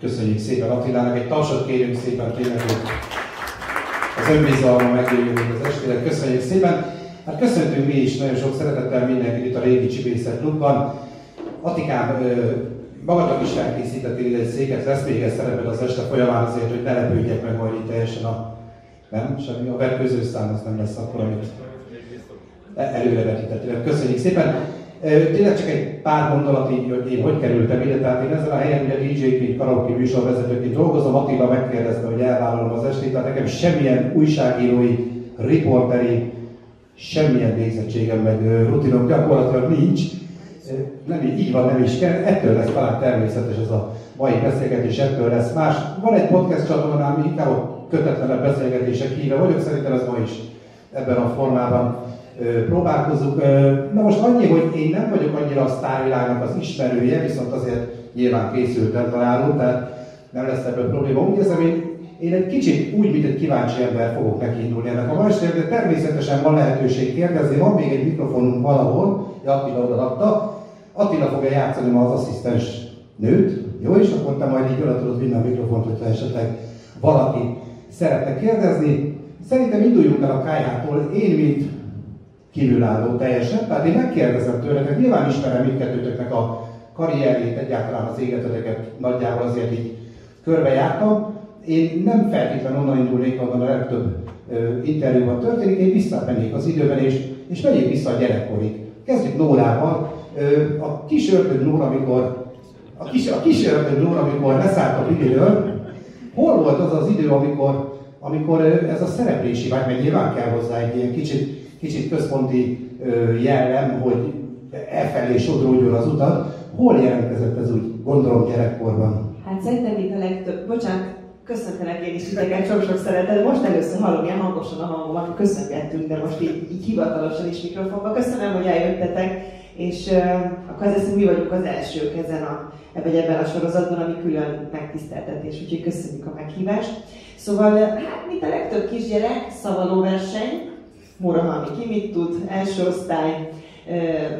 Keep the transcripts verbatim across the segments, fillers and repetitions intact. Köszönjük szépen Attilának, egy tapsot kérjünk szépen tényleg, hogy az önbizalma megjöjjön az estére. Köszönjük szépen! Hát köszöntünk mi is nagyon sok szeretettel mindenkit itt a Régi Csibészet Klubban. Attikám, magatok is elkészítettél ide egy széket, lesz még egy szereped az este folyamán azért, hogy ne lepődjek meg majd itt teljesen a... Nem? Semmi, a verkőző szám az nem lesz akkor, amit előrevetítettél. Köszönjük szépen! Tényleg csak egy pár gondolat így, hogy én hogy kerültem ide, tehát én ezen a helyen ugye dé jé-ként, karaoke műsorvezetőként dolgozom, Attila megkérdezte, hogy elvállalom az estét, tehát nekem semmilyen újságírói, riporteri, semmilyen végzettségem meg rutinom gyakorlatilag nincs. Nem így, így van, nem is kell, ettől lesz talán természetes ez a mai beszélgetés, ettől lesz más. Van egy podcast csatornám, ami inkább a kötetlenebb beszélgetések híve vagyok, szerintem ez ma is ebben a formában próbálkozunk. Na most annyi, hogy én nem vagyok annyira a sztárvilágnak az ismerője, viszont azért nyilván készültem találunk, tehát nem lesz ebből probléma. Úgy érzem, én, én egy kicsit úgy, mint egy kíváncsi ember fogok megindulni ennek a másnak, de természetesen van lehetőség kérdezni, van még egy mikrofonunk valahol, de Attila odaadta. Attila fogja játszani ma az asszisztens nőt, jó, és akkor te majd így oda tudod vinni a mikrofont, hogyha esetleg valaki szeretne kérdezni. Szerintem induljunk el a kályától, én mint kívülálló teljesen, tehát én megkérdezem tőletek, nyilván ismerem mindkettőtöknek a karrierét, egyáltalán az életeteket nagyjából azért így körbejártam. Én nem feltétlenül onnan indulnék, ahol a legtöbb ö, interjúban történik, én visszamennék az időben, és, és megyék vissza a gyerekkorig. Kezdjük Nórával. Ö, a kis ördög Nóra, amikor a kis, a kis ördög Nóra, amikor leszállt a Bibiről, hol volt az az idő, amikor, amikor ez a szereplési vágy, meg nyilván kell hozzá egy ilyen kicsit kicsit központi jellem, hogy elfelé sodródjon az utat. Hol jelentkezett ez úgy, gondolom, gyerekkorban? Hát szerintem itt a legtöbb... Bocsánat, köszöntelek én is idegen, sok-sok szeretet. Most először hallom ilyen hangosan a hangomat, köszöngettünk, de most így, így hivatalosan is mikrofonba. Köszönöm, hogy eljöttetek, és uh, akkor azt hiszem, mi vagyunk az elsők ezen a, ebben a sorozatban, ami külön megtiszteltetés, úgyhogy köszönjük a meghívást. Szóval, hát mint a legtöbb kisgyerek, szavalóverseny, Mórahalmi Ki Mit Tud, első osztály,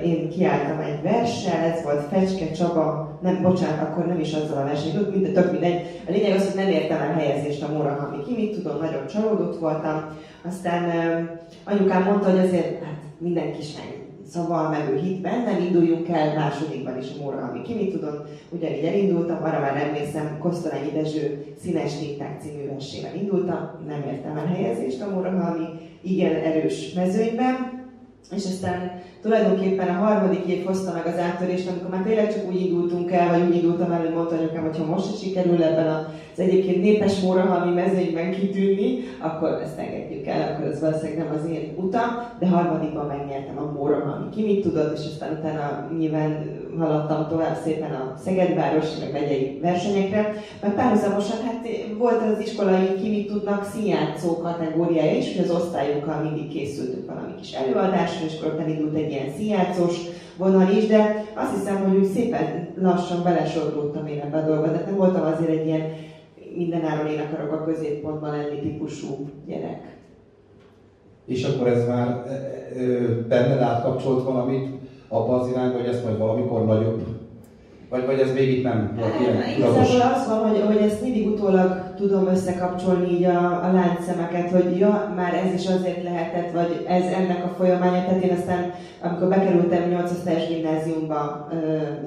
én kiálltam egy verssel, ez volt Fecske Csaba, nem, bocsánat, akkor nem is azzal a versenyt, mind, tök mindegy. A lényeg az, hogy nem értem el helyezést a Mórahalmi Ki Mit Tudon, nagyon csalódott voltam. Aztán anyukám mondta, hogy azért hát minden kislány szaval, meg ő hit bennem, induljunk el másodikban is a Mórahalmi Ki Mit Tudon. Ugyanígy elindultam, arra már emlékszem, Kosztolányi Dezső Színes Néták című versével indultam, nem értem el helyezést a Mórahalmi igen erős mezőnyben, és aztán tulajdonképpen a harmadik év hozta meg az áttörést, amikor már tényleg csak úgy indultunk el, vagy úgy indultam el, hogy mondta anyukám, hogy ha most is sikerül ebben az egyébként népes Mórahalmi mezőnyben kitűnni, akkor ezt engedjük el, akkor ez valószínűleg nem az én utam, de harmadikban megnyertem a Mórahalmi Ki Mit Tudod, és aztán utána nyilván haladtam tovább szépen a Szegedváros, meg megyei versenyekre, meg párhuzamosan hát volt az iskolai Ki Mit Tudnak színjátszó kategóriája is, hogy az osztályunkkal mindig készültük valami kis előadásra, és akkor elindult egy ilyen színjátszós vonal is, de azt hiszem, hogy úgy szépen lassan belesodródtam én ebbe a dolgba, tehát nem voltam azért egy ilyen mindenáron én akarok a középpontban lenni típusú gyerek. És akkor ez már benned átkapcsolt valamit abban az irányba, hogy ezt majd valamikor nagyobb? Vagy, vagy ez még itt nem volt ilyen különböző? Igazából az van, hogy, hogy ezt mindig utólag tudom összekapcsolni így a, a láncszemeket, hogy ja, már ez is azért lehetett, vagy ez ennek a folyamánya. Tehát én aztán, amikor bekerültem nyolc osztályos gimnáziumba ö,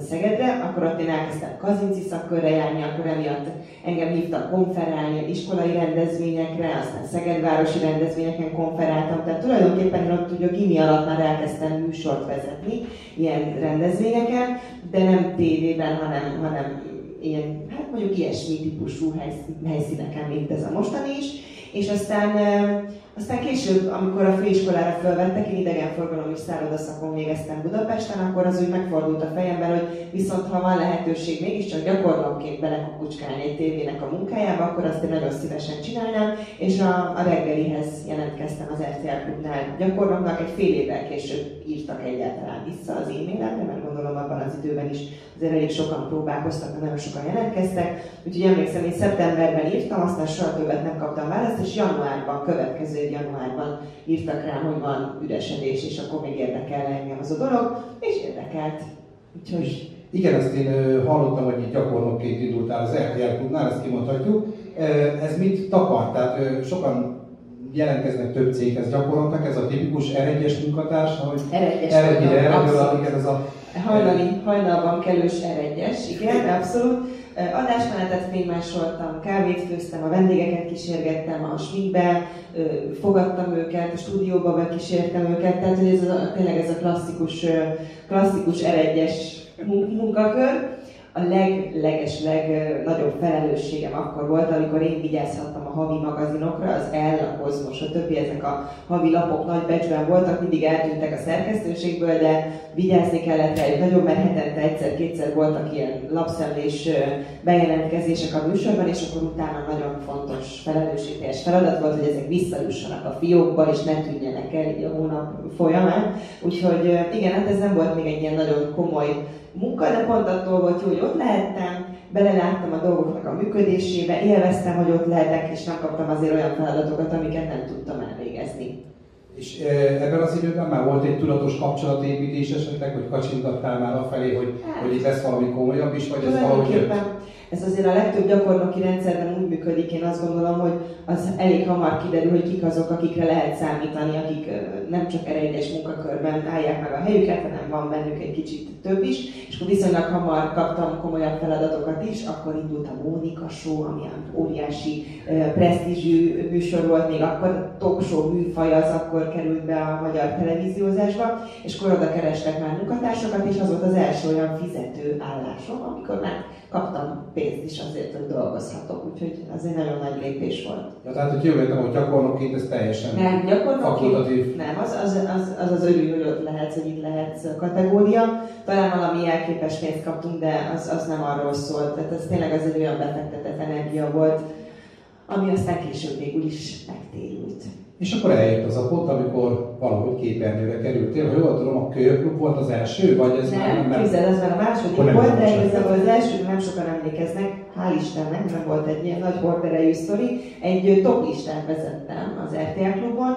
Szegedre, akkor ott én elkezdtem Kazinczy szakkörre járni, akkor emiatt engem hívtak konferálni iskolai rendezvényekre, aztán szegedvárosi rendezvényeken konferáltam. Tehát tulajdonképpen én ott ugye a gimi alatt már elkezdtem műsort vezetni ilyen rendezvényeken, de nem tévé, hanem, hanem ilyen, hát mondjuk ilyesmi típusú helyszíneken, mint ez a mostani is. És aztán, aztán később, amikor a főiskolára fölvettek, én idegenforgalom és szállodaszakon végeztem Budapesten, akkor az úgy megfordult a fejemben, hogy viszont ha van lehetőség mégiscsak gyakorlóként belekukucskálni egy tévének a munkájába, akkor azt én nagyon szívesen csinálnám, és a, a reggelihez jelentkeztem az er té el Clubnál gyakorlóknak, egy fél évvel később írtak egyáltalán vissza az e-mailemre, mert gondolom abban az időben is azért elég sokan próbálkoztak, nagyon sokan jelentkeztek, úgyhogy emlékszem, én szeptemberben írtam, aztán soha többet nem kaptam választ, és januárban, következő januárban írtak rám, hogy van üresedés, és akkor még érdekel engem az a dolog, és érdekelt. Úgyhogy Igen, ezt én ö, hallottam, hogy itt gyakornokként indultál az er té el Clubnál, ezt kimondhatjuk. Ö, ez mit takar? Tehát ö, sokan jelentkeznek több céghez gyakoroltak, ez a tipikus er egyes munkatárs, ahogy er egyes, ez a... Hajnali, hajnalban kellős er egyes, igen, abszolút. Adásmenetet fénymásoltam, kávét főztem, a vendégeket kísérgettem a sminkbe, fogadtam őket, a stúdióba bekísértem őket, tehát ez a, tényleg ez a klasszikus, klasszikus er egyes munkakör. A leg-leges-legnagyobb felelősségem akkor volt, amikor én vigyázhattam a havi magazinokra, az el, a Kozmos, a többi, ezek a havi lapok nagy becsben voltak, mindig eltűntek a szerkesztőségből, de vigyázni kellett rá, nagyon, mert hetente egyszer-kétszer voltak ilyen lapszemlés bejelentkezések a műsorban, és akkor utána nagyon fontos felelősségteljes feladat volt, hogy ezek visszajussanak a fiókba, és ne tűnjenek el így a hónap folyamán. Úgyhogy igen, hát ez nem volt még egy ilyen nagyon komoly munka, de pont attól volt jó, hogy ott lehettem, beleláttam a dolgoknak a működésébe, élveztem, hogy ott lehetek, és nem kaptam azért olyan feladatokat, amiket nem tudtam elvégezni. És ebben az időben már volt egy tudatos kapcsolatépítés esetleg, hogy kacsintattál már afelé, hogy, hát, hogy itt lesz valami komolyabb is, vagy ez valahogy jött? Ez azért a legtöbb gyakornoki rendszerben úgy működik, én azt gondolom, hogy az elég hamar kiderül, hogy kik azok, akikre lehet számítani, akik nem csak er egyes munkakörben állják meg a helyüket, hanem van bennük egy kicsit több is, és akkor viszonylag hamar kaptam komolyabb feladatokat is, akkor indult a Mónika Show, ami óriási presztízsű műsor volt, még akkor talk show műfaj az akkor került be a magyar televíziózásba, és akkor oda kerestek már munkatársakat, és az volt az első olyan fizető állásom, amikor már kaptam pénzt is azért, hogy dolgozhatok, úgyhogy az egy nagyon nagy lépés volt. Ja, tehát, hogy jól értem, hogy gyakornokként ez teljesen nem, gyakornokként nem, az az, az, az az örül, hogy ott lehetsz, hogy itt lehetsz kategória. Talán valami elképes pénzt kaptunk, de az, az nem arról szólt. Tehát ez tényleg az egy olyan befektetett energia volt, ami aztán később végül is megtérült. És akkor eljött az a pont, amikor valahogy képernyőre kerültél. Ha jól tudom, a Kölyökklub volt az első, vagy ez nem, már... Nem, képzeld, ez már a második volt, volt, de igazából az első, nem sokan emlékeznek, hál' Istennek, nem volt egy ilyen nagy horderejű sztori. Egy top listát vezettem az er té el Klubon,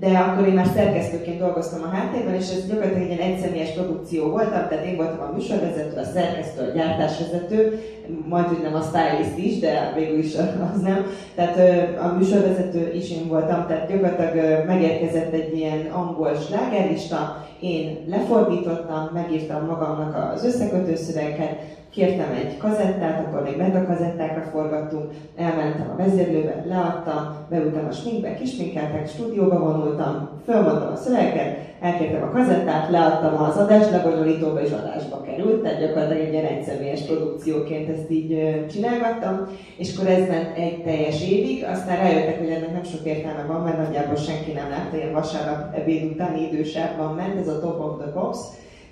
de akkor én már szerkesztőként dolgoztam a háttérben, és ez gyakorlatilag egy egyszemélyes produkció voltam, tehát én voltam a műsorvezető, a szerkesztő, a gyártásvezető, majdhogy nem a stylist is, de végül is az nem. Tehát a műsorvezető is én voltam, tehát gyakorlatilag megérkezett egy ilyen angol slágerlista, én lefordítottam, megírtam magamnak az összekötő szövegeket, kértem egy kazettát, akkor még bent a kazettákra forgattunk, elmentem a vezérlőbe, leadtam, beültem a sminkbe, kisminkeltek, stúdióba vonultam, fölmondtam a szövegeket, elkértem a kazettát, leadtam az adást, lebonyolítóba és adásba került, tehát gyakorlatilag egy ilyen egyszemélyes produkcióként ezt így csinálgattam, és akkor ez ment egy teljes évig, aztán rájöttek, hogy ennek nem sok értelme van, mert nagyjából senki nem látta, ilyen vasárnap ebéd utáni idősávban ment, ez a Top of the Pops,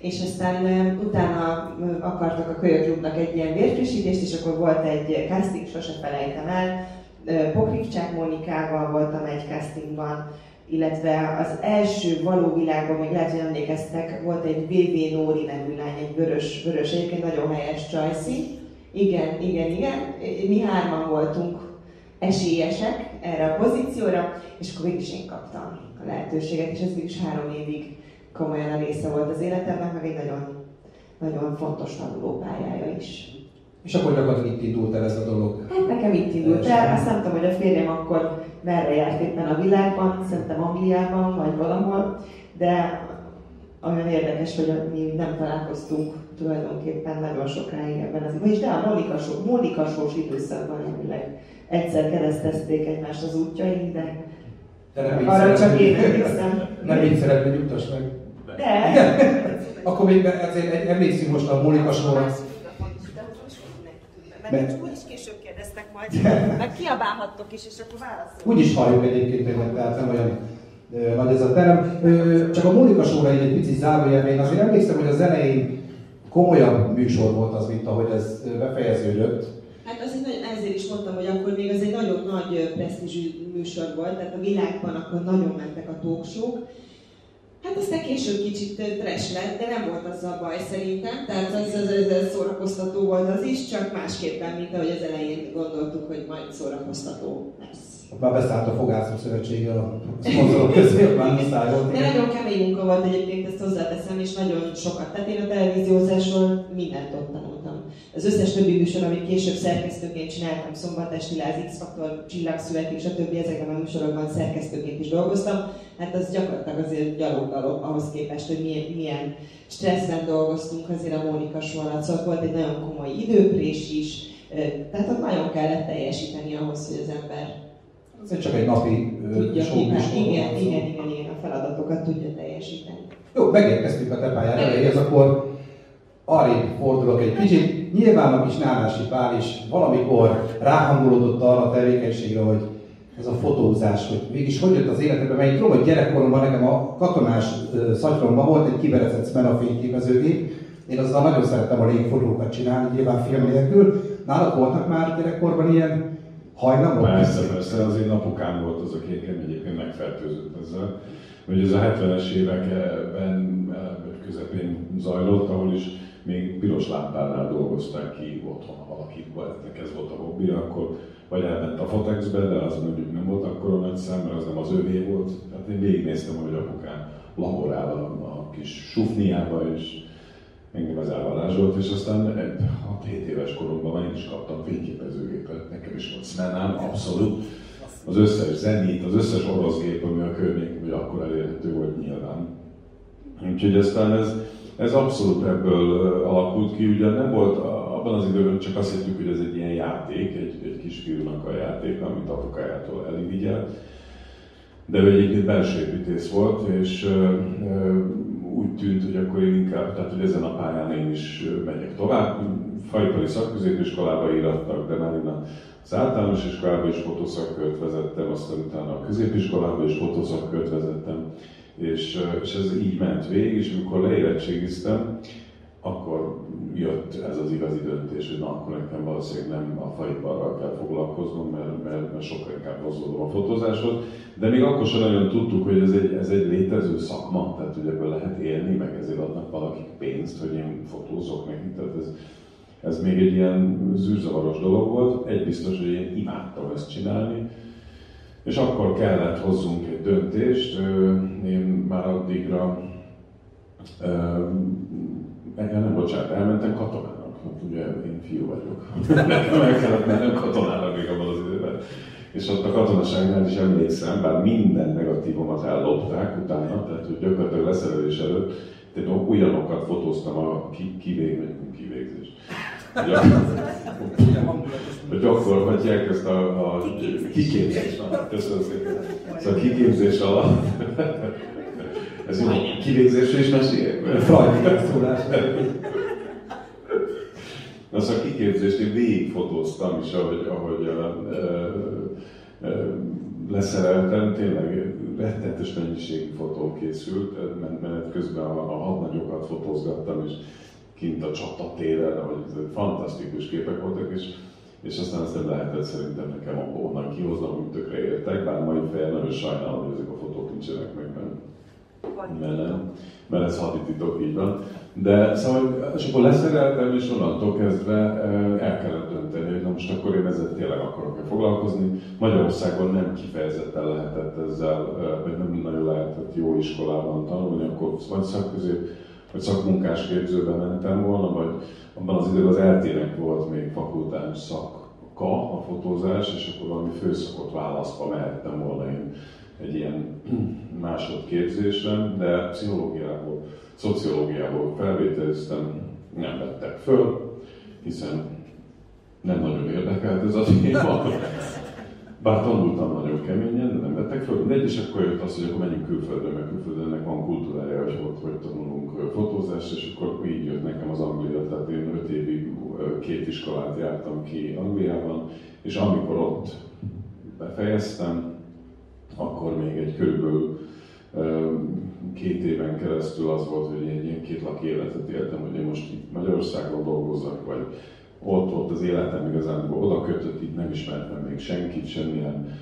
és aztán utána akartak a Kölyökklubnak egy ilyen vérfrissítést, és akkor volt egy casting, sose felejtem el, Pokrivcsák Mónikával voltam egy castingban, illetve az első való világban, még lehet, hogy emlékeztek, volt egy bé bé Nóri nevű lány, egy vörös, vörös egyébként nagyon helyes csajszi. Igen, igen, igen, mi hárman voltunk esélyesek erre a pozícióra, és akkor végig is én kaptam a lehetőséget, és ez mégis három évig komolyan a része volt az életemnek, meg egy nagyon, nagyon fontos tanulópályája is. És akkor gyakorlatilag itt indult el ez a dolog? Hát nekem itt indult el, azt nem tudom, hogy a férjem akkor merre járt éppen a világban, szerintem Angliában, vagy valahol, de olyan érdekes, hogy mi nem találkoztunk tulajdonképpen nagyon sokáig ebben az időben. És de a Mónika Show-s időszakban elvileg egyszer keresztezték egymást az útjaink, de arra csak én hiszem. Nem így szeretnél, nyugtass meg. De. Akkor még azért emlékszünk most a Mónika Show-ra. Mert úgy is később kérdeztek majd, meg kiabálhattok is, és akkor válaszolok. Úgy is halljuk egyébként, meg tehát nem olyan nagy ez a terem. Csak a Mónika Show-ra egy picit zárójelben, én azért emlékszem, hogy az elején komolyabb műsor volt az, mint ahogy ez befejeződött. Hát azért nagyon, ezért is mondtam, hogy akkor még az egy nagyon nagy presztízsű műsor volt, tehát a világban akkor nagyon mentek a talk show-k. Hát aztán később kicsit trash lett, de nem volt azzal baj szerintem, tehát az, az, az, az szórakoztató volt az is, csak másképpen, mint ahogy az elején gondoltuk, hogy majd szórakoztató lesz. Már beszállt a Fogászok Szövetsége a szponzorok közé, már muszáj volt. De nagyon kemény munka volt egyébként, ezt hozzáteszem, és nagyon sokat. Tehát én a televíziózásról mindent ott tanultam. Az összes többi műsor, amit később szerkesztőként csináltam, Szombat Esti Láz, X-Faktor, Csillagszületés, a többi, ezekben a műsorokban szerkesztőként is dolgoztam. Hát az gyakorlatilag azért gyaloggal ahhoz képest, hogy milyen, milyen stresszen dolgoztunk azért a Mónika Show alatt. Szóval volt egy nagyon komoly időprés is, tehát ott nagyon kellett teljesíteni ahhoz, hogy az ember ez csak egy napi showműsorban. Igen, igen, igen, igen, a feladatokat tudja teljesíteni. Jó, megérkeztünk a te pályára elejéhez, akkor arrébb fordulok egy kicsit. Nyilván a kis Nánási Pál is valamikor ráhangolódott arra a tevékenységre, hogy ez a fotózás, hogy mégis hogy jött az életembe, mert én tudom, hogy gyerekkoromban nekem a katonás szatyromban volt egy kiverezett szmera fényképezőgép. Én azzal nagyon szerettem a légfotókat csinálni, nyilván film nélkül. Nálad voltak már gyerekkorban ilyen hajnalok? Persze, persze, az én apukám volt az, aki egyébként megfertőzött ezzel. Ugye ez a hetvenes években közepén zajlott, ahol is még piros lámpánál dolgozták ki otthon, ha valakinek ez volt a hobbi, akkor vagy elment a Fotexbe, de az mondjuk nem volt akkora nagy szám, mert az nem az övé volt. Hát én végignéztem, hogy apukám laborál a kis sufniába, és engem az elvarázsolt, és aztán hét éves koromban én is kaptam fényképezőgépet, nekem is volt szmennám, abszolút. Az összes zenét, az összes orosz gép, ami a környékben akkor elérhető volt nyilván. Úgyhogy aztán ez, ez abszolút ebből alakult ki, ugye nem volt abban az időben, csak azt hittük, hogy ez egy ilyen játék, egy, egy kisfiúnak a játék, amit apukájától elvigyelt. De ő egyébként belső építész volt, és úgy tűnt, hogy akkor én inkább, tehát hogy ezen a pályán én is megyek tovább. Fajtali szakközépiskolába írattak, de már én az általános iskolába is fotószakkört vezettem, aztán utána a középiskolába is fotószakkört vezettem. És, és ez így ment végig, és amikor leérettségiztem, akkor jött ez az igazi döntés, hogy na, akkor nekem valószínűleg nem a faiparral kell foglalkoznom, mert, mert, mert sokkal inkább hozódom a fotózáshoz. De még akkor sem nagyon tudtuk, hogy ez egy, ez egy létező szakma, tehát hogy ebből lehet élni, meg ezért adnak valakik pénzt, hogy én fotózok nekik. Tehát ez, ez még egy ilyen zűrzavaros dolog volt. Egy biztos, hogy én imádtam ezt csinálni. És akkor kellett hozzunk egy döntést. Én már addigra engem nem, bocsánat, elmentem katonának. Hát ugye én fiú vagyok. El kellett mennem katonának még abban az időben. És ott a katonaságnál is emlékszem, bár minden negatívomat ellopták utána, tehát hogy gyakorlatilag leszerelés előtt, de olyanokat fotóztam a kivégzést. Hogy gyakorlatilag ezt a kiképzés alatt. Köszönöm szépen. Ez a kiképzés alatt. Ez jó, kivégzésről is meséljek, mert Freud szólás. Azt a kiképzést én végigfotóztam is, ahogy, ahogy uh, uh, uh, leszereltem, tényleg rettenetes mennyiségű fotó készült, men- menet közben a, a hadnagyokat fotózgattam, és kint a csatatéren, ahogy fantasztikus képek voltak, és, és aztán ezt nem lehetett szerintem nekem onnan kihoznom, amit tökre értek, bár mai fejjel nagyon sajnálom, hogy ezek a fotók nincsenek meg, mert, mert ez hadititok, így van. De szóval, és akkor leszereltem, és onnantól kezdve el kellett dönteni, hogy na most akkor én ezzel tényleg akarok-e foglalkozni. Magyarországon nem kifejezetten lehetett ezzel, vagy nem nagyon lehetett jó iskolában tanulni, akkor vagy szakközép, vagy szakmunkás képzőbe mentem volna, vagy abban az időben az er té nek volt még fakultáns szakka, a fotózás, és akkor valami főszakot választva mehettem volna én egy ilyen másodképzésre, de pszichológiából, szociológiából felvételiztem, nem vettek föl, hiszen nem nagyon érdekelt ez a téma. Bár tanultam nagyon keményen, de nem vettek föl. De és akkor jött az, hogy akkor menjünk külföldön, mert külföldönnek van kultúrája, hogy ott hogy tanulunk fotózást, és akkor így jött nekem az Anglia, tehát én öt évig két iskolát jártam ki Angliában, és amikor ott befejeztem, akkor még egy körülbelül két éven keresztül az volt, hogy én ilyen két laki életet éltem, hogy én most itt Magyarországon dolgozzak, vagy ott volt az életem igazán oda kötött, itt nem ismertem még senkit, semmilyen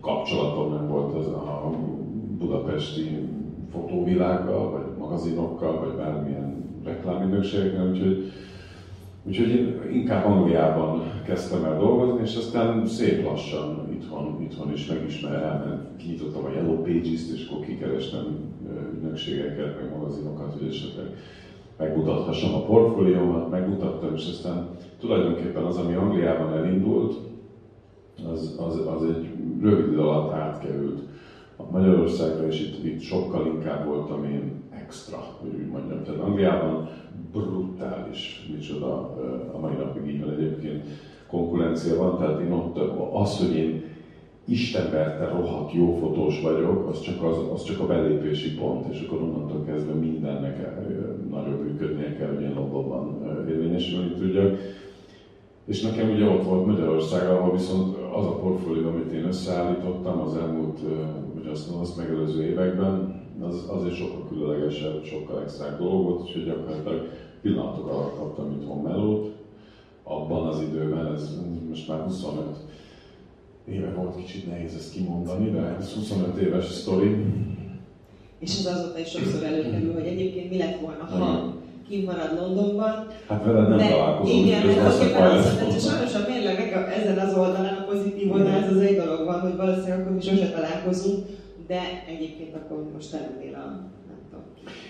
kapcsolatom nem volt az a budapesti fotóvilággal, vagy magazinokkal, vagy bármilyen reklámügynökségeknél, úgyhogy, úgyhogy én inkább Angliában kezdtem el dolgozni, és aztán szép lassan itthon, itthon is megismerem, mert kinyitottam a Yellow Pages-t, és akkor kikerestem ügynökségeket, meg magazinokat, hogy esetleg megmutathassam a portfóliómat, megmutattam, és aztán tulajdonképpen az, ami Angliában elindult, az, az, az egy rövid idő alatt átkerült Magyarországra, és itt, itt sokkal inkább voltam én extra, hogy úgy mondjam. Tehát Angliában brutális, micsoda a mai napig így van egyébként, konkurencia van, tehát én ott az, hogy én istenverte rohadt jó fotós vagyok, az csak, az, az csak a belépési pont, és akkor onnantól kezdve mindennek nagyobb működnie kell, hogy én Londonban érvényesülni tudjak. És nekem ugye ott volt Magyarország, ahol viszont az a portfólió, amit én összeállítottam az elmúlt, ugye azt mondom, azt megelőző években, az azért sokkal különlegesebb, sokkal extra dolog volt, úgyhogy gyakorlatilag pillanatok alatt kaptam itthon melót. Abban az időben, ez most már huszonöt éve volt, kicsit nehéz ezt kimondani, de ez huszonöt éves sztori. És ez azóta is sokszor előkerül, hogy egyébként mi lett volna, ha kint marad Londonban. Hát veled nem találkozunk, igen, mert az a sajnos a mérlegek ezen az oldalán, a pozitív oldalán, ez az egy dolog van, hogy valószínűleg akkor mi sose találkozunk, de egyébként akkor most elmentél a...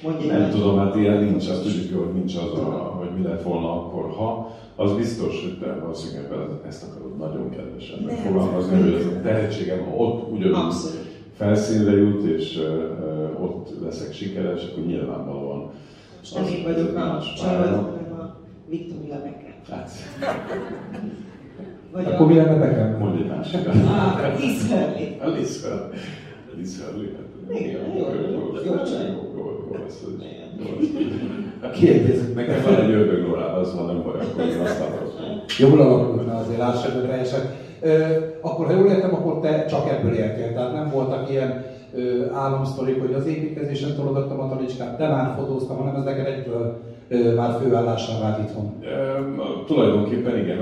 Nem, nem tudom, hát ilyen nincs, azt tudjuk, hogy nincs az, a, hogy mi lett volna akkor, ha. Az biztos, hogy te valószínűleg ezt akarod nagyon kedvesen megfogalmazni, hogy ez a tehetségem, ha ott ugyanúgy felszínre jut, és uh, ott leszek sikeres, akkor nyilvánvalóan. Most nem én vagyok a családban, hanem a Viktória Beckham. Akkor mi lenne Beckham? Mondj egy másikat. Ah, Liz Hurley. A Liz Hurley. Liz Hurley. Igen, jó csajok. Kérdezzük meg, ez van egy ördög Nórába, az van, nem baj, akkor én azt látom. Jól alakulna azért, lássad a teljesen. Akkor, ha jól értem, akkor te csak ebből értél, tehát nem voltak ilyen álomsztorik, hogy az építkezésen tologattam a tanicskát, de már fotóztam, hanem ez neked egyből már főállásra vált itthon. Tulajdonképpen igen,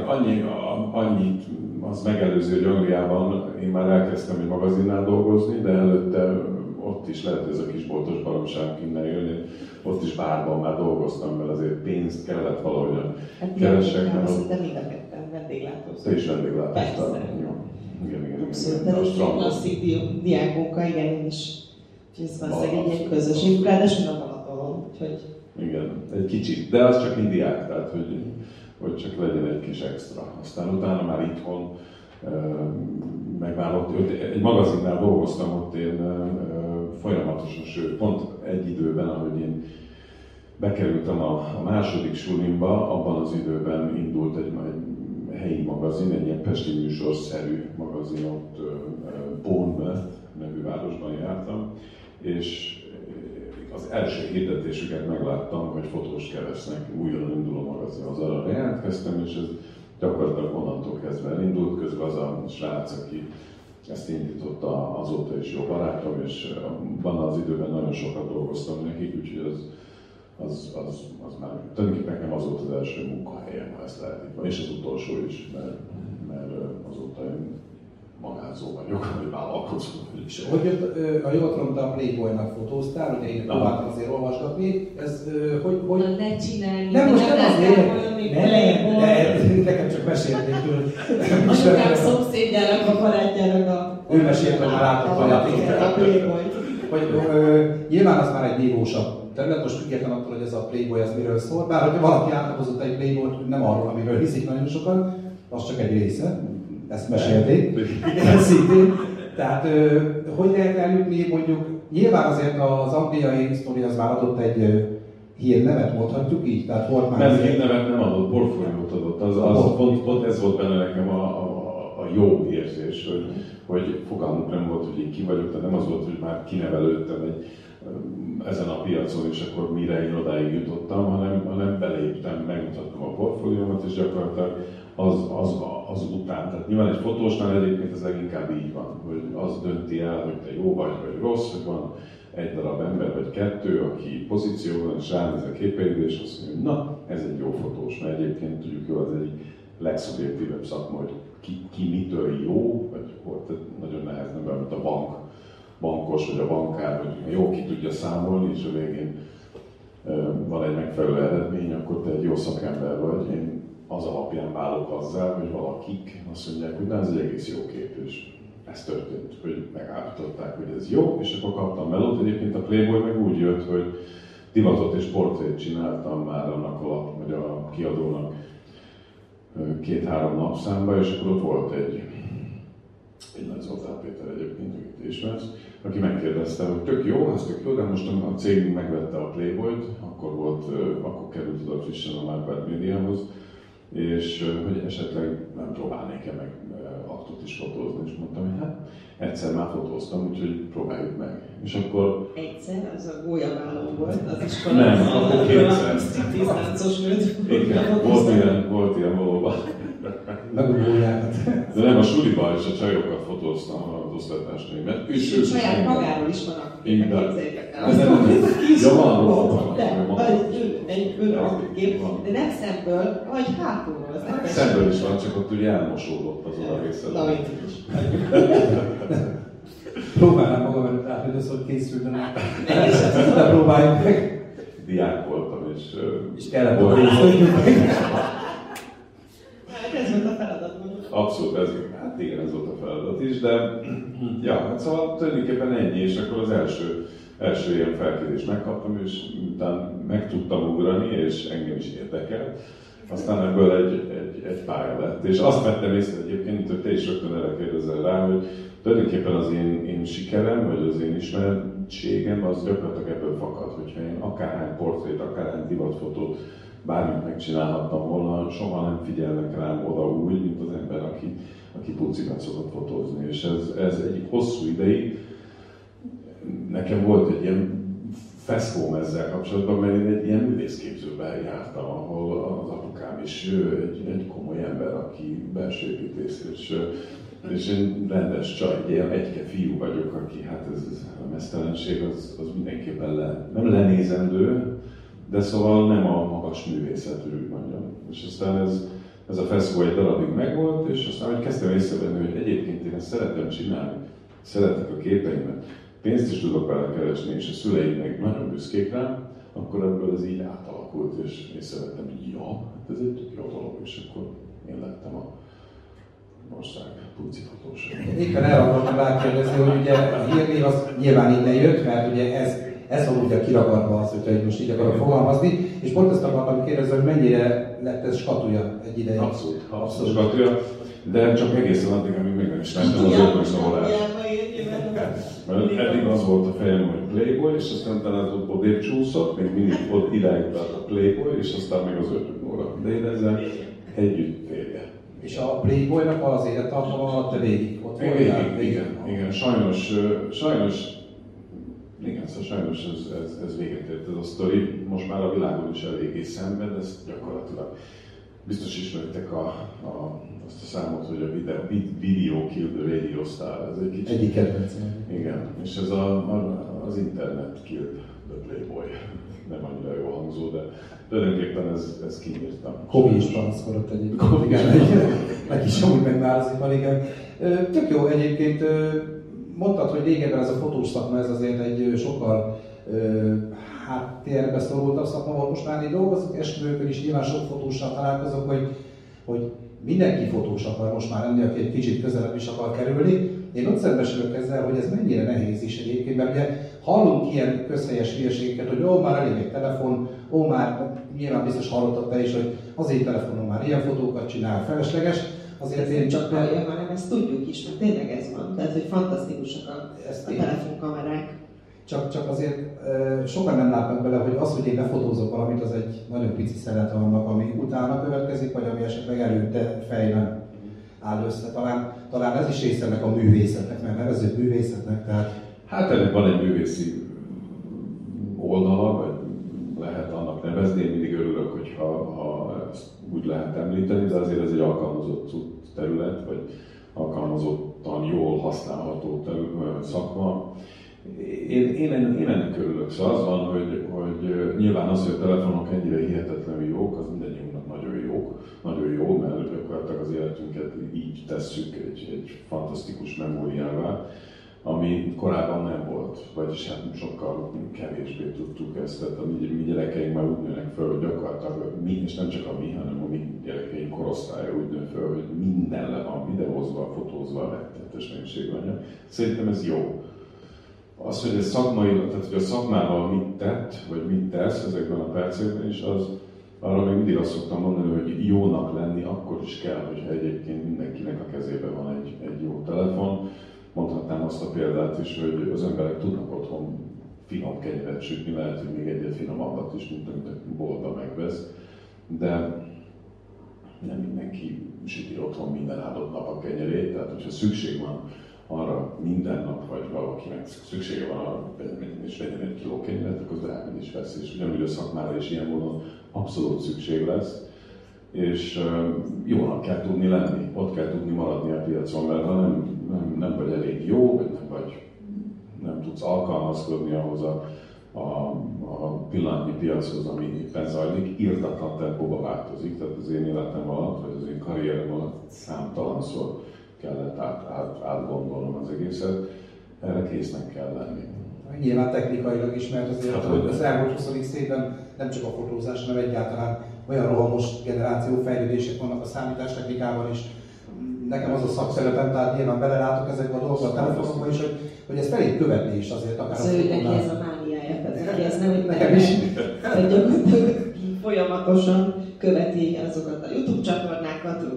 annyit az megelőző, hogy Angliában én már elkezdtem egy magazinnál dolgozni, de előtte ott is lehet, hogy ez a kisboltos baromság innen jönni, ott is bárban már dolgoztam, mert azért pénzt kellett valahogyan keresek. Hát szerintem mind a ketten vendéglátóztam. Te is vendéglátóztál. Persze. Jó. Igen, igen, igen. Szerintem is egy klasszik diákmunka, igen, én is. Úgyhogy ez valószínűleg egy közösség, ráadásul a Balatonon, úgyhogy... Igen, egy kicsit, de az csak így diák, tehát hogy, hogy csak legyen egy kis extra. Aztán utána már itthon, meg már ott, egy magazinnál dolgoztam, ott én folyamatosan, sőt, pont egy időben, ahogy én bekerültem a, a második sulimba, abban az időben indult egy, egy helyi magazin, egy ilyen pesti műsorszerű magazin, ott Bournemouth nevű városban jártam, és az első hirdetésüket megláttam, hogy fotós keresnek, újra indul a magazin, az arra jelentkeztem, és ez gyakorlatilag onnantól kezdve elindult, közben az a srác, aki ezt indította, azóta is jó barátom, és van az időben nagyon sokat dolgoztam nekik, úgyhogy az, az, az, az már tulajdonképpen nekem az volt az első munkahelyem, ha ezt lehet így van, és az utolsó is, mert, mert azóta én magázó vagyok, vagy vállalkozó is. Hogy jött, ha jól tudom, te a Playboynak fotóztál, ugye én próbáltam azért olvasgatni, ez hogy... hogy... Na, ne csinálj! Nem, most nem azért! Ne lehet, nekem csak mesélték tőle. Azokán szomszédjának, a barátjának a... Ő mesélte, hogy már látott a Playboyt. Nyilván az már egy nívósabb terület, most függetlenül attól, hogy ez a Playboy az miről szól. Bár hogyha valaki átlagozott egy Playboyt, nem arról, amiről hiszik nagyon sokan, az csak egy része. Ezt mesélték. Szintén. Tehát hogy lehet eljutni, mondjuk nyilván azért az angliai sztori az már adott egy hírnevet, mondhatjuk így? Tehát volt már... Nem, hírnevet nem adott, portfóliót adott. Az, az, az, pont, pont ez volt benne nekem a, a, a jó érzés, hogy, hogy fogalmunk nem volt, hogy én ki vagyok, de nem az volt, hogy már kinevelődtem egy, ezen a piacon, és akkor mire én odáig jutottam, hanem, hanem beléptem, megmutattam a portfóliómat, és gyakorlatilag az, az, az után. Tehát nyilván egy fotósnál egyébként ez leginkább így van, hogy az dönti el, hogy te jó vagy, vagy rossz, hogy van egy darab ember vagy kettő, aki pozícióban és ránéz a képeidre, és azt mondja, hogy na, ez egy jó fotós, mert egyébként tudjuk jól, az egy legszubjektívebb szakma, hogy ki, ki mitől jó, vagy hol, tehát nagyon nehezen, mert a bank bankos vagy a bankár, hogy jó ki tudja számolni, és a végén van egy megfelelő eredmény, akkor te egy jó szakember vagy. Én az alapján válok azzal, hogy valakik azt mondják, hogy na, ez egy egész jó kép, és ez történt, hogy megállították, hogy ez jó, és akkor kaptam melót. Egyébként a Playboy meg úgy jött, hogy divatot és portrét csináltam már annak alap, hogy a kiadónak két-három napszámba, és akkor ott volt egy, egy nagy Zoltán Péter egyébként, akit ismersz, aki megkérdezte, hogy tök jó, ez tök jó, de most a cégünk megvette a Playboyt, akkor volt, akkor került oda frissen a Market Mediahoz, és hogy esetleg nem próbálnék-e meg aktot is fotózni, és mondtam, hogy hát egyszer már fotóztam, úgyhogy próbáljuk meg. És akkor... Egyszer? Az a gólyavállam volt, az is valami... Nem, akkor kétszer. tíz láncos nőt. Volt ilyen, volt ilyen valóban. Nem a gólyát. De nem, a suliban és a csajokat fotóztam az osztatásnőimet. És saját magáról is van, akik képzeljétek el. Ja, van róla. Egy önabb kép, de nem szemből, vagy hátulról. Szemből is van, csak ott ugye elmosódott az a része. Na, mint is. Próbálnám magam előtt át, hogy az, hogy készültem át. Nem próbáljuk meg. Diák voltam, és... És kellett volna meg. Hát ez volt a feladat, mondjuk. Abszolút, ez, hát igen, ez volt a feladat is, de... Ja, hát szóval tulajdonképpen ennyi, és akkor az első... Első ilyen felkérést megkaptam, és utána meg tudtam ugrani, és engem is érdekelt. Aztán ebből egy, egy, egy pálya lett. És azt vettem észre egyébként, hogy te is rögtön erre kérdezel rá, hogy tulajdonképpen az én, én sikerem, vagy az én ismertségem, az gyakorlatilag ebből fakad, hogyha én akárhány portrét, akárhány divatfotót, bármit megcsinálhattam volna, soha nem figyelnek rám oda úgy, mint az ember, aki, aki pucikat szokott fotózni. És ez, ez egy hosszú ideig. Nekem volt egy ilyen feszkóm ezzel kapcsolatban, mert én egy ilyen művészképzőben jártam, ahol az apukám is egy, egy komoly ember, aki belső építész, és, és én rendes csaj, egy ilyen egyke fiú vagyok, aki hát ez, ez a mesztelenség, az, az mindenképpen le, nem lenézendő, de szóval nem a magas művészetű, úgy mondjam. És aztán ez, ez a feszkó egy darabig megvolt, és aztán hogy kezdtem észrevenni, hogy egyébként én ezt szeretem csinálni, szeretek a képeimet, pénzt is tudok vele keresni, és a szüleimnek nagyon büszkék rám, akkor ebből ez így átalakult, és észrevettem, hogy ja, ez egy tök jó dolog, és akkor én lettem a ország pucifotós. Éppen el akartam rákérdezni, hogy ugye a hírnév az nyilván innen jött, mert ugye ez, ez van ugye kiragadva az, hogyha most így akarok fogalmazni, és pont ezt akartam kérdezni, hogy mennyire lett ez skatúja egy ideig. Abszolút, abszolút skatúja, de csak egészen addig, amíg még nem ismertem az ötműszavolát. Mert eddig az volt a fejem, hogy Playboy, és aztán talán ott odébb csúszott, még mindig ott idáig tart a Playboy, és aztán még az ötök óra. De én ezzel együtt férje. És a Playboynak az élettartama te végig ott voltál? Igen, igen, igen, sajnos, sajnos, igen, szóval sajnos ez, ez, ez véget ért ez a sztori. Most már a világon is eléggé szenved, ez gyakorlatilag. Biztos ismertek a, a, azt a számot, hogy a videó, Video Kill the Radio Star, ez egy kicsit... Egyik kedvencem. Igen, és ez a, a, az internet kill the Playboy. Nem annyira jó hangzó, de tulajdonképpen ez, ez kinyírtam. Kobi is panaszkodott egyébként. Igen, meg is amúgy megválaszik van, igen. Tök jó egyébként, mondtad, hogy régebben ez a fotós szakma, ez azért egy sokkal háttérbe szorultabb szakma volt, most már én dolgozok esküvőkön is, nyilván sok fotóssal találkozok, hogy, hogy mindenki fotós akar most már lenni, aki egy kicsit közelebb is akar kerülni. Én ott szembesülök ezzel, hogy ez mennyire nehéz is egyébként, mert ugye hallunk ilyen közhelyes hülyeségeket, hogy ó, már elég egy telefon, ó, már nyilván biztos hallottad te is, hogy az én telefonom már ilyen fotókat csinál, felesleges. Azért én csak nem... Ilyen, hanem ezt tudjuk is, mert tényleg ez van, tehát hogy fantasztikusak a, a telefonkamerák. Csak, csak azért e, sokan nem látnak bele, hogy az, hogy én lefotózok valamit, az egy nagyon pici szelet annak, ami utána következik, vagy ami esetleg előtte fejben áll össze. Talán, talán ez is része ennek a művészetnek, mert nevezzük művészetnek, tehát... Hát ennek van egy művészi oldala, vagy lehet annak nevezni, én mindig örülök, hogyha ha ezt úgy lehet említeni, de azért ez egy alkalmazott terület, vagy alkalmazottan jól használható terület, szakma. Én, én, én ennek örülök, szóval az van, hogy, hogy nyilván az, hogy a telefonok ennyire hihetetlenül jók, az mindannyiunknak nagyon jók, nagyon jó, mert gyakorlatilag az életünket így tesszük egy, egy fantasztikus memóriává, ami korábban nem volt, vagyis hát sokkal kevésbé tudtuk ezt. Tehát a mi gyerekeink már úgy nőnek fel, hogy gyakorlatilag mi, és nem csak a mi, hanem a mi gyerekeink korosztálya úgy nő fel, hogy minden le van videózva, fotózva, rettenetes mennyiségben. Szerintem ez jó. Az, hogy, szakmai, tehát, hogy a szakmával mit tett, vagy mit tesz ezekben a percekben is, az, arra még mindig azt szoktam mondani, hogy jónak lenni akkor is kell, hogyha egyébként mindenkinek a kezében van egy, egy jó telefon. Mondhatnám azt a példát is, hogy az emberek tudnak otthon finom kenyeret sütni, lehet, hogy még egyet finomabbat is, mint amit boltba megvesz, de nem mindenki süti otthon minden áldott nap a kenyerét, tehát hogyha szükség van arra minden nap, vagy valakinek szüksége van arra, és vegyen egy kiló kenyeret, akkor az elmegy is vesz, és ugyanúgy a szakmára is ilyen módon abszolút szükség lesz, és jónak kell tudni lenni, ott kell tudni maradni a piacon, mert ha nem Nem, nem vagy elég jó, vagy nem, vagy, nem tudsz alkalmazkodni ahhoz a, a, a pillanatnyi piachoz, ami éppen zajlik, irdatlan tempóba változik. Tehát az én életem alatt, vagy az én karrierem alatt számtalanszor kellett át, át, átgondolnom az egészet. Erre késznek kell lenni. Nyilván technikailag is, mert azért hát, az elmúlt huszadik évben nem csak a fotózás, hanem egyáltalán olyan rohamos generáció fejlődések vannak a számítástechnikában is. Nekem az a szakszerepem, tehát nyilván belelátok ezekbe a dolgokba, a telefonokba is, hogy, hogy ezt elég követni is azért akár. Az ő neki ez a mániája, tehát ez nem úgy nekem is. Folyamatosan követi azokat a YouTube csatornákat,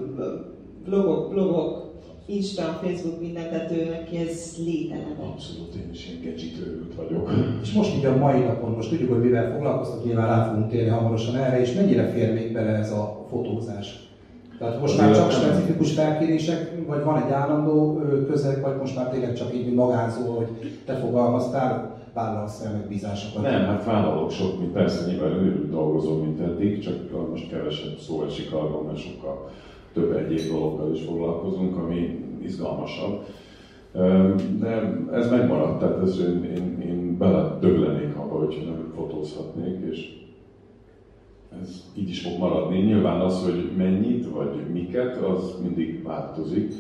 blogok, blogok, Insta, Facebook, mindent, tehát ő neki ez lételem. Abszolút, én is én gadgetőrült vagyok. És most így a mai napon, most tudjuk, hogy mivel foglalkoztak, nyilván rá fogunk térni hamarosan erre, és mennyire fér még bele ez a fotózás? Tehát most már csak specifikus felkérések, vagy van egy állandó közeg, vagy most már tényleg csak így magánzó, hogy te fogalmaztál, vállalsz el megbízásokat? Nem, hát vállalok sok, mint persze nyilván őrült dolgozom, mint eddig, csak most kevesebb szó esik arról, mert sokkal több egyéb dologgal is foglalkozunk, ami izgalmasabb. De ez megmaradt, tehát ez én, én, én beledöglenék abba, hogy nem fotózhatnék, és ez így is fog maradni. Nyilván az, hogy mennyit, vagy miket, az mindig változik,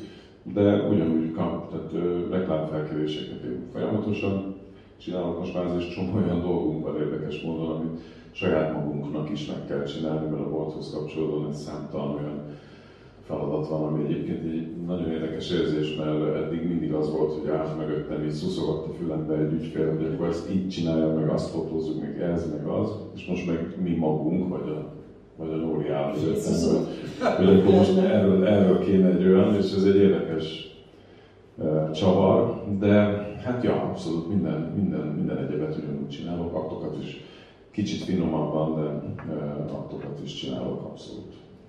de ugyanúgy kap, tehát ö, reklámfelkéréseket én folyamatosan csinálok, most már ez is csomó olyan dolgunk van érdekes módon, amit saját magunknak is meg kell csinálni, mert a bolthoz kapcsolódóan ez számtalan olyan feladat van, ami egyébként egy nagyon érdekes érzés, mert eddig mindig az volt, hogy állt mögöttem, így szuszogott a fülembe egy ügyfél, hogy akkor ezt így csinálja, meg azt fotózzuk, meg ez, meg az, és most meg mi magunk, vagy a, vagy a Nóri áll mögöttem, hogy akkor most erről, erről kéne egy olyan, és ez egy érdekes uh, csavar, de hát ja, abszolút minden, minden, minden egyebet ugyanúgy csinálok, aktokat is kicsit finomabban, de uh, aktokat is csinálok abszolút.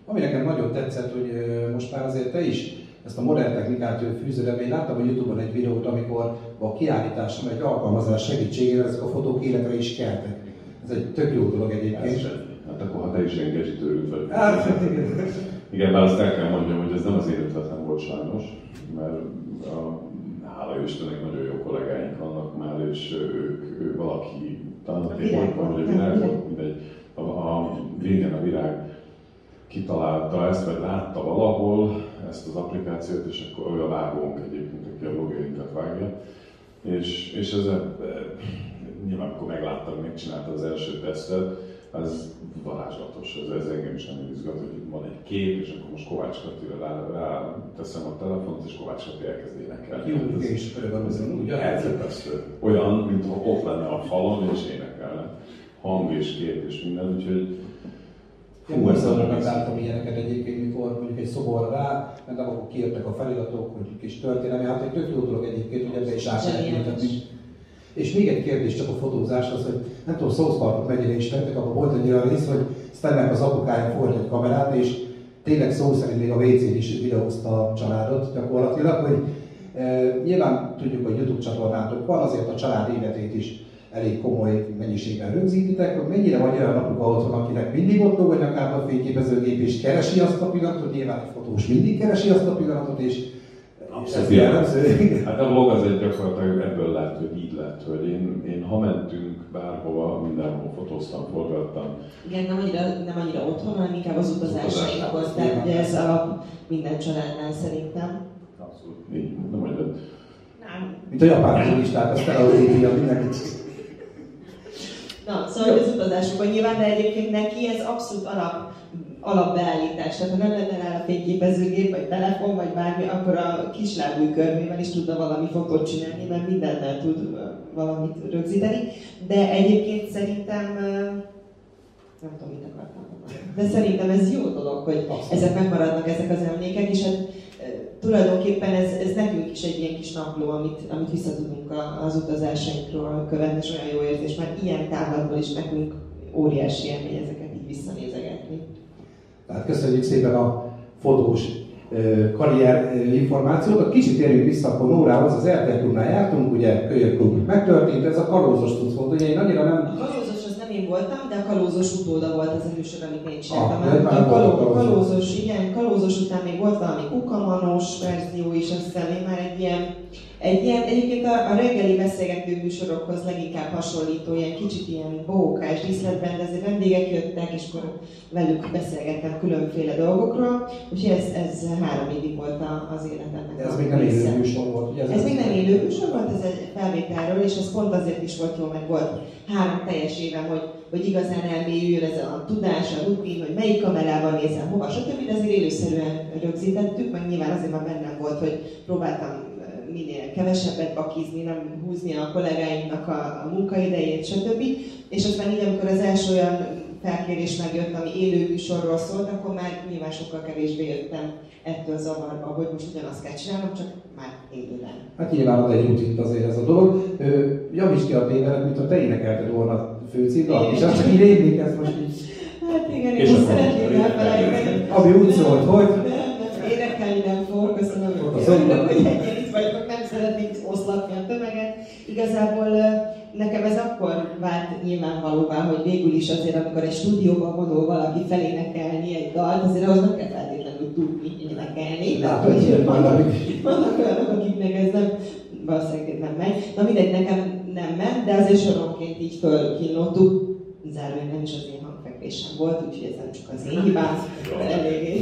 Ami nekem nagyon tetszett, hogy most már azért te is ezt a modern technikát fűzöd, én láttam a YouTube-on egy videót, amikor a kiállításon egy alkalmazás segítségével ezek a fotók életre is keltek. Ez egy tök jó dolog egyébként. Hát akkor ha te is ilyen gadgetőrült vagy. Hát, igen. Igen, bár azt el kell mondjam, hogy ez nem az én ötletem volt sajnos, mert a, hála Istennek nagyon jó kollégáink vannak már, és ők, ők valaki, talán a témákban, hogy a virágban, mindegy, a, a végén a virág kitalálta ezt, vagy látta valahol ezt az applikációt, és akkor ő a vágónk egyébként, aki a blogjainkat vágja. És, és ez e, nyilván akkor megláttam, megcsinálta az első tesztet, ez varázslatos, ez, ez engem is nagyon izgat, hogy itt van egy kép, és akkor most Kovács Katira rá, rá teszem a telefont, és Kovács Katira elkezd énekelni. Jó, hát ez, és ez olyan, mintha ott lenne a falon, és énekelne. Hang és kép és minden, úgyhogy én Barcelonában láttam ilyeneket egyébként, mikor mondjuk egy szoborra rá, mert akkor kijöttek a feliratok, hogy kis történelmi, hát egy tök jó dolog egyébként, hogy ebbe is átértünk. És még egy kérdés csak a fotózáshoz, hogy nem tudom, South Parkot mennyire is tettek, akkor volt egy olyan rész, hogy Stannek az apukája fordít egy kamerát, és tényleg szó szerint még a vé cén is videózta a családot gyakorlatilag, hogy e, nyilván tudjuk, hogy YouTube csatornátok van, azért a család életét is elég komoly mennyiségben rögzítitek, hogy mennyire vagy olyan napuk otthon, akinek mindig ott vagy akár a fényképezőgép, és keresi azt a pillanatot, nyilván egy fotós mindig keresi azt a pillanatot, és abszolút jellemző. Hát a blog az egy gyakorlatilag ebből lett, hogy így lett, hogy én, én ha mentünk bárhova, mindenhol fotóztam, forgattam. Igen, nem annyira, nem annyira otthon, hanem inkább az utazásainkhoz, tehát ugye ez a minden családnál szerintem. Abszolút, így, nem annyira. Nem. Mint a japán turistát, aztán a lévia mindenkit. Na, szóval az utazásokban nyilván, de egyébként neki ez abszolút alap, alapbeállítás. Tehát ha nem lenne nála fényképezőgép, vagy telefon, vagy bármi, akkor a kislábúj körmével is tudna valami fokot csinálni, mert mindennel tud valamit rögzíteni. De egyébként szerintem, nem tudom, mit akartam mondani, de szerintem ez jó dolog, hogy ezek megmaradnak, ezek az emlékek, és hát tulajdonképpen ez, ez nekünk is egy ilyen kis napló, amit, amit visszatudunk az utazásainkról követni, és olyan jó érzés, mert ilyen távlatból is nekünk óriási élmény ezeket így visszanézegetni. Tehát köszönjük szépen a fotós karrier információkat. Kicsit érjünk vissza akkor Nórához, az er té el Clubnál jártunk, ugye Kölyök Klub megtörtént, ez a kalózos tudsz mondani, ugye én annyira nem... Én voltam, de a kalózos utóda volt az a műsor, amit én csináltam. Ah, a kaló, kalózos, igen, kalózos után még volt valami kukamanós verzió is, azt hiszem, én már egy ilyen, egy ilyen egyébként a, a reggeli beszélgető műsorokhoz leginkább hasonlító, ilyen kicsit ilyen bohókás díszletrendező vendégek jöttek, és akkor velük beszélgettem különféle dolgokról, úgyhogy ez, ez három évig volt az életemnek. De ez még nem élő műsor volt, ugye? Ez, ez még nem élő műsor volt, ez egy felvételről, és ez pont azért is volt jó, mert volt három teljes évem, hogy, hogy igazán elmélyüljön ez a tudás, a rutin, hogy melyik kamerával nézem, hova, stb. De azért élőszerűen rögzítettük, meg nyilván azért már bennem volt, hogy próbáltam minél kevesebbet bakizni, nem húzni a kollégáimnak a, a munkaidejét, stb. És aztán így, amikor az első olyan felkérés megjött, ami élő műsorról szólt, akkor már nyilván sokkal kevésbé jöttem ettől zavarba, hogy most ugyanazt kell csinálnom, csak már élőben. Hát nyilván ad egy rutint azért ez a dolog. Javítsd ki a tévedet, mint a te énekelted volna a főcímdalt, és azt csak így rémlik ezt most így. Hát igen, én most szeretném elfelejteni. Ami úgy szólt, hogy... Énekelni nem fog, köszönöm, hogy itt vagytok, nem szeretnék oszlatni a tömeget. Igazából nekem ez akkor vált nyilvánvalóvá, hogy végül is azért, amikor egy stúdióban vonul valaki felénekelni egy dalt, azért ahhoz nem kell feltétlenül tudni énekelni. Tehát, hogy vannak olyanok, akiknek ez nem, valószínűleg nem megy. Na mindegy, nekem nem ment, de azért soronként így fölkínlottuk. Zárójel nem is az én hangfekvésem volt, úgyhogy ez nem csak az én hibám, eléggé.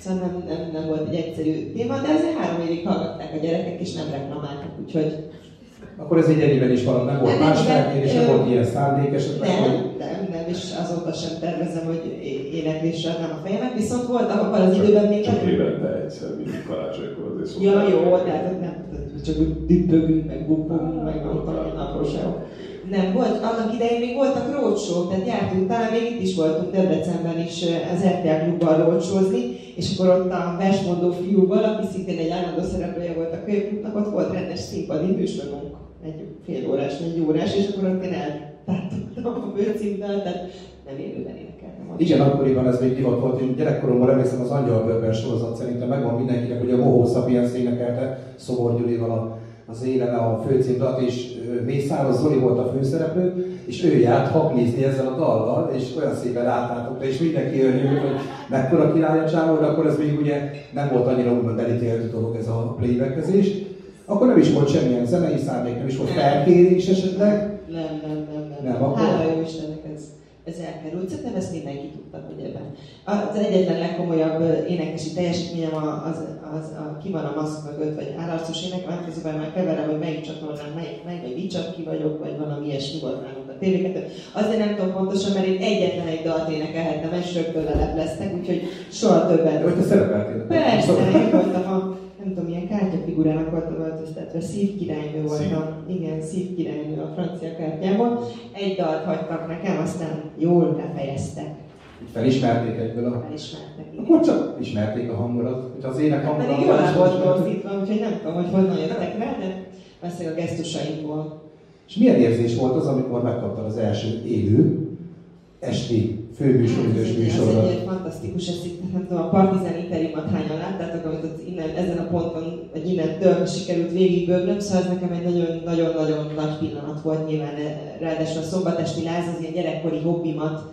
Szóval nem, nem, nem volt egy egyszerű téma, de azért három évig hallgatták a gyerekek, és nem reklamáltak, úgyhogy... Akkor ez egy egyében is valami, nem volt más felkérés, nem volt ilyen szándék esetleg? Nem, nem, nem, és azóta sem tervezem, hogy éneklésre adnám a fejemet, viszont voltam abban az időben még... Csak évente egyszer, mindig karácsonykor azért szokták. Ja, jó, tehát nem, csak úgy dübbögünk, meg bubbogunk, meg voltam egy napróság. Nem volt, annak idején még voltak roadshow, tehát jártunk, talán még itt is voltunk Debrecenben is az er té el Klubban roadshowzni, és akkor ott a versmondó fiúval, aki szintén egy állandó szereplője volt a Kölyökklubnak, ott volt rendes színpadi műsorunk, egy fél órás, egy órás, és akkor ott én eltátogtam a főcímdalt, tehát nem élőben énekeltem. Igen, akkoriban ez még divat volt, én gyerekkoromban remélem az Angyalbőrben sorozat szerintem megvan mindenkinek, hogy a Mohó Sapiens énekelte Szobor Gyurival az élele a főcímdalt, és Mészáros Zoli volt a főszereplő, és ő járt haglizni ezzel a dallal, és olyan szépen látnátok le, és mindenki örült, hogy mekkora király a csávó, de akkor ez még ugye nem volt annyira úgymond elítélhető dolog ez a playback-ezés. Akkor nem is volt semmilyen zenei szándék, nem is volt felkérés esetleg. Nem, nem, nem, nem. Nem akkor... Hála jó Istennek ez, ez elkerült, szerintem ezt mindenki tudta, hogy ebben. Az egyetlen legkomolyabb énekesi teljesítményem a, az, az, a ki van a maszk mögött, vagy állarcos ének, mert közben már keverem, hogy melyik csatornán, melyik, melyik, vagy vicsak ki vagyok, vagy valami ilyesmi volt nálunk a té vé kettő. Azért nem tudom pontosan, mert én egyetlen egy dalt énekelhettem, és rögtön lelepleztek, úgyhogy soha többet. De hogy te szerepeltél? Persze, én voltam a, nem tudom, ilyen kártyafigurának voltam öltöztetve, szívkirálynő voltam. Szív. Igen, szívkirálynő a francia kártyából. Egy dalt hagytak nekem, aztán jól lefejeztek. Felismerték egyből a... Felismertek, igen. Akkor csak ismerték a hangodat, hogyha az ének hangodat... Pedig jól volt torzítva, úgyhogy nem tudom, hogy honnan jöttek rá, de persze a gesztusaimból. És milyen érzés volt az, amikor megkaptad az első élő esti főműsoridős műsorban? Ez egy fantasztikus, ezt itt nem tudom, a Partizán Interimot hányan láttátok, amit ott innen, ezen a ponton, vagy innentől sikerült végigbőgnöm, szóval ez nekem egy nagyon-nagyon nagy pillanat volt nyilván, ráadásul a szombatesti láz az ilyen gyerekkori hobbimat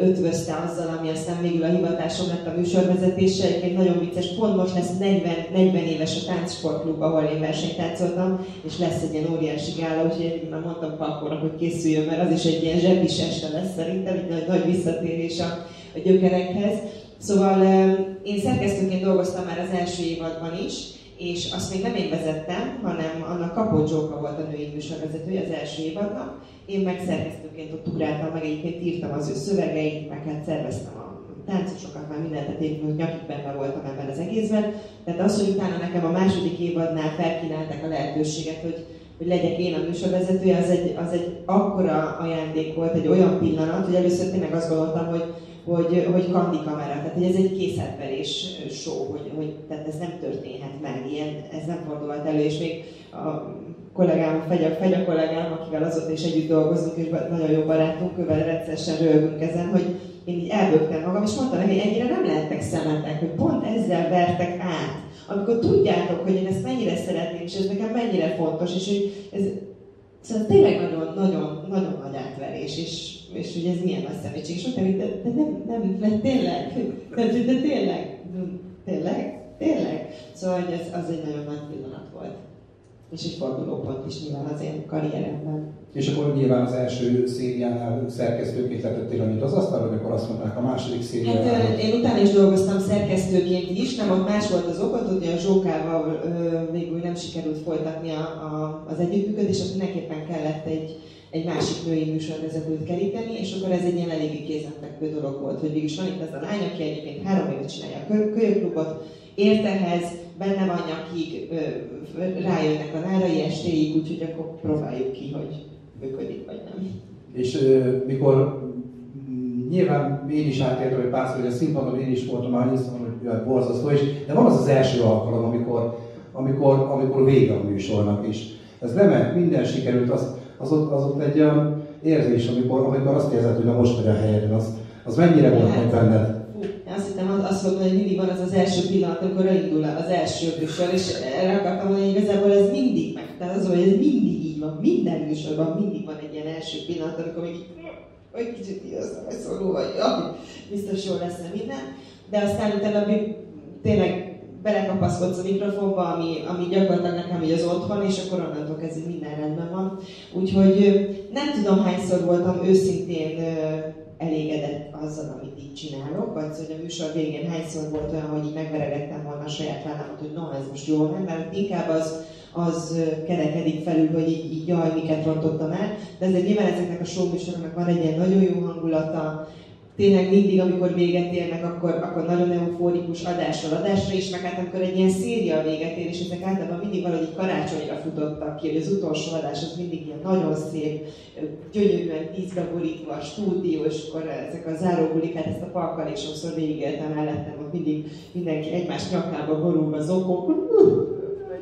ötvözte azzal, ami aztán végül a hivatásom lett a műsorvezetése. Egyébként nagyon vicces, pont most lesz negyven, negyven éves a Táncsportklub, ahol én versenytáncoltam, és lesz egy ilyen óriási gála, úgyhogy már mondtam Palkónak, hogy készüljön, mert az is egy ilyen zsebis este lesz szerintem, egy nagy, nagy visszatérés a, a gyökerekhez. Szóval én szerkesztőként dolgoztam már az első évadban is, és azt még nem én vezettem, hanem annak Kapó Zsóka volt a női műsorvezetője az első évadnak. Én meg szerkesztőként ott ugráltam, meg egyébként írtam az ő szövegeit, meg hát szerveztem a táncosokat, már mindent, tehát én nyakig benne voltam ebben az egészben. Tehát az, hogy utána nekem a második évadnál felkínálták a lehetőséget, hogy, hogy legyek én a műsorvezetője, az egy, az egy akkora ajándék volt, egy olyan pillanat, hogy először tényleg azt gondoltam, hogy hogy, hogy kandikamera, tehát hogy ez egy készátverés show, hogy, hogy, tehát ez nem történhet meg, ilyen, ez nem fordulhat elő, és még a kollégám, a Fegya, Fegya kollégám, akivel azóta is együtt dolgozunk, és nagyon jó barátunk, ővel rendszeresen röhögünk ezen, hogy én így elbögtem magam, és mondtam neki, hogy ennyire nem lehetek szemetek, hogy pont ezzel vertek át. Amikor tudjátok, hogy én ezt mennyire szeretném, és ez nekem mennyire fontos, és hogy ez szóval tényleg nagyon-nagyon nagy átverés, és és hogy ez milyen nagy személyiség, és mondtam, hogy de, de nem, nem, de tényleg, de, de tényleg, tényleg, tényleg. Szóval ez, az egy nagyon nagy pillanat volt, és egy fordulópont is nyilván az én karrieremben. És akkor nyilván az első szériánál szerkesztőként letettél annyit az asztalra, amikor azt mondták a második szériánál. Hát én utána is dolgoztam szerkesztőként is, nem ott más volt az okot, hogy a Zsókával ö, végül nem sikerült folytatni a, a, az együttműködést, és mindenképpen kellett egy egy másik női műsorvezetőt keríteni, és akkor ez egy ilyen eléggé kézenfekvő dolog volt, hogy végülis van itt ez a lány, aki egyébként három évet csinálja a kölyökklubot, ért ehhez, benne van nyakig, rájönnek a nárai estéig, úgyhogy akkor próbáljuk ki, hogy működik vagy nem. És uh, mikor nyilván én is átértem egy párszor, hogy a színpadon én is voltam már, hogy borzasztó is, de van az az első alkalom, amikor, amikor, amikor vége a műsornak is. Ez lement, minden sikerült, azt Az ott, az ott egy olyan érzés, amikor, amikor azt érzed, hogy a most vagy a helyeden, az, az mennyire volt meg benned? Azt hittem, az, azt mondom, hogy mindig van az az első pillanat, amikor elindul az első műsor, és erre akartam mondani, hogy igazából ez mindig meg, tehát az, hogy ez mindig így van, minden műsorban mindig van egy ilyen első pillanat, amikor még egy kicsit íroztam, vagy szorul vagy, ja, biztos jól lesz minden, de aztán utána tényleg belekapaszkodsz a mikrofonba, ami, ami gyakorlatilag nekem így az otthon, és akkor onnantól kezdve minden rendben van. Úgyhogy nem tudom, hányszor voltam őszintén elégedett azzal, amit így csinálok, vagy hogy a műsor végén hányszor volt olyan, hogy így megveregettem volna a saját vállamat, hogy no, ez most jól nem, mert inkább az, az kerekedik felül, hogy így, így jaj, miket rontottam el. De azért nyilván ezeknek a show műsoroknak van egy ilyen nagyon jó hangulata, tényleg mindig, amikor véget érnek, akkor, akkor nagyon eufórikus adásról adásra is, meg hát amikor egy ilyen széria véget ér, és ezek általában mindig valahogy karácsonyra futottak ki, hogy az utolsó adás az mindig ilyen nagyon szép, gyönyörűen tízbe borítva a stúdió, és akkor ezek a záróbulik, hát ezt a Falkal is sokszor végigéltem, ellettem, ott mindig mindenki egymás nyakába borulva zokog.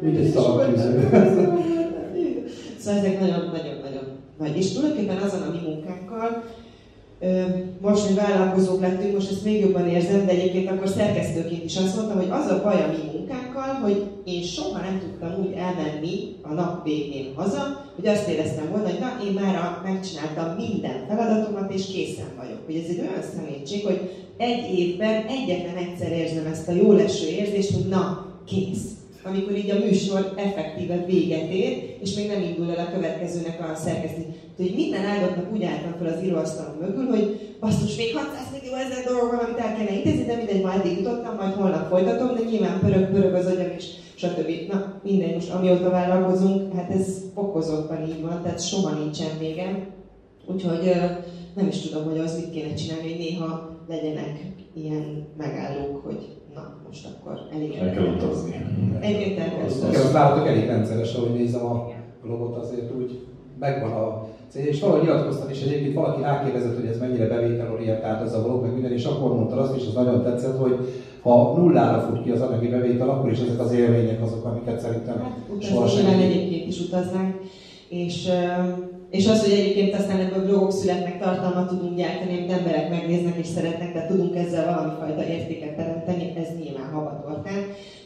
Mint egy szalagküző. Szóval ezek nagyon-nagyon-nagyon nagy. És tulajdonképpen azon a mi munkánkkal, most, hogy vállalkozók lettünk, most ezt még jobban érzem, de egyébként akkor szerkesztőként is azt mondtam, hogy az a baj a mi munkánkkal, hogy én soha nem tudtam úgy elmenni a nap végén haza, hogy azt éreztem volna, hogy na, én már megcsináltam minden feladatomat, és készen vagyok. Hogy ez egy olyan személyiség, hogy egy évben egyetlen egyszer érzem ezt a jól eső érzést, hogy na, kész. Amikor így a műsor effektíven véget ér, és még nem indul el a következőnek a szerkesztés. Úgyhogy minden áldottnak úgy álltam fel az íróasztalom mögül, hogy basszus, még hatszáz millió ezer dolog van, amit el kellene intézni, de mindegy, ma eddig jutottam, majd holnap folytatom, de nyilván pörög, pörög az agyam és stb. Na, mindegy, most amióta vállalkozunk, hát ez fokozottan így van, tehát soha nincsen végem. Úgyhogy nem is tudom, hogy az mit kéne csinálni, hogy néha legyenek ilyen megállók, hogy na, most akkor elég el kell utazni. Egyébként el kell utazni. Nekem látok elég rendszeres, ahogy nézem a blogot, azért úgy megvan a cél. És valahogy nyilatkoztam is, egyébként valaki rákérdezett, hogy ez mennyire bevételorientált ez a blog, meg minden, és akkor mondta azt, és az nagyon tetszett, hogy ha nullára fut ki az anyagi bevétel, akkor is ezek az élmények azok, amiket szerintem hát, sohasem. Hát egyébként is utaznánk. És, és az, hogy egyébként aztán ebből blogok születnek, tartalmat tudunk gyártani, amit emberek megnéznek és szeretnek, tehát tudunk ezzel valamifajta értéket teremteni, ez nyilván habatortán,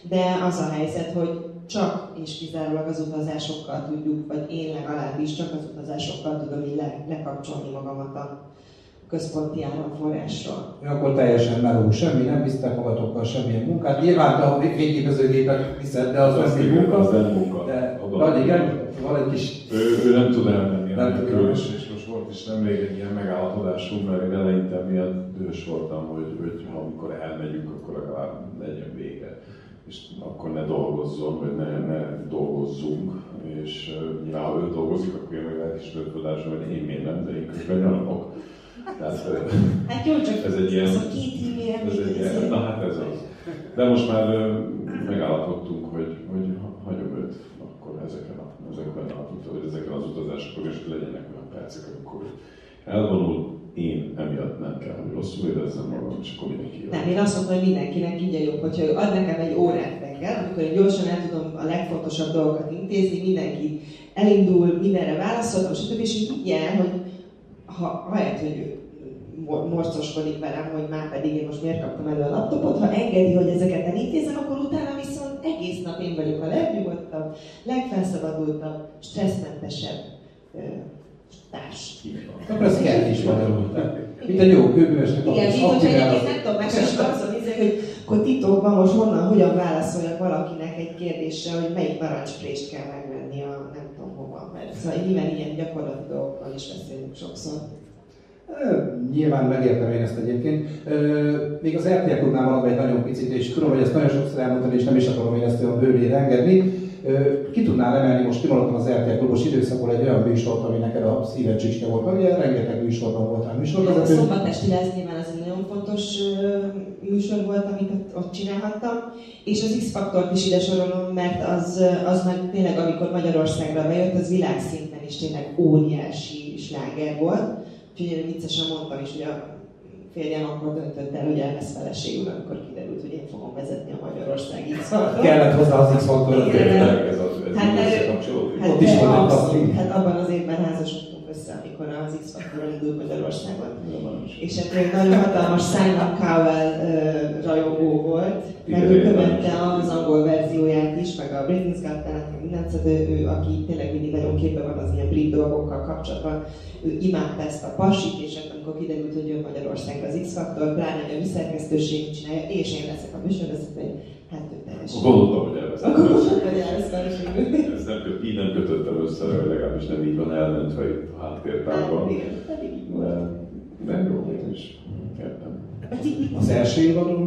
de az a helyzet, hogy csak és kizárólag az utazásokkal tudjuk, vagy én legalábbis csak az utazásokkal tudom így le, lekapcsolni magamat a központi államforrásról. Én akkor teljesen meló, semmi, nem visztek magatokkal semmilyen munkát. Nyilván te a fényképezőgépet viszed, de az lesz egy munka. Az nem munka. De, de igen, van egy kis... Ő, ő nem tud elmenni nem tud elmenni. És, és most volt is nemrég egy ilyen megállapodásunk, mert én eleinte milyen dős voltam, hogy, hogy ha amikor elmegyünk, akkor legalább legyen vége. és akkor ne dolgozzon, vagy ne, ne dolgozzunk, és nyilván, ha ő dolgozik, akkor én meg elkismertudásra, hogy én még nem, de én közben nyaralok. Tehát, hát jó, csak ez egy ilyen, az a két ilyen, na hát ez az. De most már megállapodtunk, hogy, hogy hagyom őt akkor ezeken a, ezekben a, ezeken az utazásokon, és legyenek olyan percek, amikor elvonul. Én emiatt nem kell, hogy rosszul érezzem magam, és akkor mindenki jól. Nem, én azt mondom, hogy mindenkinek így a jobb, hogyha ő ad nekem egy órát reggel, amikor én gyorsan el tudom a legfontosabb dolgokat intézni, mindenki elindul, mindenre válaszoltam, stb. És így jel, hogy ha ahelyett, hogy ő morcoskodik velem, hogy már pedig én most miért kaptam elő a laptopot, ha engedi, hogy ezeket elintézem, akkor utána viszont egész nap én vagyok a legnyugodtabb, legfelszabadultabb, stresszmentesebb társ. Ez kell is magyarul. Mint a jó kőművesnek a kis aktiválás. Igen, így, hogyha nem tudom, más is kapszol, nézzük, hogy akkor titokban most honnan, hogyan válaszoljak valakinek egy kérdésre, hogy melyik narancsprést kell megvenni a nem tudom hova, mert szóval nyilván ilyen gyakorlati dolgokról is beszélünk sokszor. Nyilván megértem én ezt egyébként. Még az er té el Klubnál maradva egy nagyon picit, és tudom, hogy ezt nagyon sokszor elmondani, és nem is akarom én ezt olyan bővére engedni. Ki tudnál emelni most pillanatban az er té el Klubos időszakból egy olyan műsort, ami neked a szíved csücske volt, mert ugye rengeteg műsorban voltál műsorban. Hát a Szombatesti lesz nyilván az egy nagyon fontos műsor volt, amit ott csinálhattam, és az X-Faktort is ide sorolom, mert az, az meg tényleg, amikor Magyarországra bejött, az világszinten is tényleg óriási sláger volt. Úgyhogy én viccesen mondtam is, hogy a férjem akkor döntött el, hogy elvesz feleségül, amikor kiderült, hogy én fogom vezetni a Magyarország X-Faktor. Kellett hozzá az X-Faktor, tényleg ez az összekapcsolódik. Hát, hát, hát, hát abban az évben házasodtunk össze, amikor az X-Faktor indult Magyarországon. És hát egy nagyon hatalmas Simon Cowell uh, rajongó volt, meg ő követte az angol verzióját is, meg a Britain's Got Talent, mindent, szóval ő, aki tényleg mindig nagyon képben van az ilyen brit dolgokkal kapcsolatban, ő imádta ezt a pasit, és akkor kiderült, hogy jön Magyarországra az X-Faktor, pláne a műszerkesztőség csinálja, és én leszek a műsorvezető, hát ő teljesen. Gondoltam, hogy elvesz. Gondoltam, hogy elvesz feleségül. Ezt nem, így nem kötöttem össze, hogy legalábbis nem így van elmentve itt a háttértárban. Igen, pedig így volt. Nem jól, én is értem. Az első évadon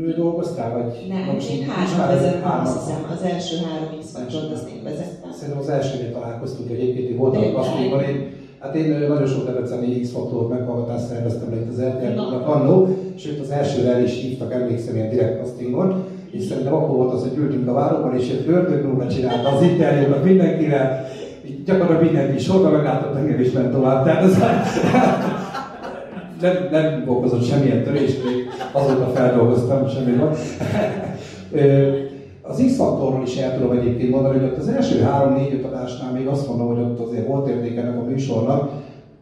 ő dolgoztál, vagy? Nem, én három vezettem, azt hiszem, az első három X-Faktort, azt én vezettem. Szerintem az elsőnél találkoztunk egyébként, voltam kasztóban, én Hát én nagyon sok debreceni X-Faktort meghallgatást szerveztem le itt az er té el-nek annó, sőt az elsővel is hívtak, emlékszem ilyen direkt castingon, és szerintem akkor volt az, hogy ültünk a váróban, és egy Fürdők Nóra csinálta az interjúnak mindenkivel, így gyakorlatilag mindenki sorban meglátott engem, és ment tovább, tehát az nem, nem okozott semmilyen törést, még azóta feldolgoztam, semmi van. Az X-Faktorról is el tudom egyébként mondani, hogy ott az első három-négy-öt adásnál még azt mondom, hogy ott azért volt értékenek a műsornak.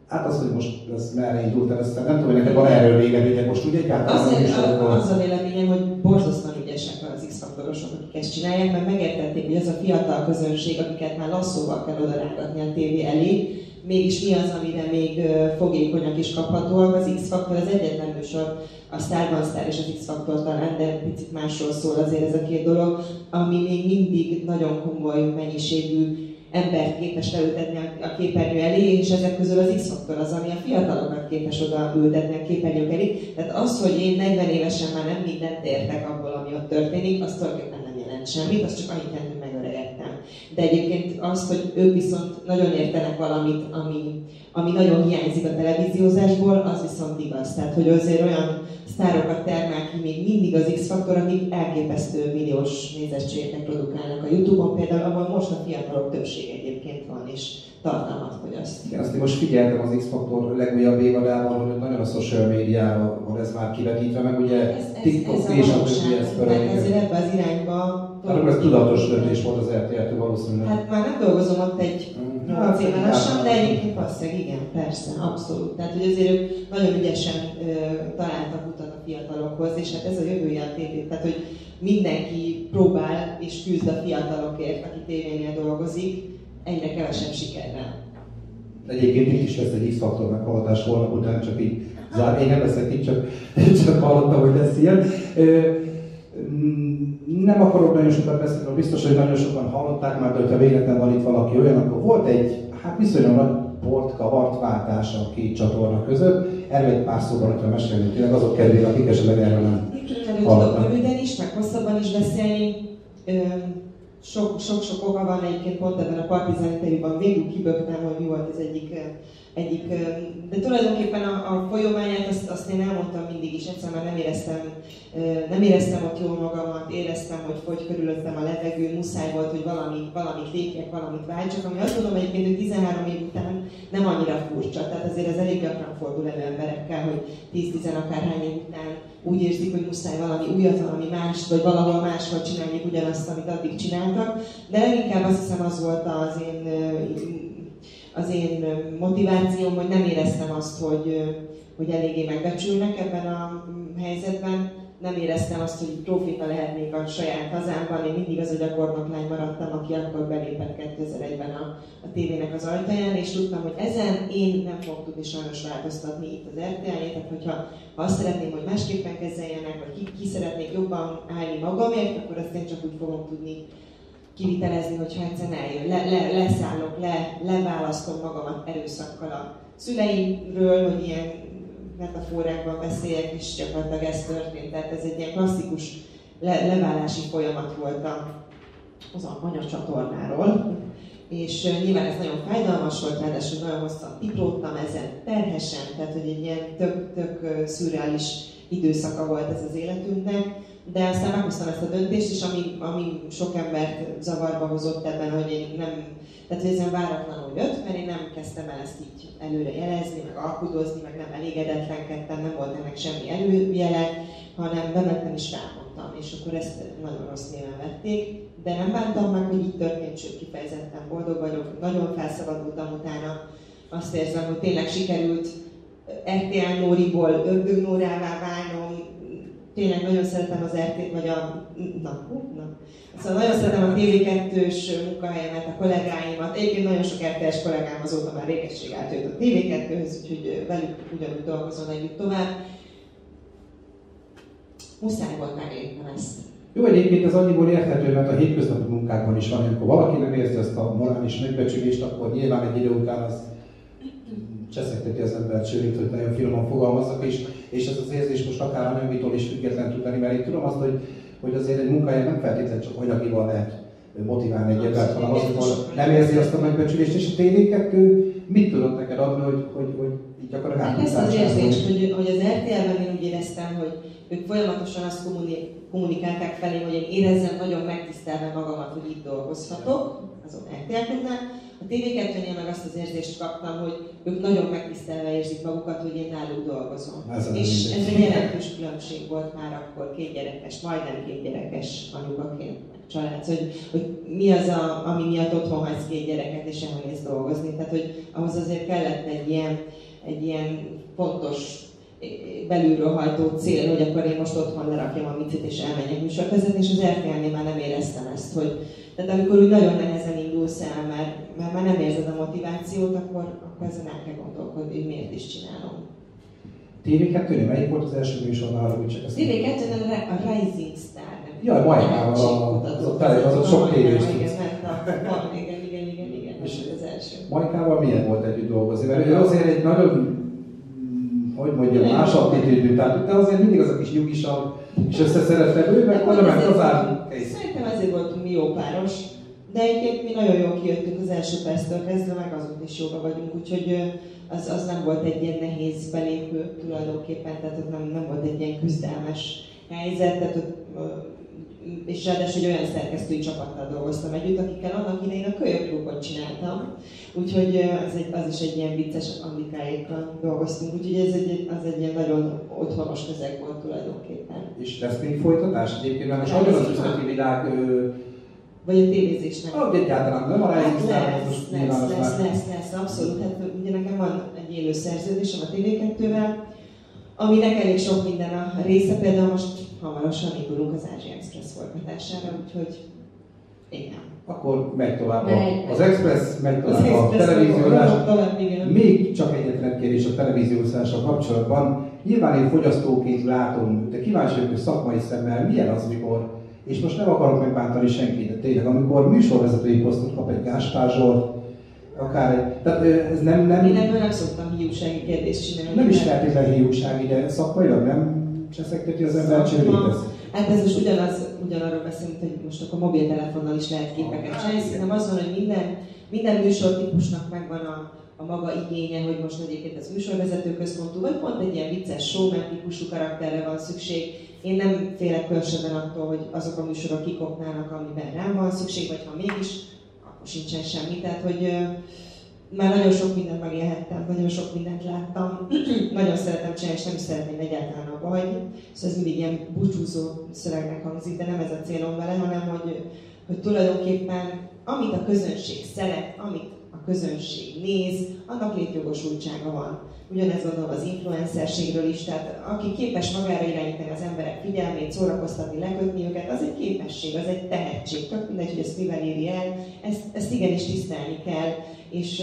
Hát az, hogy most ez merre indult el, aztán nem tudom, hogy neked van erről vélemények most úgy egyáltalán az a műsorokról. Az a véleményem, hogy borzasztóan ügyesek az X-Faktorosok, akik ezt csinálják, mert megértették, hogy az a fiatal közönség, akiket már lasszóval kell odarángatni a tévé elé, mégis mi az, amire még fogékonyak is kaphatóak. Az X-Faktor az egyetlen műsor, a Starban Star és az X-Faktor talán, de picit másról szól azért ez a két dolog, ami még mindig nagyon komoly mennyiségű embert képes leültetni a képernyő elé, és ezek közül az X-Faktor az, ami a fiatalokat képes oda ültetni a képernyők elé. Tehát az, hogy én negyven évesen már nem mindent értek abból, ami ott történik, az tulajdonképpen nem jelent semmit, az csak annyit jelent, hogy megöregettem. De egyébként az, hogy ők viszont nagyon értenek valamit, ami, ami nagyon hiányzik a televíziózásból, az viszont igaz. Tehát, hogy azért olyan sztárokat termel ki még mindig az X-Faktor, akik elképesztő milliós nézettségeknek produkálnak a YouTube-on, például ahol most a fiatalok többsége egyébként van, és tartalmat fogyaszt. Igen, azt én most figyeltem az X-Faktor legújabb évadában, hogy nagyon a social médiára van ez már kivetítve, meg ugye ez, ez, TikTok és a többi ezt pöröljük. Ezért ebbe az irányba... Akkor ez tudatos döntés volt az er té el-től valószínűleg. Hát már nem dolgozom ott egy cégen lassan, de egyébként passzeg, igen, persze, abszolút. Tehát, hogy azért ők nagyon ügyesen ö, találtak utat a fiatalokhoz, és hát ez a jövője a tévét. Tehát, hogy mindenki próbál és küzd a fiatalokért, aki tévénél dolgozik, egyre kevesebb sikerrel. Egyébként itt is lesz egy X-Faktor meghallgatás holnap után, csak így zár. Én nem leszek itt, csak, csak hallottam, hogy lesz ilyen. Ö, Nem akarok nagyon sokat beszélni, biztos, hogy nagyon sokan hallották már, de hogyha véletlen van itt valaki olyan, akkor volt egy hát viszonylag nagy port kavart váltása a két csatorna között. Erről egy pár szóban, hogyha mesélni tényleg azok kedvére, akik esetleg erről nem hallottak. Én tudom, röviden is, meg hosszabban akartam is beszélni, sok-sok oka van, egyébként pont ebben a partizán interjúban végül kiböktem, hogy mi volt az egyik, egyik de tulajdonképpen a, a folyamányát azt, azt én elmondtam mindig is, egyszerűen nem éreztem, nem éreztem ott jól magamat, éreztem, hogy fogy körülöttem a levegő, muszáj volt, hogy valamit, valamit lépjek, valamit váltsak, ami azt mondom, hogy még tizenhárom év után nem annyira furcsa, tehát azért ez elég gyakran fordul elő emberekkel, hogy tíz-tíz akárhány év után úgy érzik, hogy muszáj valami újat, valami mást, vagy valahol máshol csinálni ugyanazt, amit addig csináltak, de leginkább azt hiszem az volt az én, az én motivációm, hogy nem éreztem azt, hogy, hogy eléggé megbecsülnek ebben a helyzetben, nem éreztem azt, hogy trófita lehetnék a saját hazámban, én mindig az a gyakornoklány maradtam, aki akkor belépett kétezer-egyben a, a tévének az ajtaján, és tudtam, hogy ezen én nem fogok tudni sajnos változtatni itt az er té el-nél, tehát hogyha ha azt szeretném, hogy másképpen kezeljenek, vagy ki, ki szeretnék jobban állni magamért, akkor azt én csak úgy fogom tudni kivitelezni, hogyha egyszerűen eljön, le, le, leszállok, le, leválasztom magamat erőszakkal a szüleimről, hogy ilyen metaforákban beszéljek, és gyakorlatilag ez történt. Tehát ez egy ilyen klasszikus le leválási folyamat volt az anyacsatornáról. És uh, nyilván ez nagyon fájdalmas volt, ráadásul nagyon hosszan tipróttam ezen terhesen, tehát hogy egy ilyen tök, tök uh, szürreális időszaka volt ez az életünknek. De aztán meghoztam ezt a döntést, és ami, ami sok embert zavarba hozott ebben, hogy én nem, tehát ezen váratlanul jött, mert én nem kezdtem el ezt így előre jelezni, meg alkudozni, meg nem elégedetlenkedtem, nem volt ennek semmi előjele, hanem bementem és rámondtam, és akkor ezt nagyon rossz néven vették. De nem bántam meg, hogy így történt, sőt kifejezetten boldog vagyok, nagyon felszabadultam utána, azt érzem, hogy tényleg sikerült er té el Nóriból Ördög Nórává válnom. Tényleg nagyon szeretem az er té el, vagy a... Na, na. Szóval nagyon szeretem a té vé kettős munkahelyemet, a kollégáimat. Egyébként nagyon sok er té el-es kollégám azóta már régesség átjött a té vé kettőhöz, úgyhogy velük ugyanúgy dolgozom együtt tovább. Muszáj volt meglépnem ezt. Jó, egyébként ez annyiból érthető, mert a hétköznapi munkákban is van, amikor valaki nem érzi ezt a morális megbecsülést, akkor nyilván egy idő után az cseszekteti az ember sőt, hogy nagyon finoman fogalmazzak is, és ez az érzés most akár a nőmitől is független tud lenni, mert én tudom azt, hogy, hogy azért egy munkahelyen nem feltétlenül csak anyagival lehet motiválni egy embert, hanem azokból nem érzi azt a megbecsülést, és a té vé kettő mit tudott neked adni, hogy, hogy, hogy így gyakorlatilag átmutatásában? Hát ez az érzés, hogy, hogy az er té el-ben én úgy éreztem, hogy ők folyamatosan azt kommunikálták felém, hogy én érezzem nagyon megtisztelve magamat, hogy itt dolgozhatok, azon er té el-nél. A té vé kettőnél meg azt az érzést kaptam, hogy ők nagyon megtisztelve érzik magukat, hogy én náluk dolgozom. Ez és ez egy jelentős különbség volt már akkor két gyerekes, majdnem két gyerekes anyukaként család, hogy, hogy mi az, a, ami miatt otthon hagysz két gyereket és elmész dolgozni. Tehát, hogy ahhoz azért kellett egy ilyen, egy ilyen fontos belülről hajtó cél, hogy akkor én most otthon lerakjam a micit és elmenjek műsorvezetni, és az er té el-nél már nem éreztem ezt, hogy tehát amikor úgy nagyon nehezen indulsz el, mert, mert már nem érzed a motivációt, akkor, akkor ezen el kell gondolkodni, hogy miért is csinálom. té vé kettőnél melyik volt az első műsornál, hogy csak ezt... té vé kettőnél a Rising Star. Jaj, Majkával, az ott sok tévés tudsz. Igen, igen, igen, igen, ez az első. Majkával milyen volt együtt dolgozni? Mert ő azért egy nagyon, hogy mondjam, más attitűdű, tehát te azért mindig az a kis nyugisabb, és összeszeretve ő, meg oda meg tovább. Szerintem ezért voltunk mi jó páros, de egyébként mi nagyon jól kijöttünk az első perctől kezdve, meg azóta is jóba vagyunk, úgyhogy az, az nem volt egy ilyen nehéz belépő tulajdonképpen, tehát ott nem, nem volt egy ilyen küzdelmes helyzet, tehát ott, és ráadásul egy olyan szerkesztői csapattal dolgoztam együtt, akikkel annak idején a kölyökklubot csináltam. Úgyhogy az, egy, az is egy ilyen vicces amikáékkal dolgoztunk, úgyhogy ez egy, az egy ilyen nagyon otthonos közeg volt tulajdonképpen. És lesz még folytatás egyébként, mert most nagyon az üzleti világ... Vagy a tévézésnek. Ah, egyáltalán nem a rájegyzőszállal, most nyilván az lesz, lesz, lesz, abszolút. Hát ugye nekem van egy élő szerződésem a té vé kettővel, aminek elég sok minden a része, például most hamarosan indulunk az Ázsia Expressz forgatására, úgyhogy én nem. Akkor megy tovább a, az Express, megy tovább az a televíziózás. Még csak egyetlen kérdés a televíziózással kapcsolatban. Nyilván én fogyasztóként látom, de kíváncsi vagyok, hogy szakmai szemmel milyen az, mikor, és most nem akarok megbántani senkit, de tényleg, amikor műsorvezetői posztot kap egy Gáspár Zsolt, akár egy, tehát ez nem... nem én ebből nem szoktam hiúsági kérdést csinálni. Nem is feltétlenül hiúság, de szakmailag nem? Cseszekteti az ember, csőrítesz. Hát ez most ugyanaz, ugyanarról beszélünk, hogy most akkor mobiltelefonnal is lehet képeket csinálni, hanem az van, hogy minden, minden műsortípusnak megvan a, a maga igénye, hogy most egyébként az műsorvezető központú, vagy pont egy ilyen vicces showman típusú karakterre van szükség. Én nem félek különösebben attól, hogy azok a műsorok kikopnának, amiben rám van szükség, vagy ha mégis, akkor sincsen semmi. Tehát, hogy már nagyon sok mindent megélhettem, nagyon sok mindent láttam, nagyon szeretem csinálni, és nem szeretném egyáltalán abba hagyni. Szóval ez mindig ilyen búcsúzó szövegnek hangzik, de nem ez a célom vele, hanem hogy, hogy tulajdonképpen amit a közönség szeret, amit a közönség néz, annak létjogosultsága van. Ugyanez gondolom az influencerségről is, tehát aki képes magára irányítani az emberek figyelmét, szórakoztatni, lekötni őket, az egy képesség, az egy tehetség. Tök mindegy, hogy ezt mivel éri el, ezt, ezt igenis tisztelni kell. És,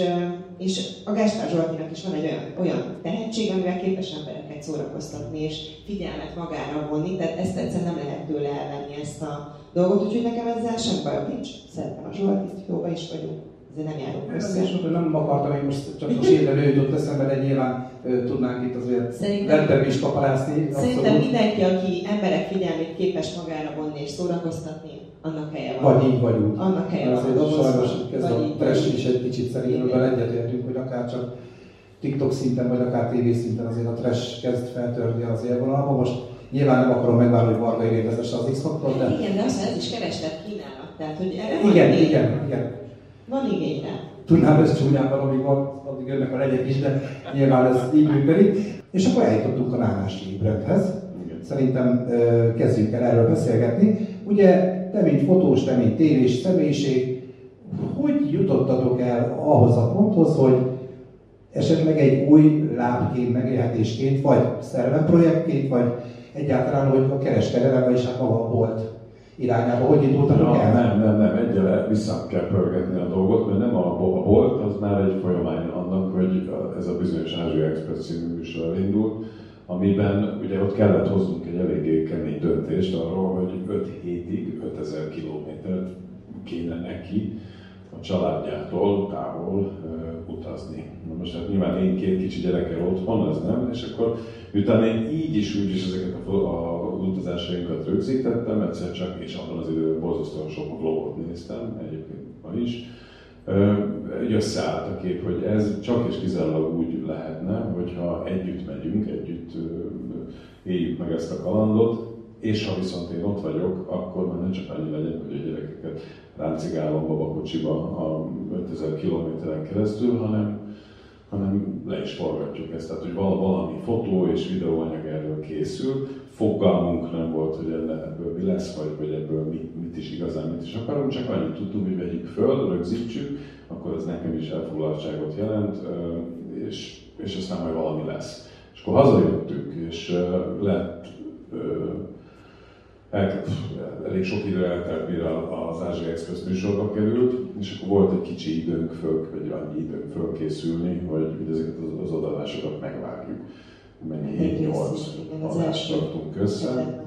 és a Gáspár Zsoltinak is van egy olyan, olyan tehetség, amivel képes embereket szórakoztatni és figyelmet magára vonni, tehát ezt egyszerűen nem lehet tőle elvenni ezt a dolgot, úgyhogy nekem ezzel sem bajom nincs. Szeretem a Zsoltit, jóba is vagyunk, ezért nem járunk össze. Én nem, nem akartam, én most csak most éppen ő jutott eszembe, de nyilván tudnánk itt azért rendben is kaparászni. Szerintem mindenki, aki emberek figyelmét képes magára vonni és szórakoztatni, annak helye van. Vagy így vagy úgy. Annak helye van. Sajnos ez a trash is egy kicsit szerintem egyetértünk, hogy akár csak TikTok szinten, vagy akár té vé szinten azért a trash kezd feltörni az élvonalba. Most nyilván nem akarom megvárni, hogy Marga Irén vezesse az X-Faktor, de... Igen, de aztán ez is kereslet kínálat, tehát hogy erre igen, van igen, igen. Van igényre. Tudnám, ez csúnyán valamíg van, addig jönnek a legyek is, de nyilván ez így működik. És akkor eljutottunk a nálási ébredhez. Szerintem kezdjünk el erről beszélgetni. Ugye te, mint fotós, te, mint tévés személyiség, hogy jutottatok el ahhoz a ponthoz, hogy esetleg egy új lábként, megélhetésként, vagy szerveprojektként, vagy egyáltalán, hogy a kereskedelem, és hát a volt irányába, hogy indultatok Na, el? Nem, nem, nem, egyre vissza kell pörgetni a dolgot, mert nem a volt, az már egy folyamány annak, hogy ez a bizonyos Ázsia Expressz című műsor indult, amiben ugye ott kellett hoznunk egy eléggé kemény döntést arról, hogy öt hétig ötezer kilométert kéne neki a családjától távol ö, utazni. Na most hát nyilván én két kicsi gyerekkel otthon, ez nem, és akkor miután én így is úgy is ezeket a, a, az utazásainkat rögzítettem, egyszer csak, és abban az időben borzasztóan sok Globot néztem, egyébként ma is, így összeállt a kép, hogy ez csak és kizárólag úgy lehetne, hogyha együtt megyünk, együtt éljük meg ezt a kalandot, és ha viszont én ott vagyok, akkor már ne csak annyi legyek, hogy a gyerekeket ráncigálom babakocsiba a ötezer kilométeren keresztül, hanem, hanem le is forgatjuk ezt. Tehát, hogy valami fotó és videóanyag erről készül, fogalmunk nem volt, hogy ebből mi lesz, vagy hogy ebből mit, mit is igazán, mit is akarunk, csak annyit tudtunk, hogy vegyük föl, rögzítsük, akkor ez nekem is elfoglaltságot jelent, és, és aztán majd valami lesz. És akkor hazajöttünk, és lett, el, elég sok idő eltelt, mire az Ázsia Expressz műsorba került, és akkor volt egy kicsi időnk föl, vagy annyi időnk fölkészülni, hogy ezeket az adásokat megvágjuk. Mennyi hét nyolc adást tartunk össze.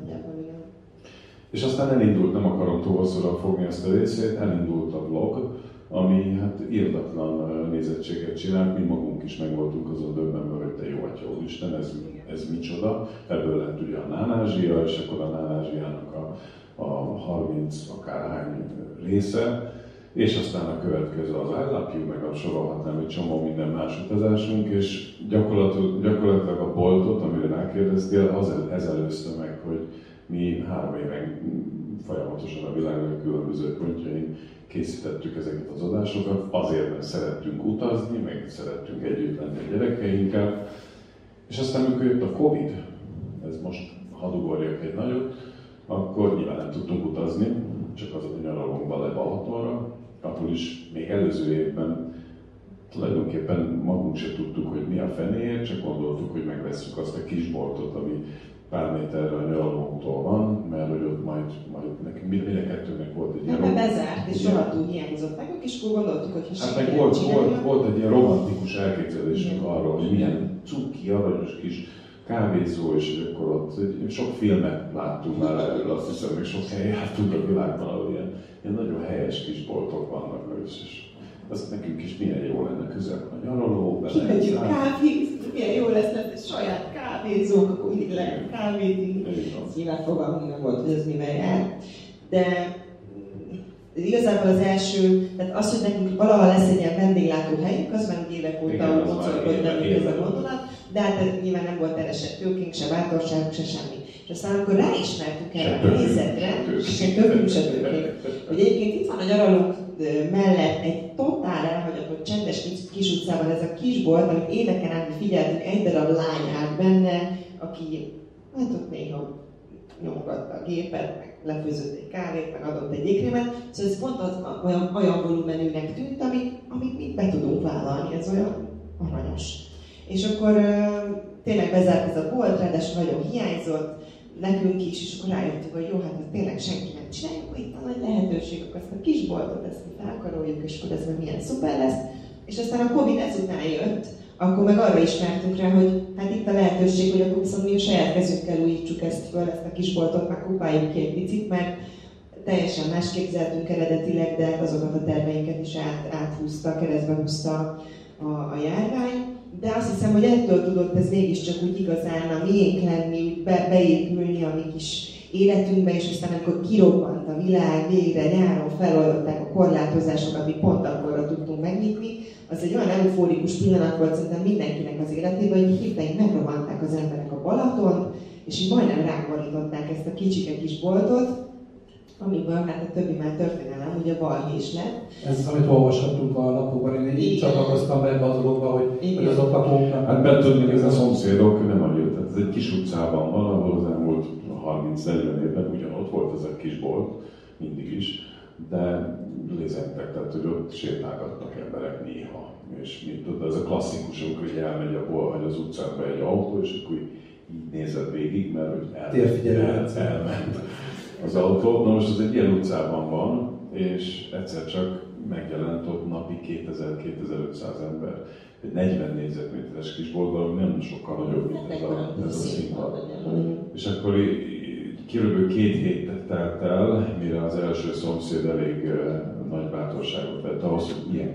És aztán elindult, nem akarom továbbszorra fogni ezt a részét, elindult a vlog, ami hát írdatlan nézettséget csinált, mi magunk is meg voltunk azon döbbenve, hogy te jó atya, úristen, ez, ez micsoda. Ebből lett ugye a Nánázsia, és akkor a Nánázsiának a, a harminc akárhány része, és aztán a következő az I Love You, meg a sorolhatnám egy csomó minden más utazásunk, és gyakorlatilag a boltot, amire rákérdeztél, az ez előzte meg, hogy mi három éven folyamatosan a világ különböző pontjain készítettük ezeket az adásokat, azért, mert szerettünk utazni, meg szerettünk együtt lenni a gyerekeinkkel, és aztán amikor jött a Covid, ez most hadd ugorjak egy nagyot, akkor nyilván nem tudtunk utazni, csak az a nyaralónkban le Balatonra, attól is még előző évben tulajdonképpen magunk se tudtuk, hogy mi a fenéért, csak gondoltuk, hogy megvesszük azt a kisboltot, ami pár méterre a nyaralónktól van, mert hogy ott majd, majd nekünk, mind a kettőnek volt egy ilyen... Nem, mert bezárt, és soha túl hiányzott nekünk, és úgy gondoltuk, hogy ha hát meg volt, volt, volt egy ilyen romantikus elképzelésünk arról, hogy milyen cuki, aranyos kis kávézó, és akkor ott sok filmet láttunk már előre, azt hiszem, még sok helyen jártunk a világban, ahol ilyen, ilyen nagyon helyes kis boltok vannak, és az nekünk is milyen jó lenne közöbb a nyaraló, kimegyünk kávézni, milyen jó lesz, lesz saját kávézók, akkor mindig lehet kávézni. Nyilván fogalmunk nem volt, hogy ez mivel jár. De igazából az első, tehát az, hogy nekünk valaha lesz egy ilyen vendéglátóhelyünk, az már évek óta mocorgott ez a gondolat, de hát nyilván nem volt erre se tőkénk, se bátorságunk, se semmi. És aztán amikor ráismertük erre a nézetre, se többünk, se többünk. Ugye egyébként itt van a nyaralók mellett egy totál elhagyatott csendes kis utcában ez a kisbolt, amit éveken át figyeltük, egy darab lány állt benne, aki hát ott néha nyomogatta a gépet, meg lefőzött egy kávét, meg adott egy ékrémet. Szóval ez pont az olyan, olyan volumenűnek tűnt, amit, amit mi be tudunk vállalni, ez olyan aranyos. És akkor tényleg bezárt ez a bolt, ráadásul nagyon hiányzott nekünk is, és akkor rájöttük, hogy jó, hát ez tényleg senki nem csinálja, akkor itt a nagy lehetőség, akkor ezt a kisboltot, ezt mi felkaroljuk, és akkor ez meg milyen szuper lesz. És aztán a Covid ezután jött, akkor meg arra ismertünk rá, hogy hát itt a lehetőség, hogy akkor viszont mi a saját kezünkkel újítsuk ezt föl, ezt a kisboltot, meg kupáljuk ki egy picit, mert teljesen más képzeltünk eredetileg, de azokat a terveinket is át, áthúzta, keresztbe húzta a, a járvány. De azt hiszem, hogy ettől tudott ez mégiscsak úgy igazán a miénk lenni, be, beépülni a mi kis életünkbe, és aztán amikor kirobbant a világ, végre nyáron feloldották a korlátozásokat, mi pont akkorra tudtunk megnyitni, az egy olyan eufórikus pillanat volt szerintem mindenkinek az életében, hogy hirtelen megrohanták az emberek a Balatont, és így majdnem rákorították ezt a kicsike kis boltot, amiből hát a többi már történelem, ugye Balhé is lett. Ez az, amit olvashattunk a lapokban, én így csatlakoztam be ebbe a dologba, hogy, hogy az oktatóknak... Hát be tudnék, ez a szomszédok nem annyira, tehát ez egy kis utcában van, ahol az elmúlt harminc-negyven évben ugyanott volt ez a kisbolt, mindig is, de lézentek, tehát hogy ott sétálgatnak emberek néha. És mint tudod, ez a klasszikusunk, hogy elmegy a bol, vagy az utcába egy autó, és akkor így nézed végig, mert hogy elment, elment az autó. Na most ez egy ilyen utcában van, és egyszer csak megjelent ott napi kétezer-kétezer-ötszáz ember. Egy negyven négyzetméteres kisboltban, nem sokkal nagyobb, mint ez a, ez a színpad. És akkor körülbelül két hétet telt el, mire az első szomszéd elég nagy bátorságot vett ahhoz, hogy ilyen,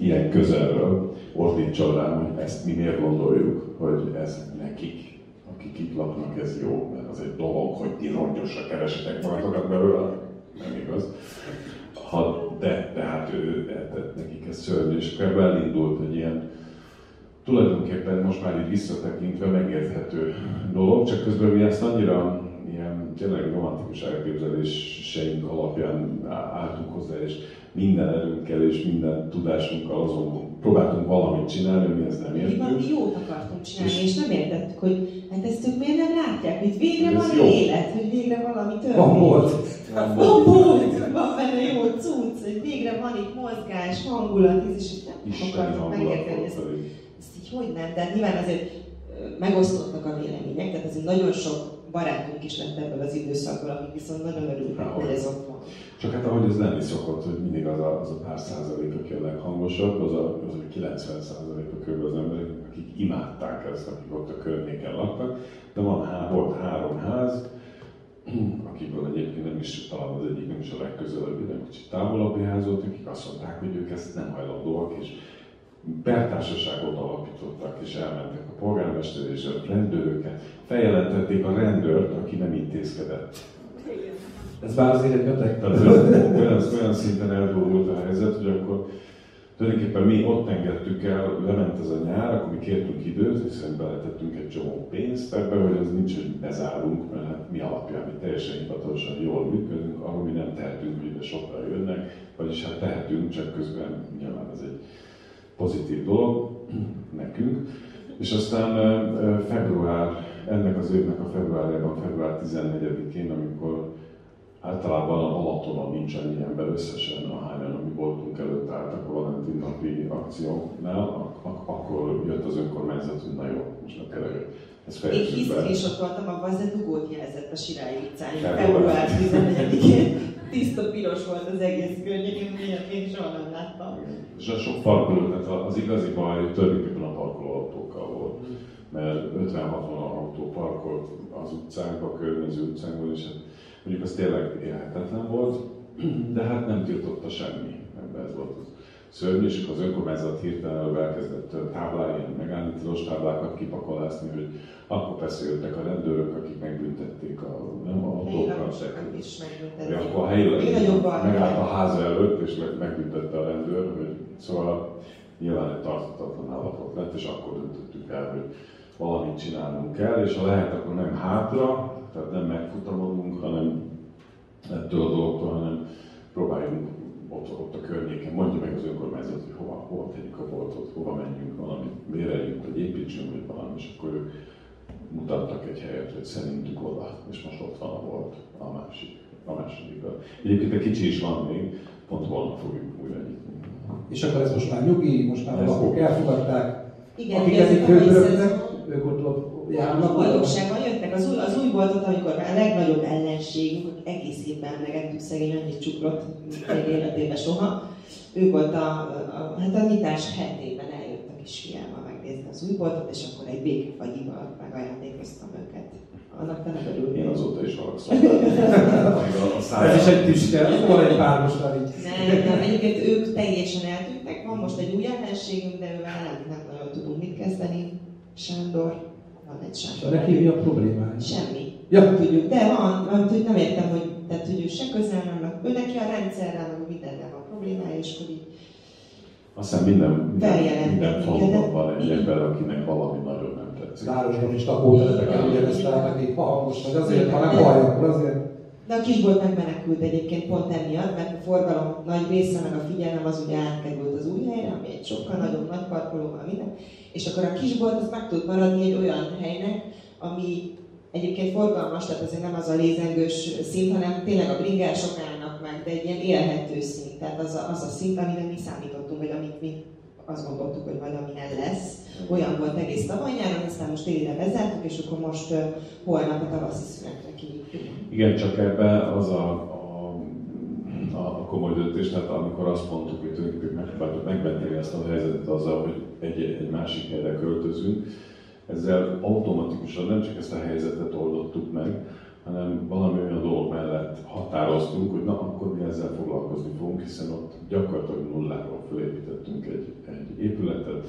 ilyen közelről ordítson rám, hogy ezt mi miért gondoljuk, hogy ez nekik, akik itt laknak, ez jó, mert az egy dolog, hogy ti rongyosra keresitek magatokat belőle, nem igaz. Ha, de, de hát ő eltett nekik ez szörnyű, és akkor elindult egy ilyen, tulajdonképpen most már így visszatekintve megérthető dolog, csak közben mi ezt annyira ilyen tényleg romantikus elképzeléseink alapján álltunk hozzá, és minden erőnkkel és minden tudásunkkal azon próbáltunk valamit csinálni, mi ezt nem értünk. Valami jót akartunk csinálni, és, és nem értettük, hogy hát ezt ők miért nem látják, hogy végre van jó élet, hogy végre valami történik. Van volt! Van volt! Van benne jó cucc, hogy végre van itt mozgás, hangulat, és nem akartuk megérteni ezt. Ezt így hogy nem, de nyilván azért megosztottak a vélemények, tehát azért nagyon sok barátunk is lett ebből az időszakból, akik viszont nagyon örülnek, hogy ez ott van. Csak hát ahogy ez lenni szokott, hogy mindig az a, az a pár százalék, aki a leghangosabb, az a, az a kilencven százalék körül az emberek, akik imádták ezt, akik ott a környéken laktak, de van há, volt három ház, akikből egyébként nem is, talán az egyik nem is a legközelebbi, nem kicsit távolabbi ház volt, akik azt mondták, hogy ők ezt nem hajlandóak, és pertársaságot alapítottak, és elmentek a polgármester és a rendőröket, feljelentették a rendőrt, aki nem intézkedett. Ez már az életetek? Olyan szinten eldurult a helyzet, hogy akkor tulajdonképpen mi ott engedtük el, lement ez a nyár, akkor mi kértünk időt, hiszen beletettünk egy csomó pénzt ebbe, hogy az nincs, hogy bezárunk, mert hát mi alapján, mi teljesen hivatalosan jól működünk, ahol mi nem tehetünk, hogy ide sokan jönnek, vagyis hát tehetünk, csak közben nyilván ez egy pozitív dolog nekünk, és aztán február, ennek az évnek a februárjában, február tizennegyedikén, amikor általában a Balatonon nincs annyi ember összesen, ahányan, ami voltunk előtt álltak a Valentin napi akciónál, ak- ak- akkor jött az önkormányzat, hogy na jó, most meg kell előtt. Én hiszek is ott voltam, abban azért dugót jelzett a Sirály utcán, február tizennegyedikén. Tiszta piros volt az egész környék, miért én soha nem láttam. És a sok parkoló, tehát az igazi baj tulajdonképpen a parkolóautókkal volt. Mert ötven-hatvan autó parkolt az utcánkban, a környező utcánkban, és hát mondjuk az tényleg élhetetlen volt, de hát nem tiltotta semmi, ebben ez volt az szörnyű, és az önkormányzat hirtelen elkezdett tábláján, megállítilos táblákat kipakolászni, hogy akkor persze jöttek a rendőrök, akik megbüntették a autókat, de akkor a helyileg megállt a háza előtt, és megbüntette a rendőr, hogy szóval nyilván egy tarthatatlan állapot lett, és akkor döntöttük el, hogy valamit csinálnunk kell, és ha lehet, akkor nem hátra, tehát nem megfutamodunk, hanem ettől a dologtól, hanem próbáljunk ott, ott a környéken, mondja meg az önkormányzat, hogy hova, hova tegyük a boltot, hova menjünk, valamit méreljünk, vagy építsünk, vagy valami, és akkor ők mutattak egy helyet, hogy szerintük oda, és most ott van a bolt, a másik, a másodikra. Egyébként egy kicsi is van még, pont holnap fogjuk újra nyitni. És akkor ez most már nyugi, most már lakók elfogadták, igen, akik ezért hőzöltek, ők ott, ott járnak. Boldogságban jöttek, az új, az új boltot, amikor már a legnagyobb ellenségünk, egész évben megettük szegény annyit csukrot, egy életében soha, ők volt a, a, hát a nyitás hetében eljött a kisfiámmal megnézni az új boltot, és akkor egy békefagyival megajándékoztam őket. Annak te nem örülnél. Én azóta is haragszom. Ez is egy tüske, akkor egy párosnál így. Nem, nem, egyébként ők teljesen eltűntek, van most egy új ellenségünk, de ővel nem, nem nagyon tudunk mit kezdeni. Sándor, van egy Sándor. Neki mi a problémája? Semmi. Ja. Tudjuk, de van, amit nem értem, hogy, tehát, hogy ő se közel nem, ő neki a rendszerrel, meg mindenre van problémája, és hogy így... Aztán minden, minden, minden faluban van egy ember, akinek valami nagyon nem tetszik. Városban is lakótelepeken ugyanezt látnak, így hangos, meg azért, ha nem hallja, akkor azért... De a kisbolt megmenekült egyébként pont emiatt, mert a forgalom nagy része, meg a figyelem az ugye átkerült az új helyre, ami egy sokkal nagyobb nagy parkolóval minden, és akkor a kisbolt az meg tud maradni egy olyan helynek, ami egyébként forgalmas, tehát azért nem az a lézengős szint, hanem tényleg a bringer sokának meg, de egy ilyen élhető szint, tehát az a, az a szint, amire mi számítottunk, vagy amit mi azt gondoltuk, hogy majd amilyen lesz. Olyan volt egész tavaly nyáron, aztán most télire bezártuk, és akkor most uh, holnap a tavaszi szünetre kinyitjuk. Igen, csak ebben az a, a, a komoly döntés, tehát amikor azt mondtuk, hogy tulajdonképpen megmenteni ezt a helyzetet azzal, hogy egy, egy másik helyre költözünk, ezzel automatikusan nem csak ezt a helyzetet oldottuk meg, hanem valami olyan dolog mellett határoztunk, hogy na, akkor mi ezzel foglalkozni fogunk, hiszen ott gyakorlatilag nulláról felépítettünk egy, egy épületet,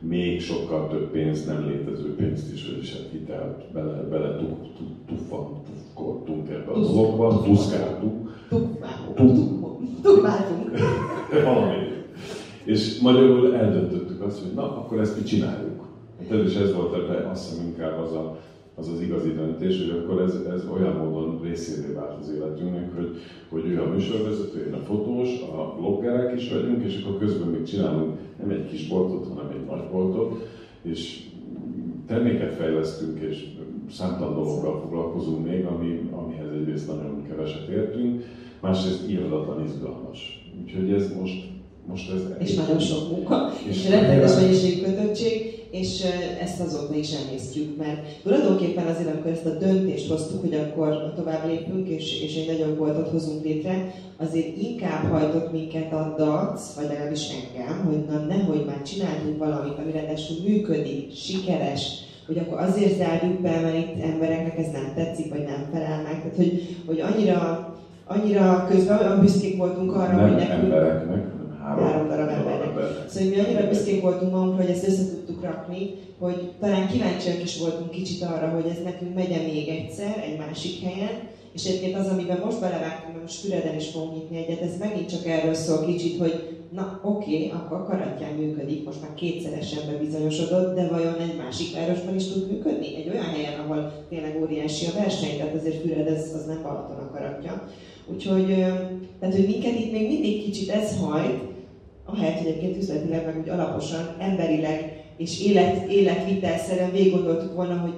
még sokkal több pénzt, nem létező pénzt is, vagyis hát hitelt bele, bele tuffantunk ebbe a dologba, tuszkáltuk. Tukmáltunk. De valami. És magyarul eldöntöttük azt, hogy na, akkor ezt mi csináljuk. Tehát is ez volt ebben, azt hiszem inkább az a az az igazi döntés, hogy akkor ez, ez olyan módon részévé vált az életünknek, hogy, hogy ő a műsorvezető, én a fotós, a bloggerek is vagyunk, és akkor közben még csinálunk nem egy kis boltot, hanem egy nagy boltot, és terméket fejlesztünk, és számtalan dologgal foglalkozunk még, ami, amihez egyrészt nagyon keveset értünk, másrészt irdatlan izgalmas. Úgyhogy ez most, most ez... És nagyon sok munka, és rettenetes mennyiségű kötöttség. És ezt azóta is emésztjük, mert tulajdonképpen azért, amikor ezt a döntést hoztuk, hogy akkor tovább lépünk, és, és egy nagyon boltot hozunk létre, azért inkább hajtott minket a dac, vagy legalábbis engem, hogy na nehogy már csináltunk valamit, ami ráadásul működik, sikeres, hogy akkor azért zárjuk be, mert itt embereknek ez nem tetszik, vagy nem felel meg. Tehát, hogy, hogy annyira, annyira közben olyan büszkék voltunk arra, nem hogy nekünk... Embereknek. Három darab embernek. Szóval mi annyira büszkék voltunk magunkra, hogy ezt össze tudtuk rakni, hogy talán kíváncsiak is voltunk kicsit arra, hogy ez nekünk megye még egyszer, egy másik helyen. És egyébként az, amiben most belevágtunk, mert most Füreden is fogunk nyitni egyet, ez megint csak erről szól kicsit, hogy na oké, okay, akkor Karatján működik, most már kétszeresen bebizonyosodott, de vajon egy másik városban is tud működni? Egy olyan helyen, ahol tényleg óriási a verseny, tehát azért Füred ez, az nem Balaton a Karatja. Úgyhogy, tehát hogy minket itt még mindig kicsit ez hajt, ahelyett, hogy egyébként üzletileg, meg úgy alaposan, emberileg és élet, életvitelszerűen végig gondoltuk volna, hogy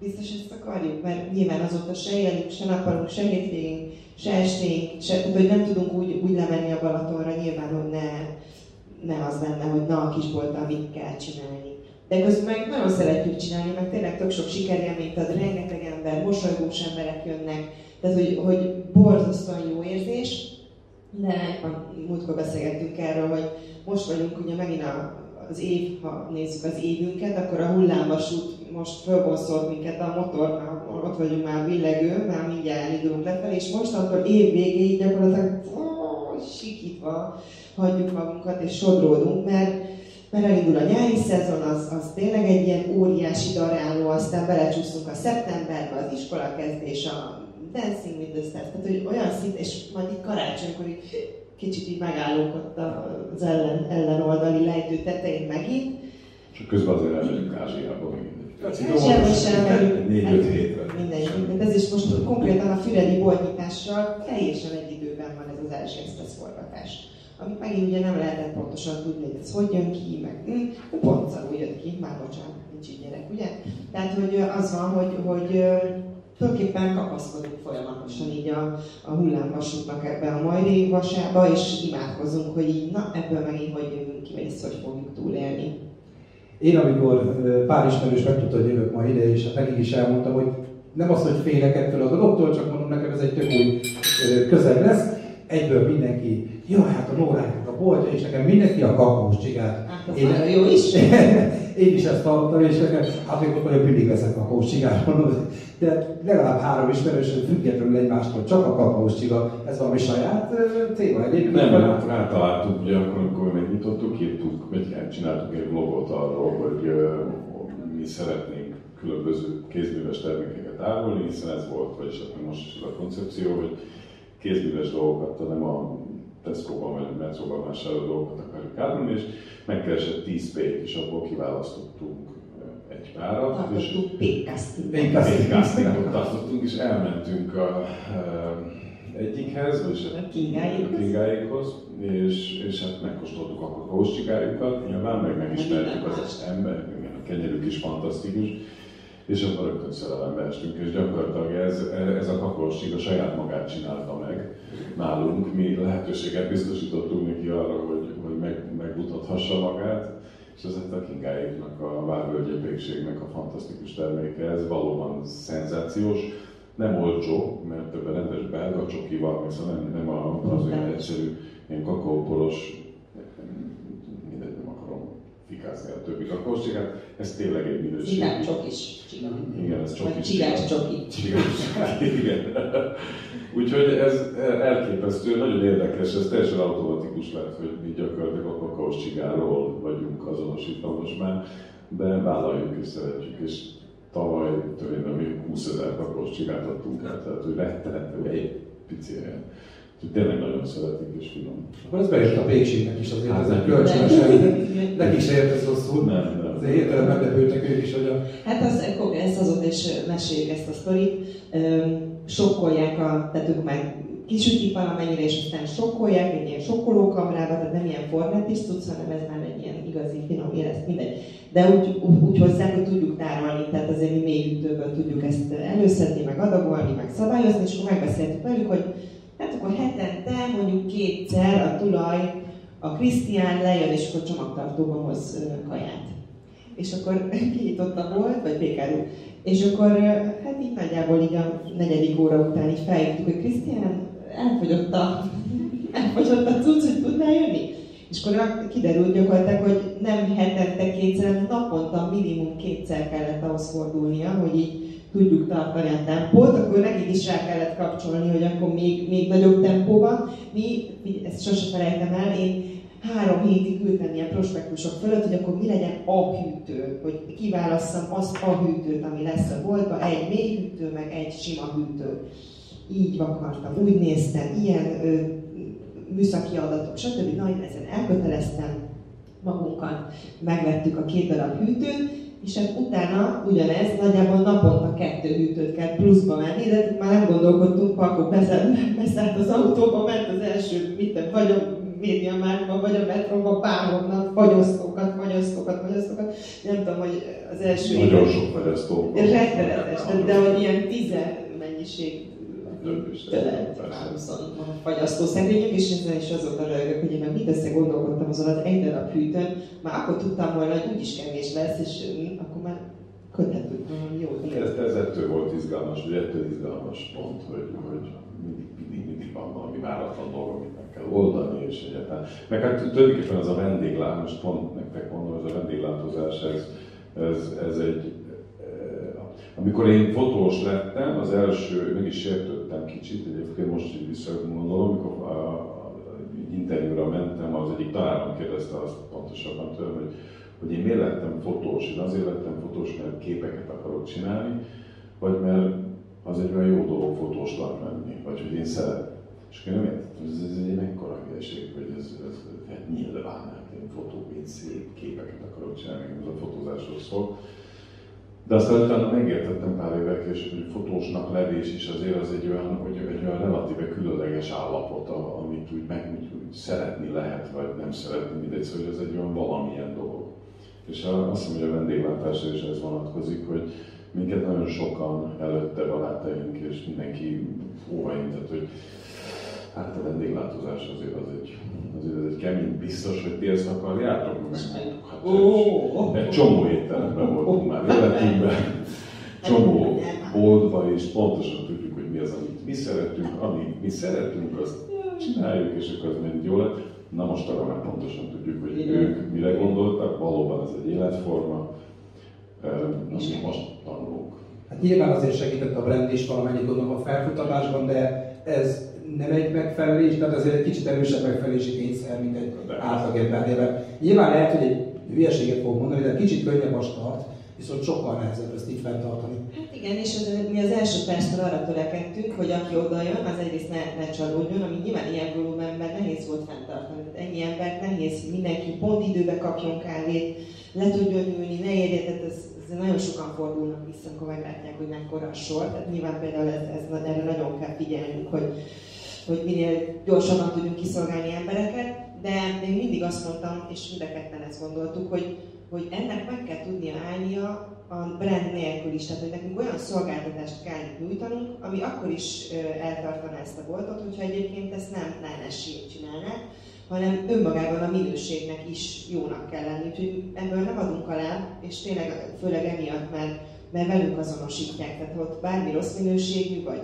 biztos ezt akarjuk, mert nyilván azóta se élünk, se nappalunk, se hétvégén, se esténk, se, tehát, hogy nem tudunk úgy, úgy lemenni a Balatonra, nyilván, hogy ne, ne az lenne, hogy na a kisbolttal mit kell csinálni. De közben meg nagyon szeretjük csinálni, meg tényleg tök sok sikerélményt ad, rengeteg ember, mosolygós emberek jönnek, tehát hogy, hogy borzasztóan jó érzés. De múltkor beszélgettünk erről, hogy most vagyunk ugye megint az év, ha nézzük az évünket, akkor a hullámvasút most fölbonszolt minket a motornál, ott vagyunk már billegő, már mindjárt elindulunk lefelé, és mostantól év végéig gyakorlatilag ó, sikítva hagyjuk magunkat és sodródunk, mert, mert elindul a nyári szezon, az, az tényleg egy ilyen óriási daráló, aztán belecsúszunk a szeptemberbe, az iskola kezdés, a Dancing with the Stars, tehát hogy olyan szint, és majd így karácsonykor így kicsit így megállunk ott az ellen, ellenoldali lejtő tetején megint. És közben azért elmegyünk Ázsiába megint. Semmi sem elmegyünk. Mindenki. Ez is most konkrétan a füredi boltnyitással teljesen egy időben van ez az Ázsia Expressz forgatás. Amit megint ugye nem lehetett pontosan tudni, hogy ez hogy jön ki, meg hm, pont szarul jött ki, már bocsánat, nincs így gyerek, ugye? Tehát, hogy az van, hogy, hogy tulajdonképpen kapaszkodunk folyamatosan így a, a hullámvasútnak ebbe a mai vasába, és imádkozunk, hogy így, na ebből megint hogy jövünk ki, vagy ezt hogy fogjuk túlélni. Én amikor pár ismerős megtudta, hogy jövök ma ide, és nekik is elmondtam, hogy nem az, hogy félek ettől a dologtól, csak mondom, nekem ez egy tök új közeg lesz. Egyből mindenki, jó, hát a Nórának a boltja, és nekem mindenki a kakós csigát. Hát én, jó is. Én is ezt hallottam, és nekem, hát én mondom, hogy mindig veszek kakós csigát, mondom, de legalább három ismerősön függetlenül egymástól csak a kakós csiga, ez valami saját téma egyébként. Nem, mert rátaláltuk, ugye akkor, amikor megnyitottuk, írtuk, vagy csináltuk egy blogot arról, hogy mi szeretnénk különböző kézműves termékeket árulni, hiszen ez volt, vagyis most is a koncepció, hogy kézműves dolgokat, nem a Tesco-ban vagy a Mercóban vásároló dolgokat akarjuk árulni, és megkeresett tíz pék, és abból kiválasztottunk egy párat. Tartottunk pékkasztingot. Tartottunk, és elmentünk a, egyikhez, vagyis a kingáikhoz, és, és hát megkóstoltuk a kakócsikájukat, nyilván meg megismertük az ezt ember, a kenyerük is fantasztikus. És akkor rögtön szerelembe estünk, és gyakorlatilag ez, ez a kakóscsiga a saját magát csinálta meg nálunk. Mi lehetőséget biztosítottunk neki arra, hogy, hogy meg, megmutathassa magát, és az a kingáiknak, a Várvölgyi Pékségnek a fantasztikus terméke, ez valóban szenzációs, nem olcsó, mert több rendes belga csokival, viszont nem, nem az olyan egyszerű ilyen kakaóporos, fikázni a többi kakócsikát, ez tényleg egy minőség. Csigán csokis csiga. Igen, ez csokis csiga. Vagy csigás csoki. Csigás, igen. Úgyhogy ez elképesztő, nagyon érdekes, ez teljesen automatikus lett, hogy mi gyakorlatilag a kakócsigáról vagyunk azonosítva most már, de vállaljuk és szeretjük, és tavaly tulajdonképpen húszezer kakócsigát adtunk el, tehát hogy rettenető egy pici helyen. Tényleg nagyon szeretik és finom. Akkor ez bejött a pékségnek is azért, ez egy kölcsönös előtt. Nekik se ért ez rosszul, nem. Azért értelem meglepődtek ők is, hogy a... Hát az, ezt azóta is meséljük ezt a sztorit. Sokkolják a... Tehát ők már kisütik valamennyire, és aztán sokkolják egy ilyen sokkolókamrába, tehát nem ilyen formátis tudsz, hanem ez már egy ilyen igazi finom élet, mindegy. De úgy, úgy hozzá, hogy tudjuk tárolni, tehát azért mi mély ütőből tudjuk ezt előszedni, meg adagolni, meg szabályozni, és akkor megbeszéltük velük, hogy hát akkor hetente, mondjuk kétszer a tulaj, a Christian lejön, és akkor csomagtartóban hoz kaját. És akkor kinyitotta volt, vagy békárul. És akkor hát így nagyjából így a negyedik óra után így felhívtuk, hogy Christian, elfogyott a, elfogyott a cucc, hogy tudnál jönni? És akkor kiderült gyakorlatilag, hogy nem hetente kétszer, naponta minimum kétszer kellett ahhoz fordulnia, hogy így tudjuk tartani a tempót, akkor nekik is rá kellett kapcsolni, hogy akkor még, még nagyobb tempóban. Mi, ezt sose felejtem el, én három hétig ültem ilyen prospektusok fölött, hogy akkor mi legyen a hűtő, hogy kiválasszam azt a hűtőt, ami lesz a boltba, egy mély hűtő, meg egy sima hűtő. Így vakartam, úgy néztem, ilyen ö, műszaki adatok, stb. Na, én ezen elköteleztem magunkat, megvettük a két darab hűtőt, és hát utána ugyanez, nagyjából naponta kettő hűtőt kell pluszba menni, de már nem gondolkodtunk, akkor beszállt az autóba, ment az első, mit, vagy a médiamárkban, vagy a metróban, bárhonnan, fagyasztókat, fagyasztókat, fagyasztókat, nem tudom, hogy az első éve... Nagyon sok fagyasztó. Rettenetes, de hogy ilyen tíze mennyiség... Több fagyasztószekrények, és ezzel is azóta rögök, hogy én meg mit összegondolkodtam azon az egy darab hűtőn, már akkor tudtam volna, hogy úgyis kevés lesz, és akkor már köthetünk valami jó díjat. Ez ettől volt izgalmas, vagy ettől izgalmas pont, hogy, hogy mindig, mindig, mindig van valami váratlan dolog, amit meg kell oldani, és egyáltalán. Meg hát tulajdonképpen az a vendéglátó, most pont nektek mondom, ez a vendéglátózás, ez, ez, ez egy... Amikor én fotós lettem, az első, meg is sértődtem kicsit, egyébként most így visszagondolom, amikor interjúra mentem, az egyik tanárom kérdezte azt pontosabban tőlem, hogy, hogy én miért lettem fotós, én azért lettem fotós, mert képeket akarok csinálni, vagy mert az egy olyan jó dolog fotósnak lenni, vagy hogy én szeretem. És akkor nem értettem, ez, ez egy mekkora hülyeség, hogy ez, ez hát nyilván hát én fotók, én szép képeket akarok csinálni, nekem ez a fotózásról szól. De aztán utána megértettem pár évvel később, hogy fotósnak levés is azért az egy olyan, hogy egy olyan relatíve különleges állapot, amit úgy meg úgy, úgy szeretni lehet, vagy nem szeretni, mindegy, szóval ez egy olyan valamilyen dolog. És azt hiszem, hogy a vendéglátásra is ez vonatkozik, hogy minket nagyon sokan előtte barátaink, és mindenki óvaintett, hogy hát a vendéglátózás azért az egy, azért egy kemény, biztos, hogy ti ezt akarjátok, megmondtuk. Hát oh, egy, egy csomó étteremben voltunk már életünkben, csomó oldva, és pontosan tudjuk, hogy mi az, amit mi szeretünk, amit mi szeretünk, azt csináljuk, és akkor az mind jól lett. Na most arra már pontosan tudjuk, hogy ők mire gondoltak, valóban ez egy életforma, azt most tanulunk. Hát nyilván azért segített a brand is valamennyit, gondolom, a felfutatásban, de ez nem egy megfelelés, de azért egy kicsit erősebb megfelelési kényszer, mint egy átlagembernél. Nyilván lehet, hogy egy hülyeséget fogok mondani, de kicsit könnyebb a start, viszont sokkal nehezebb ezt így fenntartani. Hát igen, és az, mi az első perctől arra törekedtünk, hogy aki oda jön, az egyrészt ne, ne csalódjon, ami nyilván ilyen volumenben nehéz volt fenntartani. Tehát ennyi embert nehéz, mindenki pont időbe kapjon kávét, le tudjon ülni, ne érje, tehát ez, ez nagyon sokan fordulnak vissza, akkor meglátják, hogy mekkora a sor. Tehát nyilván például ez, ez, erre nagyon kell figyelnünk, hogy hogy minél gyorsabban tudjuk kiszolgálni embereket, de még mindig azt mondtam, és mind a ketten ezt gondoltuk, hogy, hogy ennek meg kell tudnia állnia a brand nélkül is. Tehát, hogy nekünk olyan szolgáltatást kell nyújtanunk, ami akkor is eltartaná ezt a boltot, hogyha egyébként ezt nem plánesként csinálnák, hanem önmagában a minőségnek is jónak kell lenni. Úgyhogy ebből nem adunk alá, és tényleg főleg emiatt, mert, mert velünk azonosítják. Tehát, hogy bármi rossz minőségű, vagy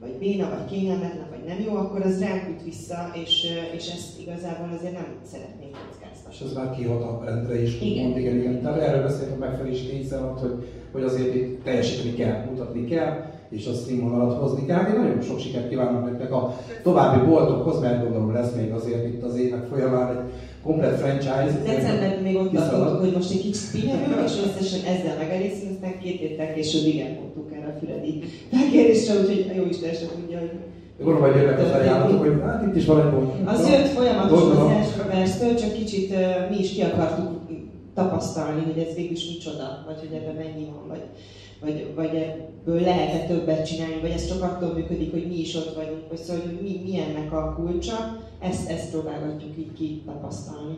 vagy béna, vagy kényelmetlen, vagy nem jó, akkor az ráküld vissza, és, és ezt igazából azért nem szeretnék kockáztatni. És ez már kihat a rendre is, igen, igen, igen. Tehát erről beszélünk a megfelelés kényszernek, hogy, hogy azért itt teljesíteni kell, mutatni kell, és a színvonalat hozni kell. Én nagyon sok sikert kívánok nektek a további boltokhoz, mert gondolom lesz még azért itt az évek folyamán egy komplet franchise. Decemberben még ott tartottuk, hogy most egy kicsit pihenünk, és összesen ezzel megelészünk, aztán két héttel később igen mondtuk el a füledi felkérésre, úgyhogy jó Isten se tudja, hogy... Gondolom, hogy jönnek az ajánlatok, hogy hát itt is van egy pont. Az jött folyamatosan az első perctől, csak kicsit uh, mi is ki akartuk tapasztalni, hogy ez végül is micsoda, vagy hogy ebben mennyi van, vagy, vagy, vagy ebből lehet-e többet csinálni, vagy ez csak attól működik, hogy mi is ott vagyunk, vagy szóval, hogy mi, mi ennek a kulcsa, ezt, ezt próbálgatjuk így kitapasztalni.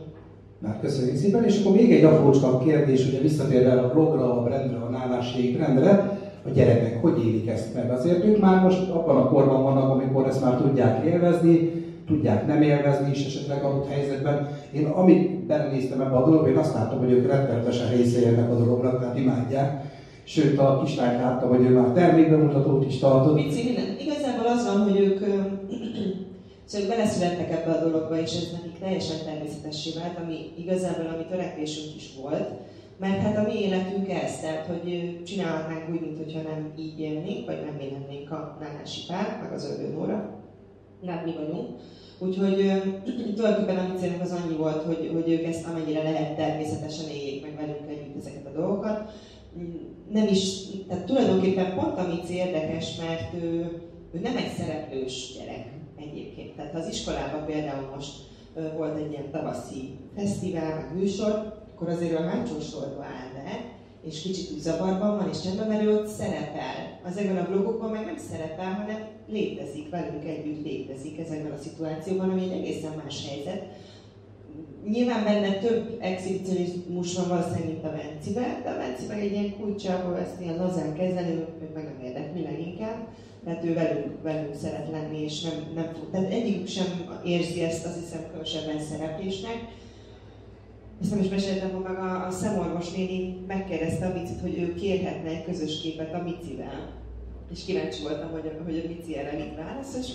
Már köszönjük szépen, és akkor még egy aprócska kérdés, ugye visszatérve a blogra, a brandre, a nálásségrendre, a gyerekek hogy élik ezt meg? Azért ők már most abban a korban vannak, amikor ezt már tudják élvezni, tudják nem élvezni is esetleg adott helyzetben. Én amit belenéztem ebbe a dologba, én azt látom, hogy ők rettenetesen részélnek a dologra, tehát imádják. Sőt, a kislány látta, hogy ő már termékbemutatót is tartott. Mici, minden. Igazából az van, hogy ők, szóval ők beleszülettek ebbe a dologba, és ez nekik teljesen természetessé vált, ami igazából a mi törekvésünk is volt. Mert hát a mi életünk ez, tehát hogy csinálhatnánk úgy, mintha nem így élnénk, vagy nem élhetnénk a nálási pár, meg az örvő Nóra. Nem mi vagyunk. Úgyhogy tulajdonképpen a mi célunk az annyi volt, hogy, hogy ők ezt amennyire lehet természetesen éljék meg velünk együtt ezeket a dolgokat. Nem is, tehát tulajdonképpen pont a Mici érdekes, mert ő, ő nem egy szereplős gyerek egyébként. Tehát az iskolában például most volt egy ilyen tavaszi fesztivál, meg műsor, akkor azért a hátsó sorba áll be, és kicsit úgy zavarban van, és csendben, mert ő ott szerepel. Ezekben a blogokban meg nem szerepel, hanem létezik, velünk együtt létezik ezekben a szituációban, ami egy egészen más helyzet. Nyilván benne több exhibicionizmus van valószínűleg, mint a Venciben, de a Venciben egy ilyen kulcsából ezt ilyen lazán kezdeni, ők meg nem érdekli leginkább, mert ő velünk, velünk szeret lenni, és nem, nem fog. Tehát egyikük sem érzi ezt, azt hiszem, különösebben szereplésnek. Ezt nem is meséltem, hogy meg a, a szemorvos néni megkérdezte a Micit, hogy ő kérhetne egy közös képet a Micivel. És kíváncsi voltam, hogy a, hogy a Mici erre mit válaszol, és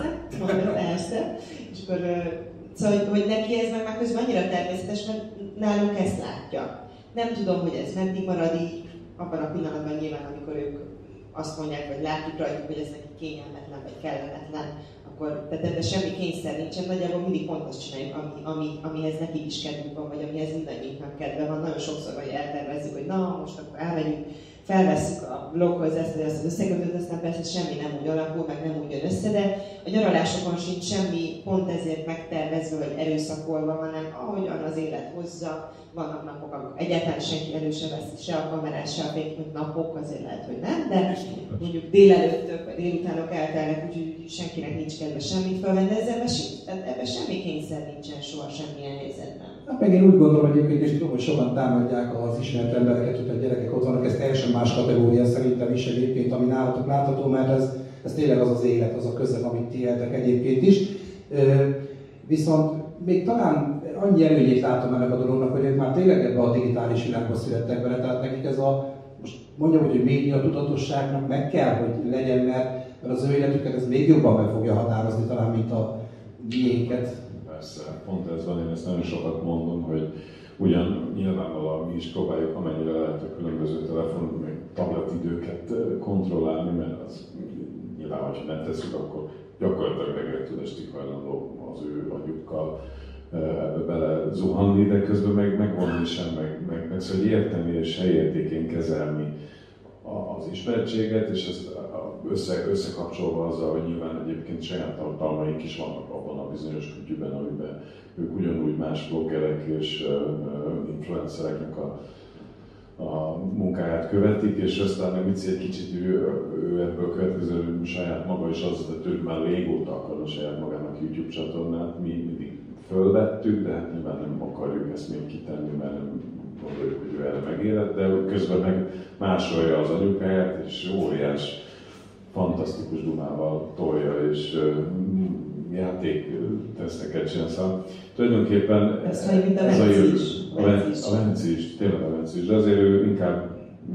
persze, persze. És akkor, szóval, hogy neki ez meg már közben annyira természetes, mert nálunk ezt látja. Nem tudom, hogy ez meddig marad így, abban a pillanatban nyilván, amikor ők azt mondják, hogy látjuk rajtuk, hogy ez neki kényelmetlen vagy kellemetlen, akkor, tehát ebben semmi kényszer nincsen, nagyjából mindig pont azt csináljuk, ami, ami, amihez nekik is kedvük van, vagy amihez mindannyiunknak kedve van. Nagyon sokszor, hogy eltervezzük, hogy na, most akkor elmegyünk, felvesszük a bloghoz ezt, vagy azt az összekötőt, aztán persze semmi nem úgy alakul, meg nem úgy jön össze, de a nyaralásokon sincs semmi pont ezért megtervezve, vagy erőszakolva, hanem ahogyan az élet hozza, vannak napok, amikor egyáltalán senki elő se veszi, se a kamerát, se a fényképet napok, azért lehet, hogy nem, de mondjuk délelőttök, vagy délutánok eltelnek, úgyhogy senkinek nincs kedve semmit felvenni, de ezzel sincs, tehát ebben semmi kényszer nincsen soha semmilyen helyzetben. Hát meg én úgy gondolom egyébként, és tudom, hogy sokan támadják az ismert embereket, hogy a gyerekek ott vannak, ez teljesen más kategória szerintem is egyébként, ami nálatok látható, mert ez, ez tényleg az az élet, az a közeg, amit ti éltek egyébként is. Viszont még talán annyi előnyét látom ennek a dolognak, hogy ők már tényleg ebbe a digitális világba születtek vele, tehát nekik ez a, most mondjam, hogy a média tudatosságnak meg kell, hogy legyen, mert az ő életüket ez még jobban meg fogja határozni talán, mint a miénket. Persze, pont ez van, én ezt nagyon sokat mondom, hogy ugyan nyilvánvalóan mi is próbáljuk amennyire lehet a különböző telefon, meg tablet időket kontrollálni, mert az nyilván, ha nem tesszük, akkor gyakorlatilag reggel tud estig hajlandó az ő agyukkal ebbe bele zuhanni, de közben meg megvonni sem, meg, meg, meg szóval érteni és helyértékén kezelni az ismertséget, és ezt össze, összekapcsolva azzal, hogy nyilván egyébként saját tartalmaink is vannak abban a bizonyos kütyűben, amiben ők ugyanúgy más bloggerek és uh, influencereknek a, a munkáját követik, és aztán nem vicci egy kicsit ő, ő ebből következő saját maga is az, hogy ő már régóta akar a saját magának YouTube csatornát, mi mindig fölvettük, de hát nyilván nem akarjuk ezt még kitenni, mert nem gondoljuk, hogy ő erre megérett, de közben meg másolja az anyukáját, és óriás, fantasztikus dumával tolja, és játék teszteket csinál, szóval tulajdonképpen ez, ez a jövő. A Venci is, tényleg a Venci is, de azért ő inkább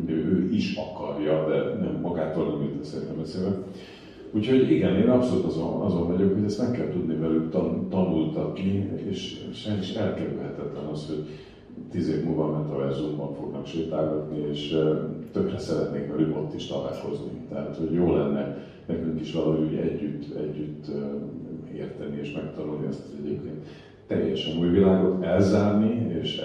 ő is akarja, de nem magától nem jut szerintem eszébe. Úgyhogy igen, én abszolút azon, azon vagyok, hogy ezt meg kell tudni velük tan, tanultatni, és, és elkerülhetetlen az, hogy tíz év múlva metaverzumban fognak sétálgatni, és tökre szeretnék velük ott is találkozni. Tehát, hogy jó lenne nekünk is valahogy együtt, együtt érteni és megtanulni ezt egyébként teljesen új világot, elzárni és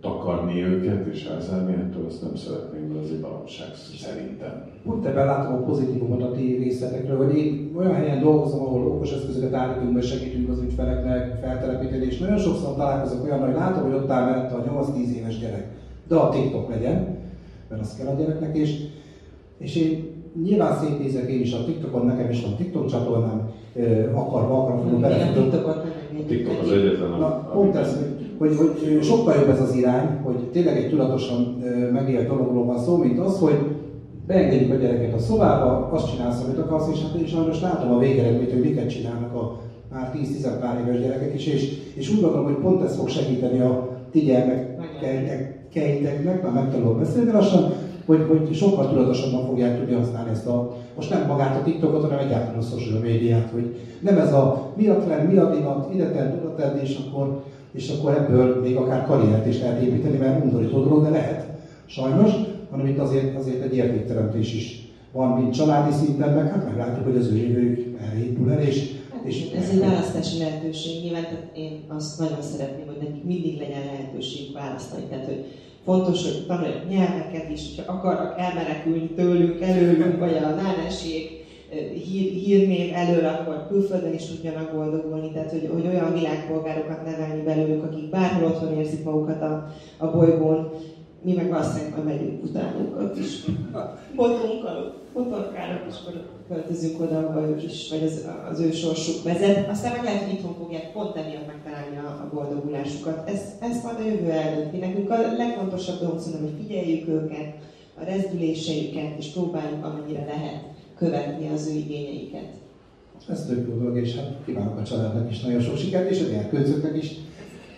eltakarni őket és elzárni, ettől azt nem szeretnénk, de az egy valóság szerintem. Pont ebben látom a pozitívumot a ti részletekről, hogy én olyan helyen dolgozom, ahol okos eszközöket állítunk be, segítünk az ügyfeleknek feltelepíteni, és nagyon sokszor találkozok olyan, hogy látom, hogy ott áll mellette a nyolc-tíz éves gyerek, de a TikTok legyen, mert az kell a gyereknek, és, és én nyilván szétnézek én is a TikTokon, nekem is van TikTok csatornám, akarva, akarva fogom belefogni. TikTok az egyetlen. Na, pont ez, hogy, hogy sokkal jobb ez az irány, hogy tényleg egy tudatosan megélt dologról van szó, mint az, hogy beengedjük a gyereket a szobába, azt csinálsz, amit akarsz, és hát én sajnos látom a végeredményt, hogy miket csinálnak a már tíz-tíz pár éves gyerekek is, és, és úgy gondolom, hogy pont ez fog segíteni a ti gyermekeiteknek, már megtanulom beszélni lassan, hogy, hogy sokkal tudatosabban fogják tudni használni ezt a, most nem magát a TikTokot, hanem egyáltalán a social médiát, hogy nem ez a mi a trend, mi a divat, ide tedd, oda tedd, és akkor, és akkor ebből még akár karriert is lehet építeni, mert undorító dolog, de lehet sajnos, hanem itt azért, azért egy értékteremtés is van, mint családi szinten, meg hát meglátjuk, hogy az ő jövőjük erre épül el, és ez egy választási lehetőség, nyilván én azt nagyon szeretném, hogy nekik mindig legyen lehetőség választani. Tehát, hogy fontos, hogy tanulják nyelveket is, hogyha akarnak elmenekülni tőlünk, előlünk, vagy a nánesiék hír, hírnév elől, akkor külföldön is tudjanak boldogulni. Tehát, hogy, hogy olyan világpolgárokat nevelni belőlük, akik bárhol otthon érzik magukat a, a bolygón. Mi meg valószínűleg majd megyünk utánunk, ott is botunkkal, botorkálnak, és költözünk oda, ahol ők is, vagy az, az ő sorsuk vezet. Aztán meg lehet, hogy itthon fogják pont emiatt megtalálni a, a boldogulásukat. Ez, ez majd a jövő eldönti. Nekünk a legfontosabb dolog szóval, hogy figyeljük őket, a rezdüléseüket, és próbáljuk amennyire lehet követni az ő igényeiket. Ez tök jó dolog, és hát kívánok a családnak is nagyon sok sikert, és az elköltőknek is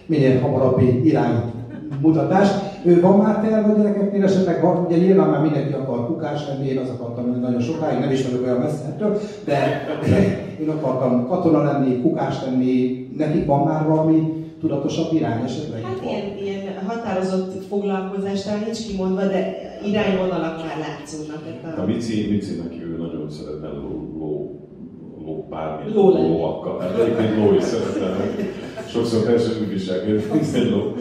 minél hamarabb irányt mutatást. Ő van már terve a gyerekeknél esetleg, van, ugye nyilván már mindenki akar kukás lenni, én az akartam lenni nagyon sokáig, nem is vagyok olyan messzettől, de én akartam katona lenni, kukás lenni, nekik van már valami tudatosabb irány esetleg? Hát ilyen, ilyen határozott foglalkozás talán nincs kimondva, de irányvonalak már látszódnak. A Mici, Micinek ő nagyon szeretne ló, ló, ló, bármi ló, lóakkal, egyébként ló is szeretem, sokszor teljesen úgy viselkedett, egy ló,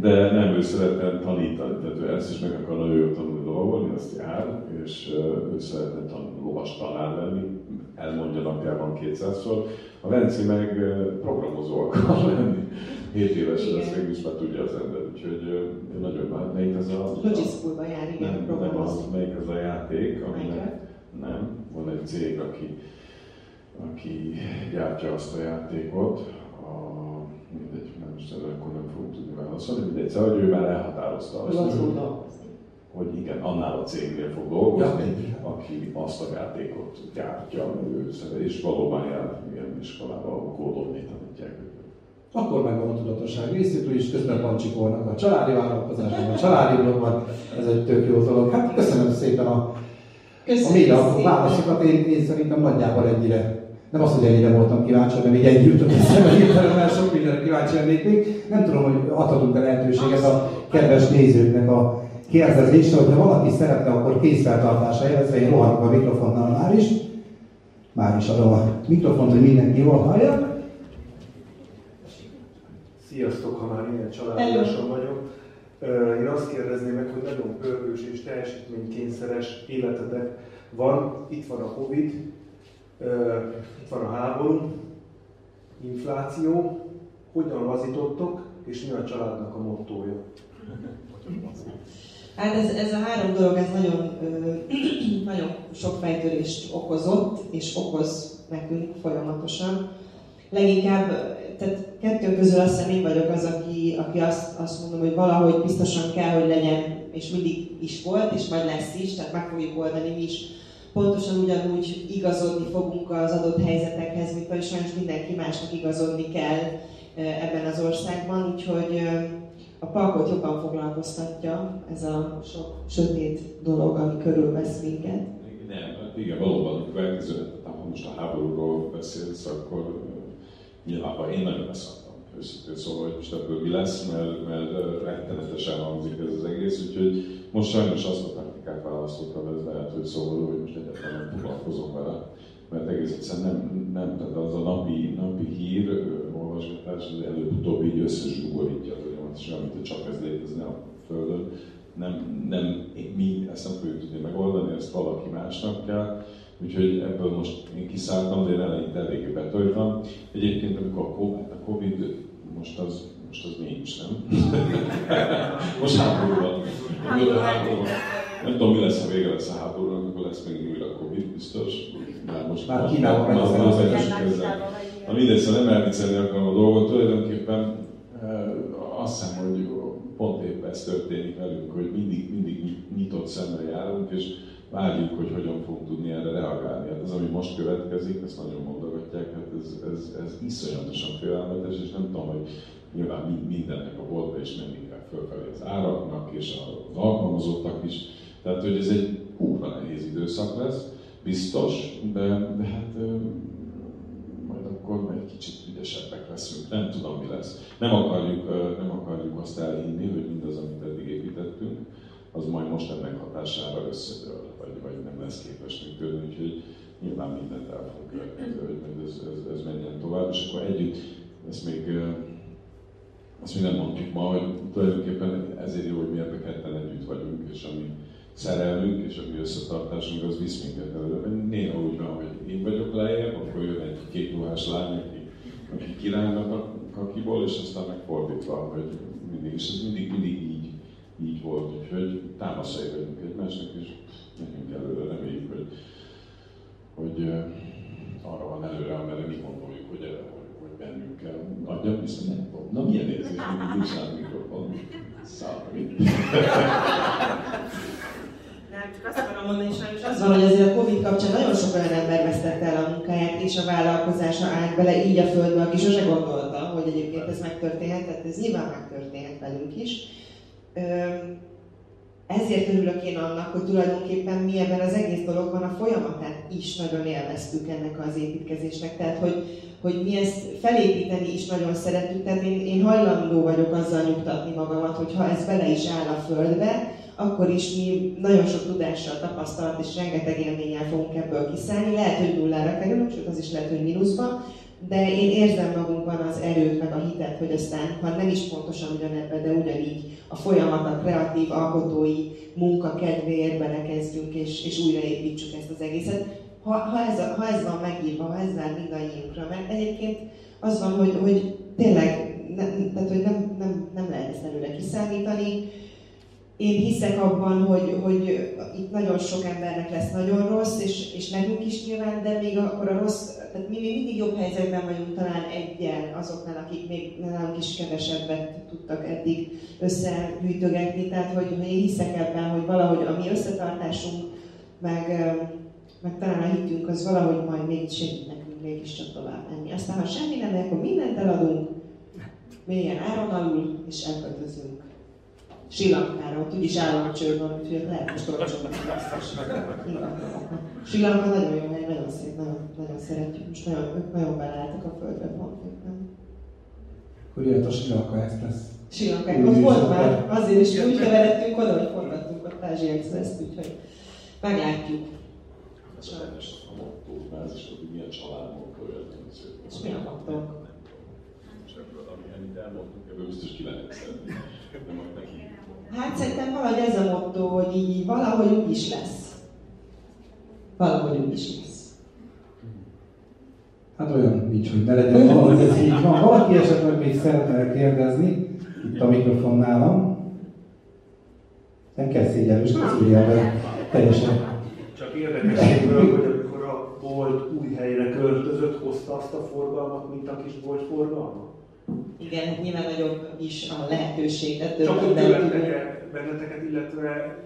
de nem, ő szeretne tanítani, tehát ő ezt is meg akarna ő tanulni dolgolni, azt jár, és ő szeretne tanulni, lovas tanár lenni, elmondja napjában kétszázszor. A Venci meg programozó akar lenni, hét évesen ezt mégis már tudja az ember, úgyhogy nagyon már, melyik ez a... Logic Schoolban jár, igen, programozni. Nem, melyik ez a játék, aminek... Nem, van egy cég, aki, aki gyártja azt a játékot, a, mindegy, nem is tudom, akkor nem fogunk tudni válaszolni, mindegy, szóval, hogy ő már elhatározta azt, az hogy, hogy igen, annál a cégnél fog dolgozni, ja, aki azt a játékot gyártja, és valóban jár ilyen iskolában kódolni tanítják. Akkor megvan a tudatosság részükről is, közben pancsikolnak a családi vállalkozásban, a családi blogban, ez egy tök jó dolog. Hát köszönöm szépen a Köszönjük a válaszokat, én, én szerintem nagyjából ennyire, nem azt, hogy ennyire voltam kíváncsi, hanem így ennyi jutott eszembe, mert sok mindenre kíváncsi lennék még. Nem tudom, hogy adhatunk-e lehetőséget a kedves nézőknek a kérdezésre, hogyha valaki szeretne, akkor készfeltartásra jelezve, én rohanok a mikrofonnal már is. Már is adom a mikrofont, hogy mindenki jól hallja. Sziasztok, ha már ilyen családáson vagyok. Én azt kérdezném meg, hogy nagyon pörgős és teljesítménykényszeres életetek van. Itt van a Covid, itt van a háború, infláció. Hogyan lazítottok, és mi a családnak a mottója? Hát ez, ez a három dolog ez nagyon, nagyon sok fejtörést okozott, és okoz nekünk folyamatosan. Leginkább tehát kettő közül azt hiszem én vagyok az, aki, aki azt, azt mondom, hogy valahogy biztosan kell, hogy legyen, és mindig is volt, és majd lesz is, tehát meg fogjuk oldani mi is. Pontosan ugyanúgy igazodni fogunk az adott helyzetekhez, mint vagy sajnos mindenki másnak igazodni kell ebben az országban, úgyhogy a parkot jobban foglalkoztatja ez a sok sötét dolog, ami körülvesz minket. Nem, igen, valóban, ha most a háborúról beszélsz, akkor nyilvánvalóan én nagyon leszaktam, őszintén szóval, hogy most ebből mi lesz, mert, mert rettenetesen hangzik ez az egész, úgyhogy most sajnos azt a taktikát választottam, ez lehet, hogy szomorú, hogy most egyáltalán nem foglalkozom vele, mert egész egyszerűen nem, nem, tehát az a napi, napi hír, olvasgatás, az előbb-utóbb így összezsugorítja az agyamat, és amit csak ez létezne a Földön. Nem, nem, mi ezt nem fogjuk tudni megoldani, ezt valaki másnak kell. Úgyhogy ebből most én kiszálltam, de én eleinte eléggé betöltem. Egyébként amikor a Covid, a Covid most, az, most az nincs, nem? Most háborúban. Nem tudom, mi lesz, ha vége lesz a háborúban, amikor lesz még újra a Covid, biztos. Már most már Kínában megszállt. Na mindegy, szóval nem elviccelni akarom a dolgot, tulajdonképpen azt hiszem, hogy pont éppen ez történik velünk, hogy mindig, mindig nyitott szemmel járunk, és várjuk, hogy hogyan fogunk tudni erre reagálni. Hát az, ami most következik, ezt nagyon mondogatják, hát ez, ez, ez iszonyatosan félelmetes, és nem tudom, hogy nyilván mindennek a boltba is menni kell fölfelé az áraknak, és az alkalmazottak is. Tehát, hogy ez egy kurva nehéz időszak lesz, biztos, de, de hát majd akkor egy kicsit ügyesebbek leszünk, nem tudom, mi lesz. Nem akarjuk, nem akarjuk azt elhinni, hogy mindaz, amit eddig építettünk, az majd most ennek hatására összedől, vagy, vagy nem lesz képes működni, úgyhogy nyilván mindent el fogunk követni, hogy ez, ez, ez menjen tovább. És akkor együtt, ezt még, azt mi nem mondtuk ma, hogy tulajdonképpen ezért jó, hogy mi ebben ketten együtt vagyunk, és ami szerelmünk, és ami összetartásunk, az visz minket előre. Néha úgy van, hogy én vagyok lejjebb, akkor jön egy kékruhás lány, aki, aki királynak a kakiból, és aztán megfordítva, hogy mindig, és ez mindig, mindig így. Így volt, úgyhogy támaszai vagyunk egymásnak, és nekünk előre reméljük, hogy, hogy arra van előre, amire mi gondoljuk, hogy előre, hogy bennünk kell. Adjam vissza, nem tudom. Na milyen érzés, hogy nincs rá mikrofon? Számít. Nem, csak azt akarom mondani, és sajnos az van, hogy azért a Covid kapcsán nagyon sok olyan ember vesztette el a munkáját, és a vállalkozása állt bele így a földbe, aki sose gondolta, hogy egyébként ez megtörténhet, tehát ez nyilván megtörténhet velünk is. Ezért örülök én annak, hogy tulajdonképpen mi ebben az egész dologban a folyamatát is nagyon élveztük ennek az építkezésnek, tehát hogy, hogy mi ezt felépíteni is nagyon szeretjük, tehát én, én hajlandó vagyok azzal nyugtatni magamat, hogy ha ez bele is áll a földbe, akkor is mi nagyon sok tudással, tapasztalat és rengeteg élménnyel fogunk ebből kiszállni. Lehet, hogy nullára kerülünk, sőt az is lehet, hogy mínuszba, de én érzem magunkban az erőt, meg a hitet, hogy aztán, ha nem is pontosan ugyanebben, de ugyanígy a folyamat, a kreatív, alkotói munka kedvéért belekezdjünk, és, és újraépítsük ezt az egészet. Ha, ha, ez, a, ha ez van megírva, ha ez van mindannyiunkra, mert egyébként az van, hogy, hogy tényleg nem, tehát, hogy nem, nem, nem lehet ezt előre kiszámítani. Én hiszek abban, hogy, hogy itt nagyon sok embernek lesz nagyon rossz, és, és nekünk is nyilván, de még akkor a rossz, tehát mi még mindig jobb helyzetben vagyunk talán egyen azoknál, akik még nálunk is kevesebbet tudtak eddig összegyűjtögetni. Tehát, hogy én hiszek ebben, hogy valahogy a mi összetartásunk, meg, meg talán a hitünk, az valahogy majd még segít nekünk mégiscsak tovább menni. Aztán, ha semmi nem, akkor mindent eladunk, mélyen áron alul, és elköltözünk. Silankára, ott úgyis állam a csőr van, úgyhogy lehet most olcsóban a Silanka nagyon jó hely, nagyon szép, nagyon, nagyon szeretjük, most nagyon, nagyon beleálltak a földbe, mondjuk, nem? Hogy jött a Siranka Expressz? Siranka, ott volt már, azért is úgy keveredtünk oda, hogy forgattunk ott Ázsia Expresszt, úgyhogy meglátjuk. Ez sajnos a mottóbázis, hogy milyen családból jöttünk szépen. És mi a mottók? Amit elmondtunk, ebből biztos ki lehet szedni, de majd neki. Hát szerintem valahogy ez a motto, hogy így valahogy úgy is lesz. Valahogy úgy is lesz. Hát olyan nincs, hogy ne legyen valahogy ez így van. Valaki esetleg még szeretne kérdezni, itt a mikrofon nálam. Nem kell szégyellős, közüljel, teljesen. Csak érdekességből, hogy amikor a bolt új helyre költözött, hozta azt a forgalmat, mint a kis bolt forgalmat? Igen, hát nyilván nagyobb is a lehetőség, de több benneteket, benneteket, illetve...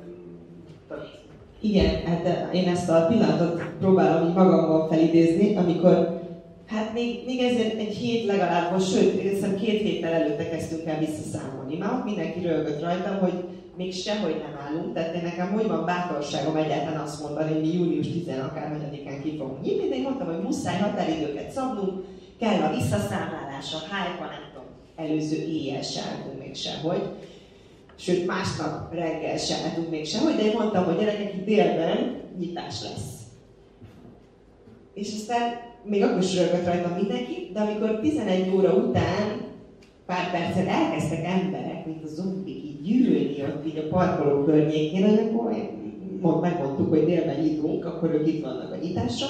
Tehát... Igen, hát én ezt a pillanatot próbálom így magamban felidézni, amikor hát még, még ezért egy hét legalább most, sőt, hiszem két héttel előtte kezdtünk el visszaszámolni. Már ott mindenki rölgött rajtam, hogy még sehogy nem állunk, tehát én nekem hogy van bátorságom egyáltalán azt mondani, hogy mi július tizenhatodikán ki fogunk nyitni, de én mondtam, hogy muszáj határidőket szabnunk, kell a visszaszámlálás, a hype-a, nem tudom, előző éjjel se álltunk még sehogy, sőt másnap reggel se álltunk még sehogy, de én mondtam, hogy gyerekek, délben nyitás lesz. És aztán még akkor is rögött rajta mindenki, de amikor tizenegy óra után pár perccel elkezdtek emberek, mint a zombik így gyűlölni ott így a parkoló környékén, akkor megmondtuk, hogy délben nyitunk, akkor ők itt vannak a nyitásra,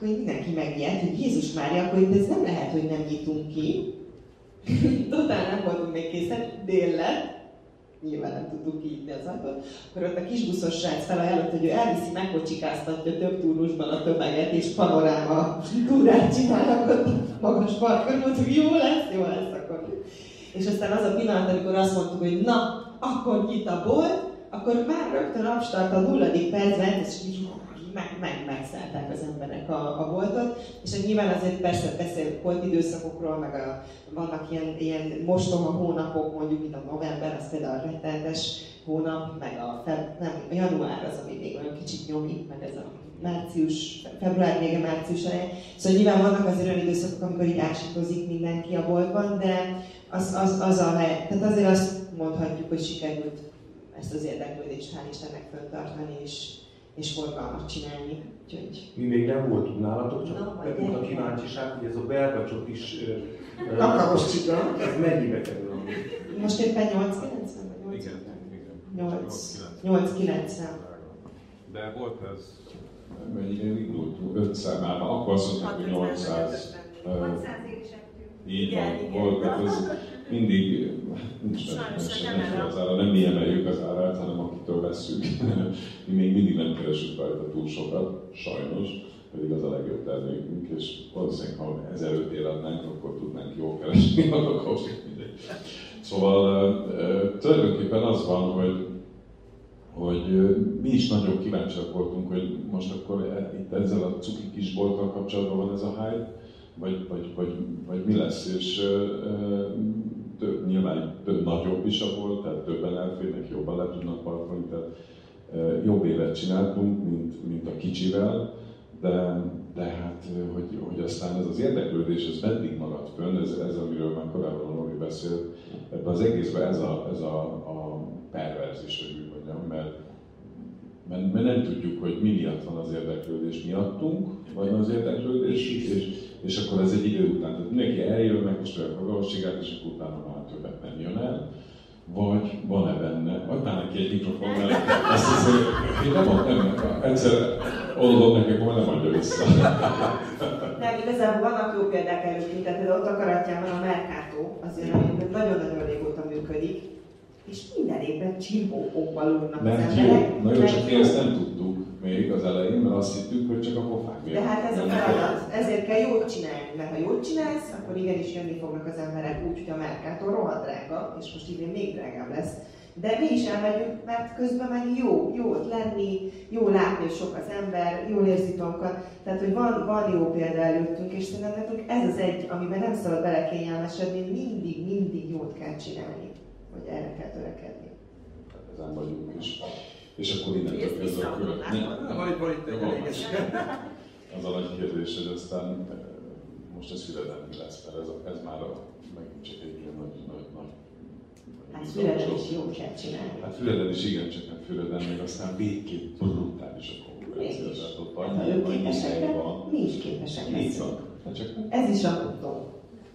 hogy mindenki megijedt, hogy Jézus Mária, akkor itt ez nem lehet, hogy nem nyitunk ki. Totál nem voltunk még készen, dél lett. Nyilván nem tudtuk kinyitni az ajtót. Akkor ott a kis buszos srác felajánlott, hogy ő elviszi, megkocsikáztatja több túrusban a tömeget, és panoráma túrát csinálnak ott magas parkon, hogy jó lesz, jó lesz akkor. És aztán az a pillanat, amikor azt mondtuk, hogy na, akkor nyit a bolt, akkor már rögtön abstart a nulladik percben, és Meg, meg, megszállták az emberek a, a boltot, és nyilván azért persze beszélünk volt időszakokról, meg a, vannak ilyen, ilyen mostoha hónapok, mondjuk mint a november, az például a rettenetes hónap, meg a, feb, nem, a január az, ami még olyan kicsit nyomik, meg ez a március, február vége, március elején. Szóval nyilván vannak azért olyan időszakok, amikor így ásítozik mindenki a boltban, de az, az, az a hely, tehát azért azt mondhatjuk, hogy sikerült ezt az érdeklődést hál' Istennek föntartani, és és forgalmat csinálni. Úgyhogy... Mi még nem voltunk nálatok, csak bepont a kíváncsiság, hogy ez a belgacsok is... Kakavoscsiga! Ez mennyibe kerül amúgy? Most éppen nyolc kilencven? Igen, igen. nyolc kilencven. De volt ez... Mennyire indultunk? ötszáz már, akkor azt mondták, hogy nyolcszáz. Így van, volt, tehát ez mindig... Nincs meg az ára, nem mi emeljük az árát, hanem akitől veszünk. Mi még mindig nem keresünk rajta túl sokat, sajnos, pedig az a legjobb termékünk, és valószínűleg, ha ezelőtt életnénk, akkor tudnánk jól keresni a kakósét, mindegy. Szóval tulajdonképpen az van, hogy, hogy mi is nagyon kíváncsiak voltunk, hogy most akkor itt ezzel a cuki kisbolttal kapcsolatban van ez a hype, vagy, vagy, vagy, vagy mi lesz, és több, nyilván több nagyobb is a volt, tehát többen elférnek, jobban le tudnak parkolni, tehát jobb évet csináltunk, mint, mint a kicsivel, de, de hát, hogy, hogy aztán ez az érdeklődés, ez meddig maradt fönn, ez, ez amiről már korábban Nóri beszélt, ebben az egészben ez a, ez a, a perverz is, hogy úgy mondjam, mert, mert, mert nem tudjuk, hogy mi miatt van az érdeklődés miattunk, vagy az érdeklődés, és, és akkor ez egy idő után, tehát neki eljön, megkóstolja a valóságát, és akkor utána már többet nem jön el. Vagy van-e benne, adtál neki egy mikrofon, mert azt hiszem, én nem adtam, egyszer oldod neki, akkor nem adja vissza. Nem, igazából vannak jó példák előtt, tehát ott a Karatjában a Mercato, azért nagyon-nagyon régóta működik, és minden évben csimpókokba lógnak az emberek. Na jó, csak én ezt nem tudtuk még az elején, mert azt hittük, hogy csak a pofák miatt. De hát ez a feladat, ezért kell jót csinálni, mert ha jót csinálsz, akkor igenis jönni fognak az emberek úgy, hogy a Mercato rohadt drága, és most idén még drágább lesz. De mi is elmegyünk, mert közben meg jó, jó ott lenni, jó látni, sok az ember, jól érzi magunkat. Tehát, hogy van, van jó példa előttünk, és szerintem nekünk ez az egy, amiben nem szabad belekényelmesedni, mindig, mindig jót kell csinálni, hogy erre kell törekedni. Tehát ezen vagyunk is. És akkor innentől kezdve a következő. Van itt, van itt, elég az a nagy kérdés, hogy aztán most ez Füreden mi lesz, mert ez, ez már a, megint csak egy ilyen nagy, nagy, nagy hát Füreden is jól kell csinálni. Hát Füreden is igen, csak nem Füreden, meg aztán végképp brutális a konkurencia. Tehát ott annyi, hogy minden van. Mi is képesek leszünk. Ez is a tudó.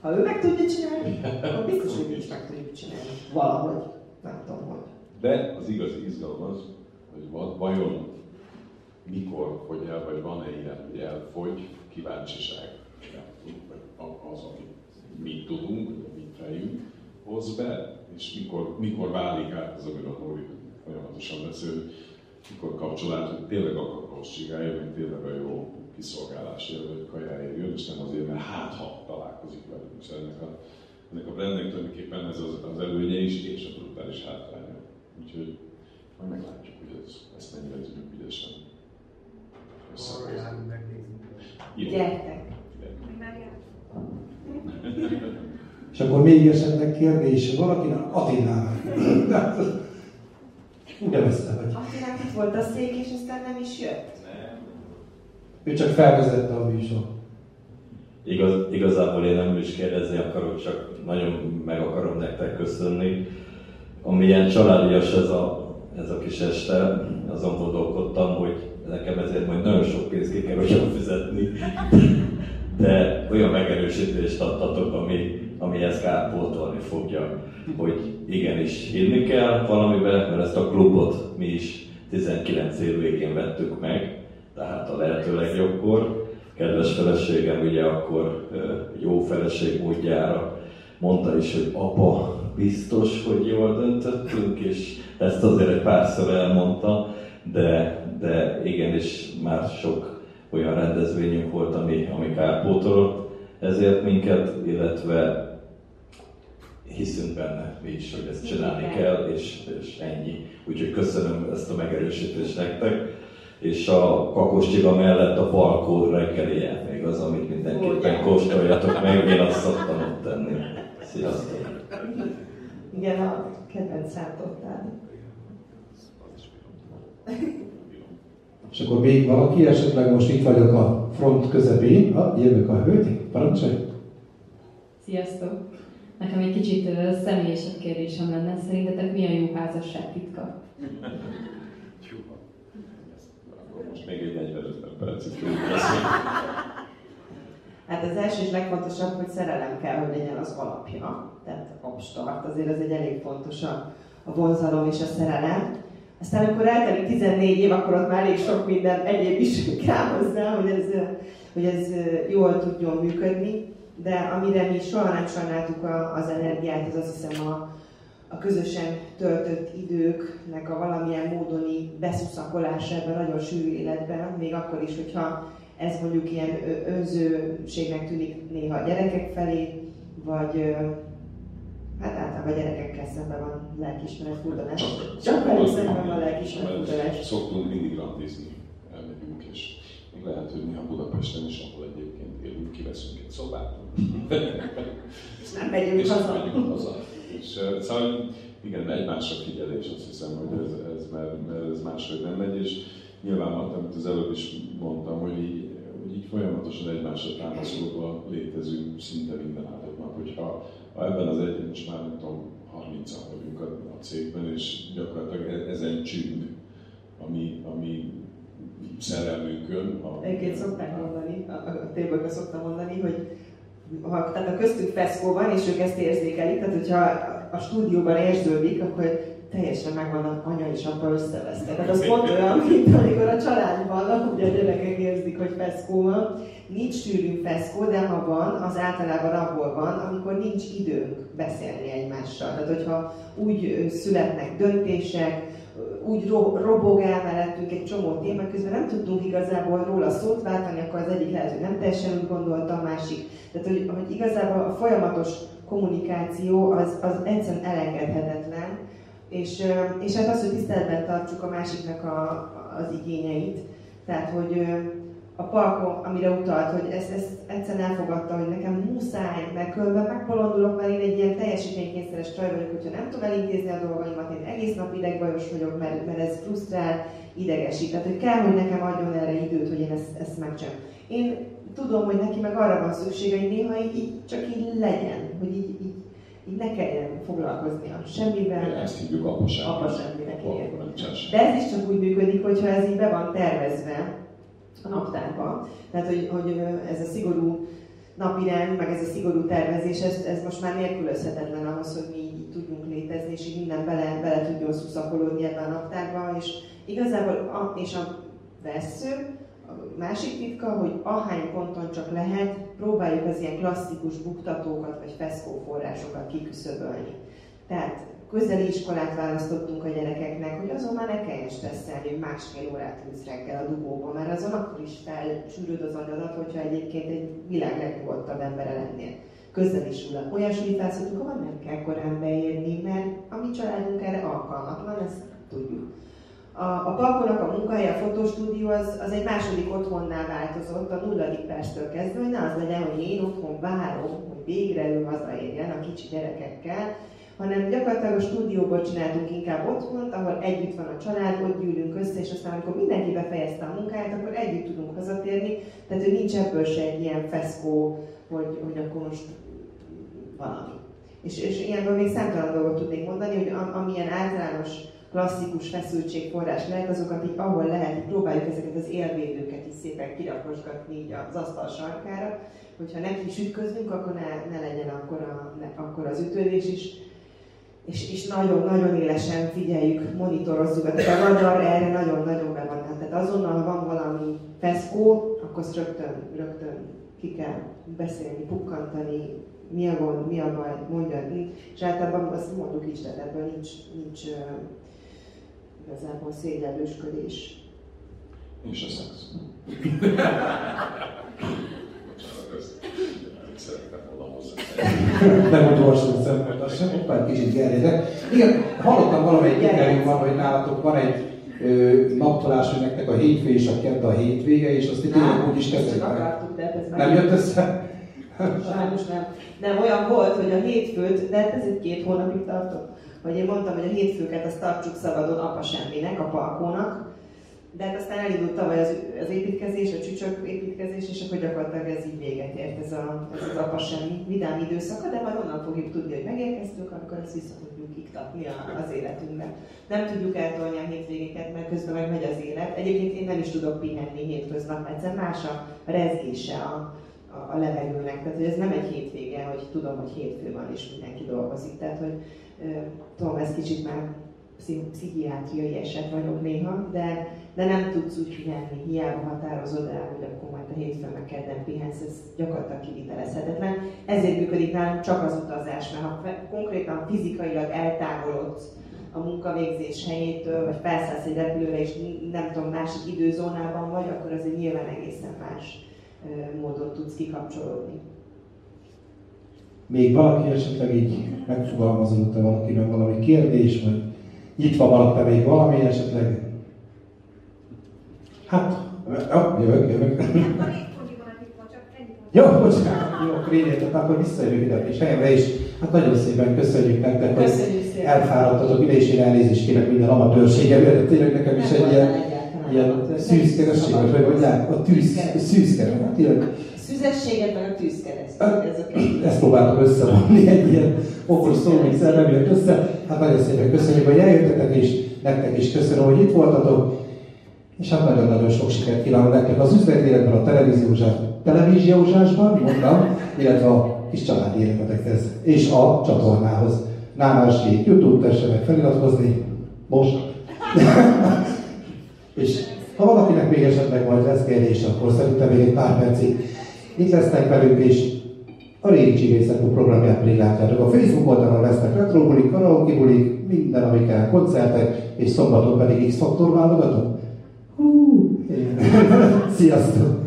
Ha ő meg tudja csinálni, akkor biztos, hogy is meg tudjuk csinálni. Valahogy. Nem tudom, hogy. De az igazi izgalom az, hogy vajon mikor fogy el, vagy van-e ilyen, hogy elfogy kíváncsiság. Nem tudunk, vagy az, amit mi tudunk, mit fejünk, hoz be, és mikor, mikor válik át az, amiről a Nóri folyamatosan beszél, mikor kapcsol át, hogy tényleg a kaposságáért, vagy tényleg a jó kiszolgálásért, vagy kajáért jön, és nem azért, mert hát ha találkozik velünk. És ennek a, ennek a brandnek tulajdonképpen ez az, az előnye is, és a brutális hátránya. Úgyhogy majd meglátjuk, hogy ez, ezt mennyire tudjuk ügyesen összehozni. Gyertek! És akkor még esetleg kérdés valakinek Attilának. Ugyanössze vagy. Attilának itt volt a szék, és aztán nem is jött? Nem. Ő csak felvezette a műsor. Igaz, igazából én nem is kérdezni akarok, csak nagyon meg akarom nektek köszönni. Amilyen családias ez a, ez a kis este, azon gondolkodtam, hogy nekem ezért majd nagyon sok pénzt ki kell olyan fizetni, de olyan megerősítést adtatok, ami, ami ezt kárpótolni fogja, hogy igenis hinni kell valamiben, mert ezt a klubot mi is tizenkilenc év végén vettük meg, tehát a lehető legjobbkor. Kedves feleségem ugye akkor jó feleség módjára mondta is, hogy apa, biztos, hogy jól döntöttünk, és ezt azért egy párszor elmondta, de, de igenis már sok olyan rendezvényünk volt, ami, ami kárpótolott ezért minket, illetve hiszünk benne mi is, hogy ezt csinálni kell, és, és ennyi. Úgyhogy köszönöm ezt a megerősítést nektek, és a kakoscsiga mellett a Falkó reggelját még az, amit mindenképpen kóstoljatok meg, én azt szoktam ott tenni. Sziasztok! Igen, a kedvenc szántottál. És akkor még valaki, esetleg most itt vagyok a front közepén, ha jövök a hölgy, parancsolj! Sziasztok! Nekem egy kicsit uh, személyesebb kérdésem lenne, szerintetek mi a jó házasság titka? Most még egy negyvenöt percig fogjuk beszélni. Hát az első és legfontosabb, hogy szerelem kell, hogy legyen az alapja. Tehát abstart, azért az egy elég fontos a, a vonzalom és a szerelem. Aztán amikor eltelik tizennégy év, akkor ott már elég sok minden egyéb is kell hozzá, hogy ez, hogy ez jól tudjon működni. De amire mi soha nem sajnáltuk a, az energiát, az azt hiszem a, a közösen töltött időknek a valamilyen módoni beszuszakolása ebben nagyon sűrű életben, még akkor is, hogyha ez mondjuk ilyen önzőségnek tűnik néha a gyerekek felé, vagy hát általában a gyerekekkel szemben van lelkiismeret furdalás. Csak, Csak velük szemben van lelkiismeret furdalás. Szoktunk mindig randizni, elmegyünk, és még lehet, hogy néha Budapesten is, ahol egyébként élünk, kiveszünk egy szobát. és nem megyünk és haza. Megyünk haza. És szóval igen, egymásra figyelés, azt hiszem, hogy ez, ez, mert ez máshogy nem megy, és nyilván amit az előbb is mondtam, hogy így, hogy így folyamatosan egymásra támaszkodva létezünk szinte minden áldozatnak, hogyha ha ebben az egy, most már nem tudom, harmincan vagyunk a, a cégben, és gyakorlatilag ezen csüng, ami, ami szerelmünkön. Egyébként szokták mondani, a, a téből szoktam mondani, hogy ha, tehát a köztük feszkó van, és ők ezt érzékelik, tehát hogyha a stúdióban érződik, akkor teljesen megvan a anya és apa összevesztek. Tehát az pont olyan, mint amikor a családban lakunk, a gyerekek érzik, hogy feszkó van. Nincs sűrűn feszkó, de ha van, az általában abból van, amikor nincs időnk beszélni egymással. Tehát hogyha úgy születnek döntések, úgy ro- robogál mellettünk egy csomó téma, közben nem tudtunk igazából róla szót váltani, akkor az egyik lehet, hogy nem teljesen úgy gondolta, a másik. Tehát, hogy, hogy igazából a folyamatos kommunikáció az, az egyszerűen elengedhetetlen. És, és hát az, hogy tiszteletben tartsuk a másiknak a, az igényeit. Tehát, hogy a parkon, amire utalt, hogy ezt, ezt egyszerűen elfogadta, hogy nekem muszáj, mert különben megbolondulok, mert én egy ilyen teljesítménykényszeres csaj vagyok, hogyha nem tudom elintézni a dolgaimat, én egész nap idegbajos vagyok, mert, mert ez frusztrál, idegesít. Tehát, hogy kell, hogy nekem adjon erre időt, hogy én ezt, ezt megcsinálom. Én tudom, hogy neki meg arra van szüksége, hogy néha így, így csak így legyen, hogy így, így így ne kelljen foglalkoznia semmivel. Ezt hívjuk apasemminek. De ez is csak úgy működik, hogyha ez így be van tervezve a naptárban. Tehát, hogy, hogy ez a szigorú napirend, meg ez a szigorú tervezés, ez, ez most már nélkülözhetetlen ahhoz, hogy mi így tudjunk létezni, és így minden bele, bele tudjon szuszakolódni ebben a naptárban. És igazából a, és a vessző, a másik titka, hogy ahány ponton csak lehet, próbáljuk az ilyen klasszikus buktatókat vagy feszkóforrásokat kiküszöbölni. Tehát közeli iskolát választottunk a gyerekeknek, hogy azon már ne kelljen stresszelni, hogy másfél órát ülsz reggel a dugóba, mert azon akkor is felsűröd az agyadat, hogyha egyébként egy világ legnyugodtabb embere lennél. Közeli iskola. Olyasmit választottunk, ahol nem kell korán beérni, mert a mi családunk erre alkalmatlan, ezt tudjuk. A Balkonak a munkahelye, a fotostúdió az, az egy második otthonnál változott a nulladik perctől kezdve, hogy ne az legyen, hogy én otthon várom, hogy végre ő hazaérjen a kicsi gyerekekkel, hanem gyakorlatilag a stúdióból csináltunk inkább otthont, ahol együtt van a család, ott gyűlünk össze, és aztán amikor mindenki befejezte a munkáját, akkor együtt tudunk hazatérni, tehát hogy nincs ebből se egy ilyen feszkó, hogy, hogy akkor most valami. És, és ilyenből még számtalan dolgot tudnék mondani, hogy a, amilyen általános klasszikus feszültségforrás lehet, azokat így ahol lehet, próbáljuk ezeket az élvédőket is szépen kirakosgatni így az asztal sarkára, hogyha neki is ütközünk, akkor ne, ne legyen akkor, a, ne, akkor az ütődés is. És nagyon-nagyon élesen figyeljük, monitorozzuk, tehát a radar erre nagyon-nagyon be van. Hát, tehát azonnal, ha van valami feszkó, akkor rögtön, rögtön ki kell beszélni, pukkantani, mi a gond, mi a baj, mondjadni. És általában azt mondjuk is, tehát ebben nincs, nincs igazából szégyellősködés. És a szex. Szeretem volna hozzá. Nem gyorsan szemben, azt sem, egy kicsit gerjedek. Igen, hallottam valamelyik interjúban, hogy nálatok van egy naptolás, hogy nektek a hétfő és a kedda a hétvége, és azt itt tényleg úgy is kezdjük. Nem jött össze? Sajnos nem. Nem, olyan volt, hogy a hétfőt, de ez itt két hónapig tartott, hogy én mondtam, hogy a hétfőket azt tartsuk szabadon apa semminek, a Parkónak, de hát aztán elindult tavaly az, az építkezés, a csücsök építkezés, és akkor gyakorlatilag ez így véget ért, ez, a, ez az apa semmi vidám időszaka, de majd onnan fogjuk tudni, hogy megérkeztünk, akkor ezt vissza tudjuk iktatni az életünkben. Nem tudjuk eltolni a hétvégéket, mert közben meg megy az élet. Egyébként én nem is tudok pihenni hétköznap, egyszerűen más a rezgése a, a, a levegőnek, tehát hogy ez nem egy hétvége, hogy tudom, hogy hétfő van és mindenki dolgozik. Tehát, hogy tudom, ez kicsit már pszichiátriai eset vagyok néha, de, de nem tudsz úgy pihenni, hiába határozod el, hogy akkor majd a hétfőn meg kedden pihensz, ez gyakorlatilag kivitelezhetetlen. Ezért működik nálunk csak az utazás, mert ha konkrétan fizikailag eltávolodsz a munkavégzés helyétől, vagy felszállsz egy repülőre és nem tudom, másik időzónában vagy, akkor azért nyilván egészen más módon tudsz kikapcsolódni. Még valaki esetleg így megfogalmazódott-e valakiben valami kérdés, vagy nyitva maradt-e még valami esetleg? Hát, ah, jövök, jövök. Jó, bocsánat, jó, krédétet, akkor visszajövök ide és helyemre is. Hát nagyon szépen köszönjük nektek, hogy elfáradtatok ide, és én elnézést kérek minden amatőrségemért, tényleg nekem is egy ilyen, ilyen szűzkerességet, vagy hogy látjuk, a tűzkerességet. tüzességet, meg a tűzkeresztet. Ezt próbáltam összevonni, egy ilyen okos szó, még nem jött össze. Hát nagyon szépen köszönjük, hogy eljöttetek, és nektek is köszönöm, hogy itt voltatok. És hát nagyon-nagyon sok sikert kívánok nektek az üzleti életben, a televíziózás, televíziózásban, mondtam, illetve a kis családi életetekhez és a csatornához. Nálási YouTube, tessenek feliratkozni, most. És ha valakinek még esetleg majd lesz kérdés, akkor szerintem még egy pár percig itt lesznek velünk, és a Régi Csibészet Klub programját pedig látjátok. A Facebook oldalon lesznek retrobulik, karaokebulik, minden, amik kell, koncertek, és szombaton pedig X-Faktor válogatok. Hú! Sziasztok!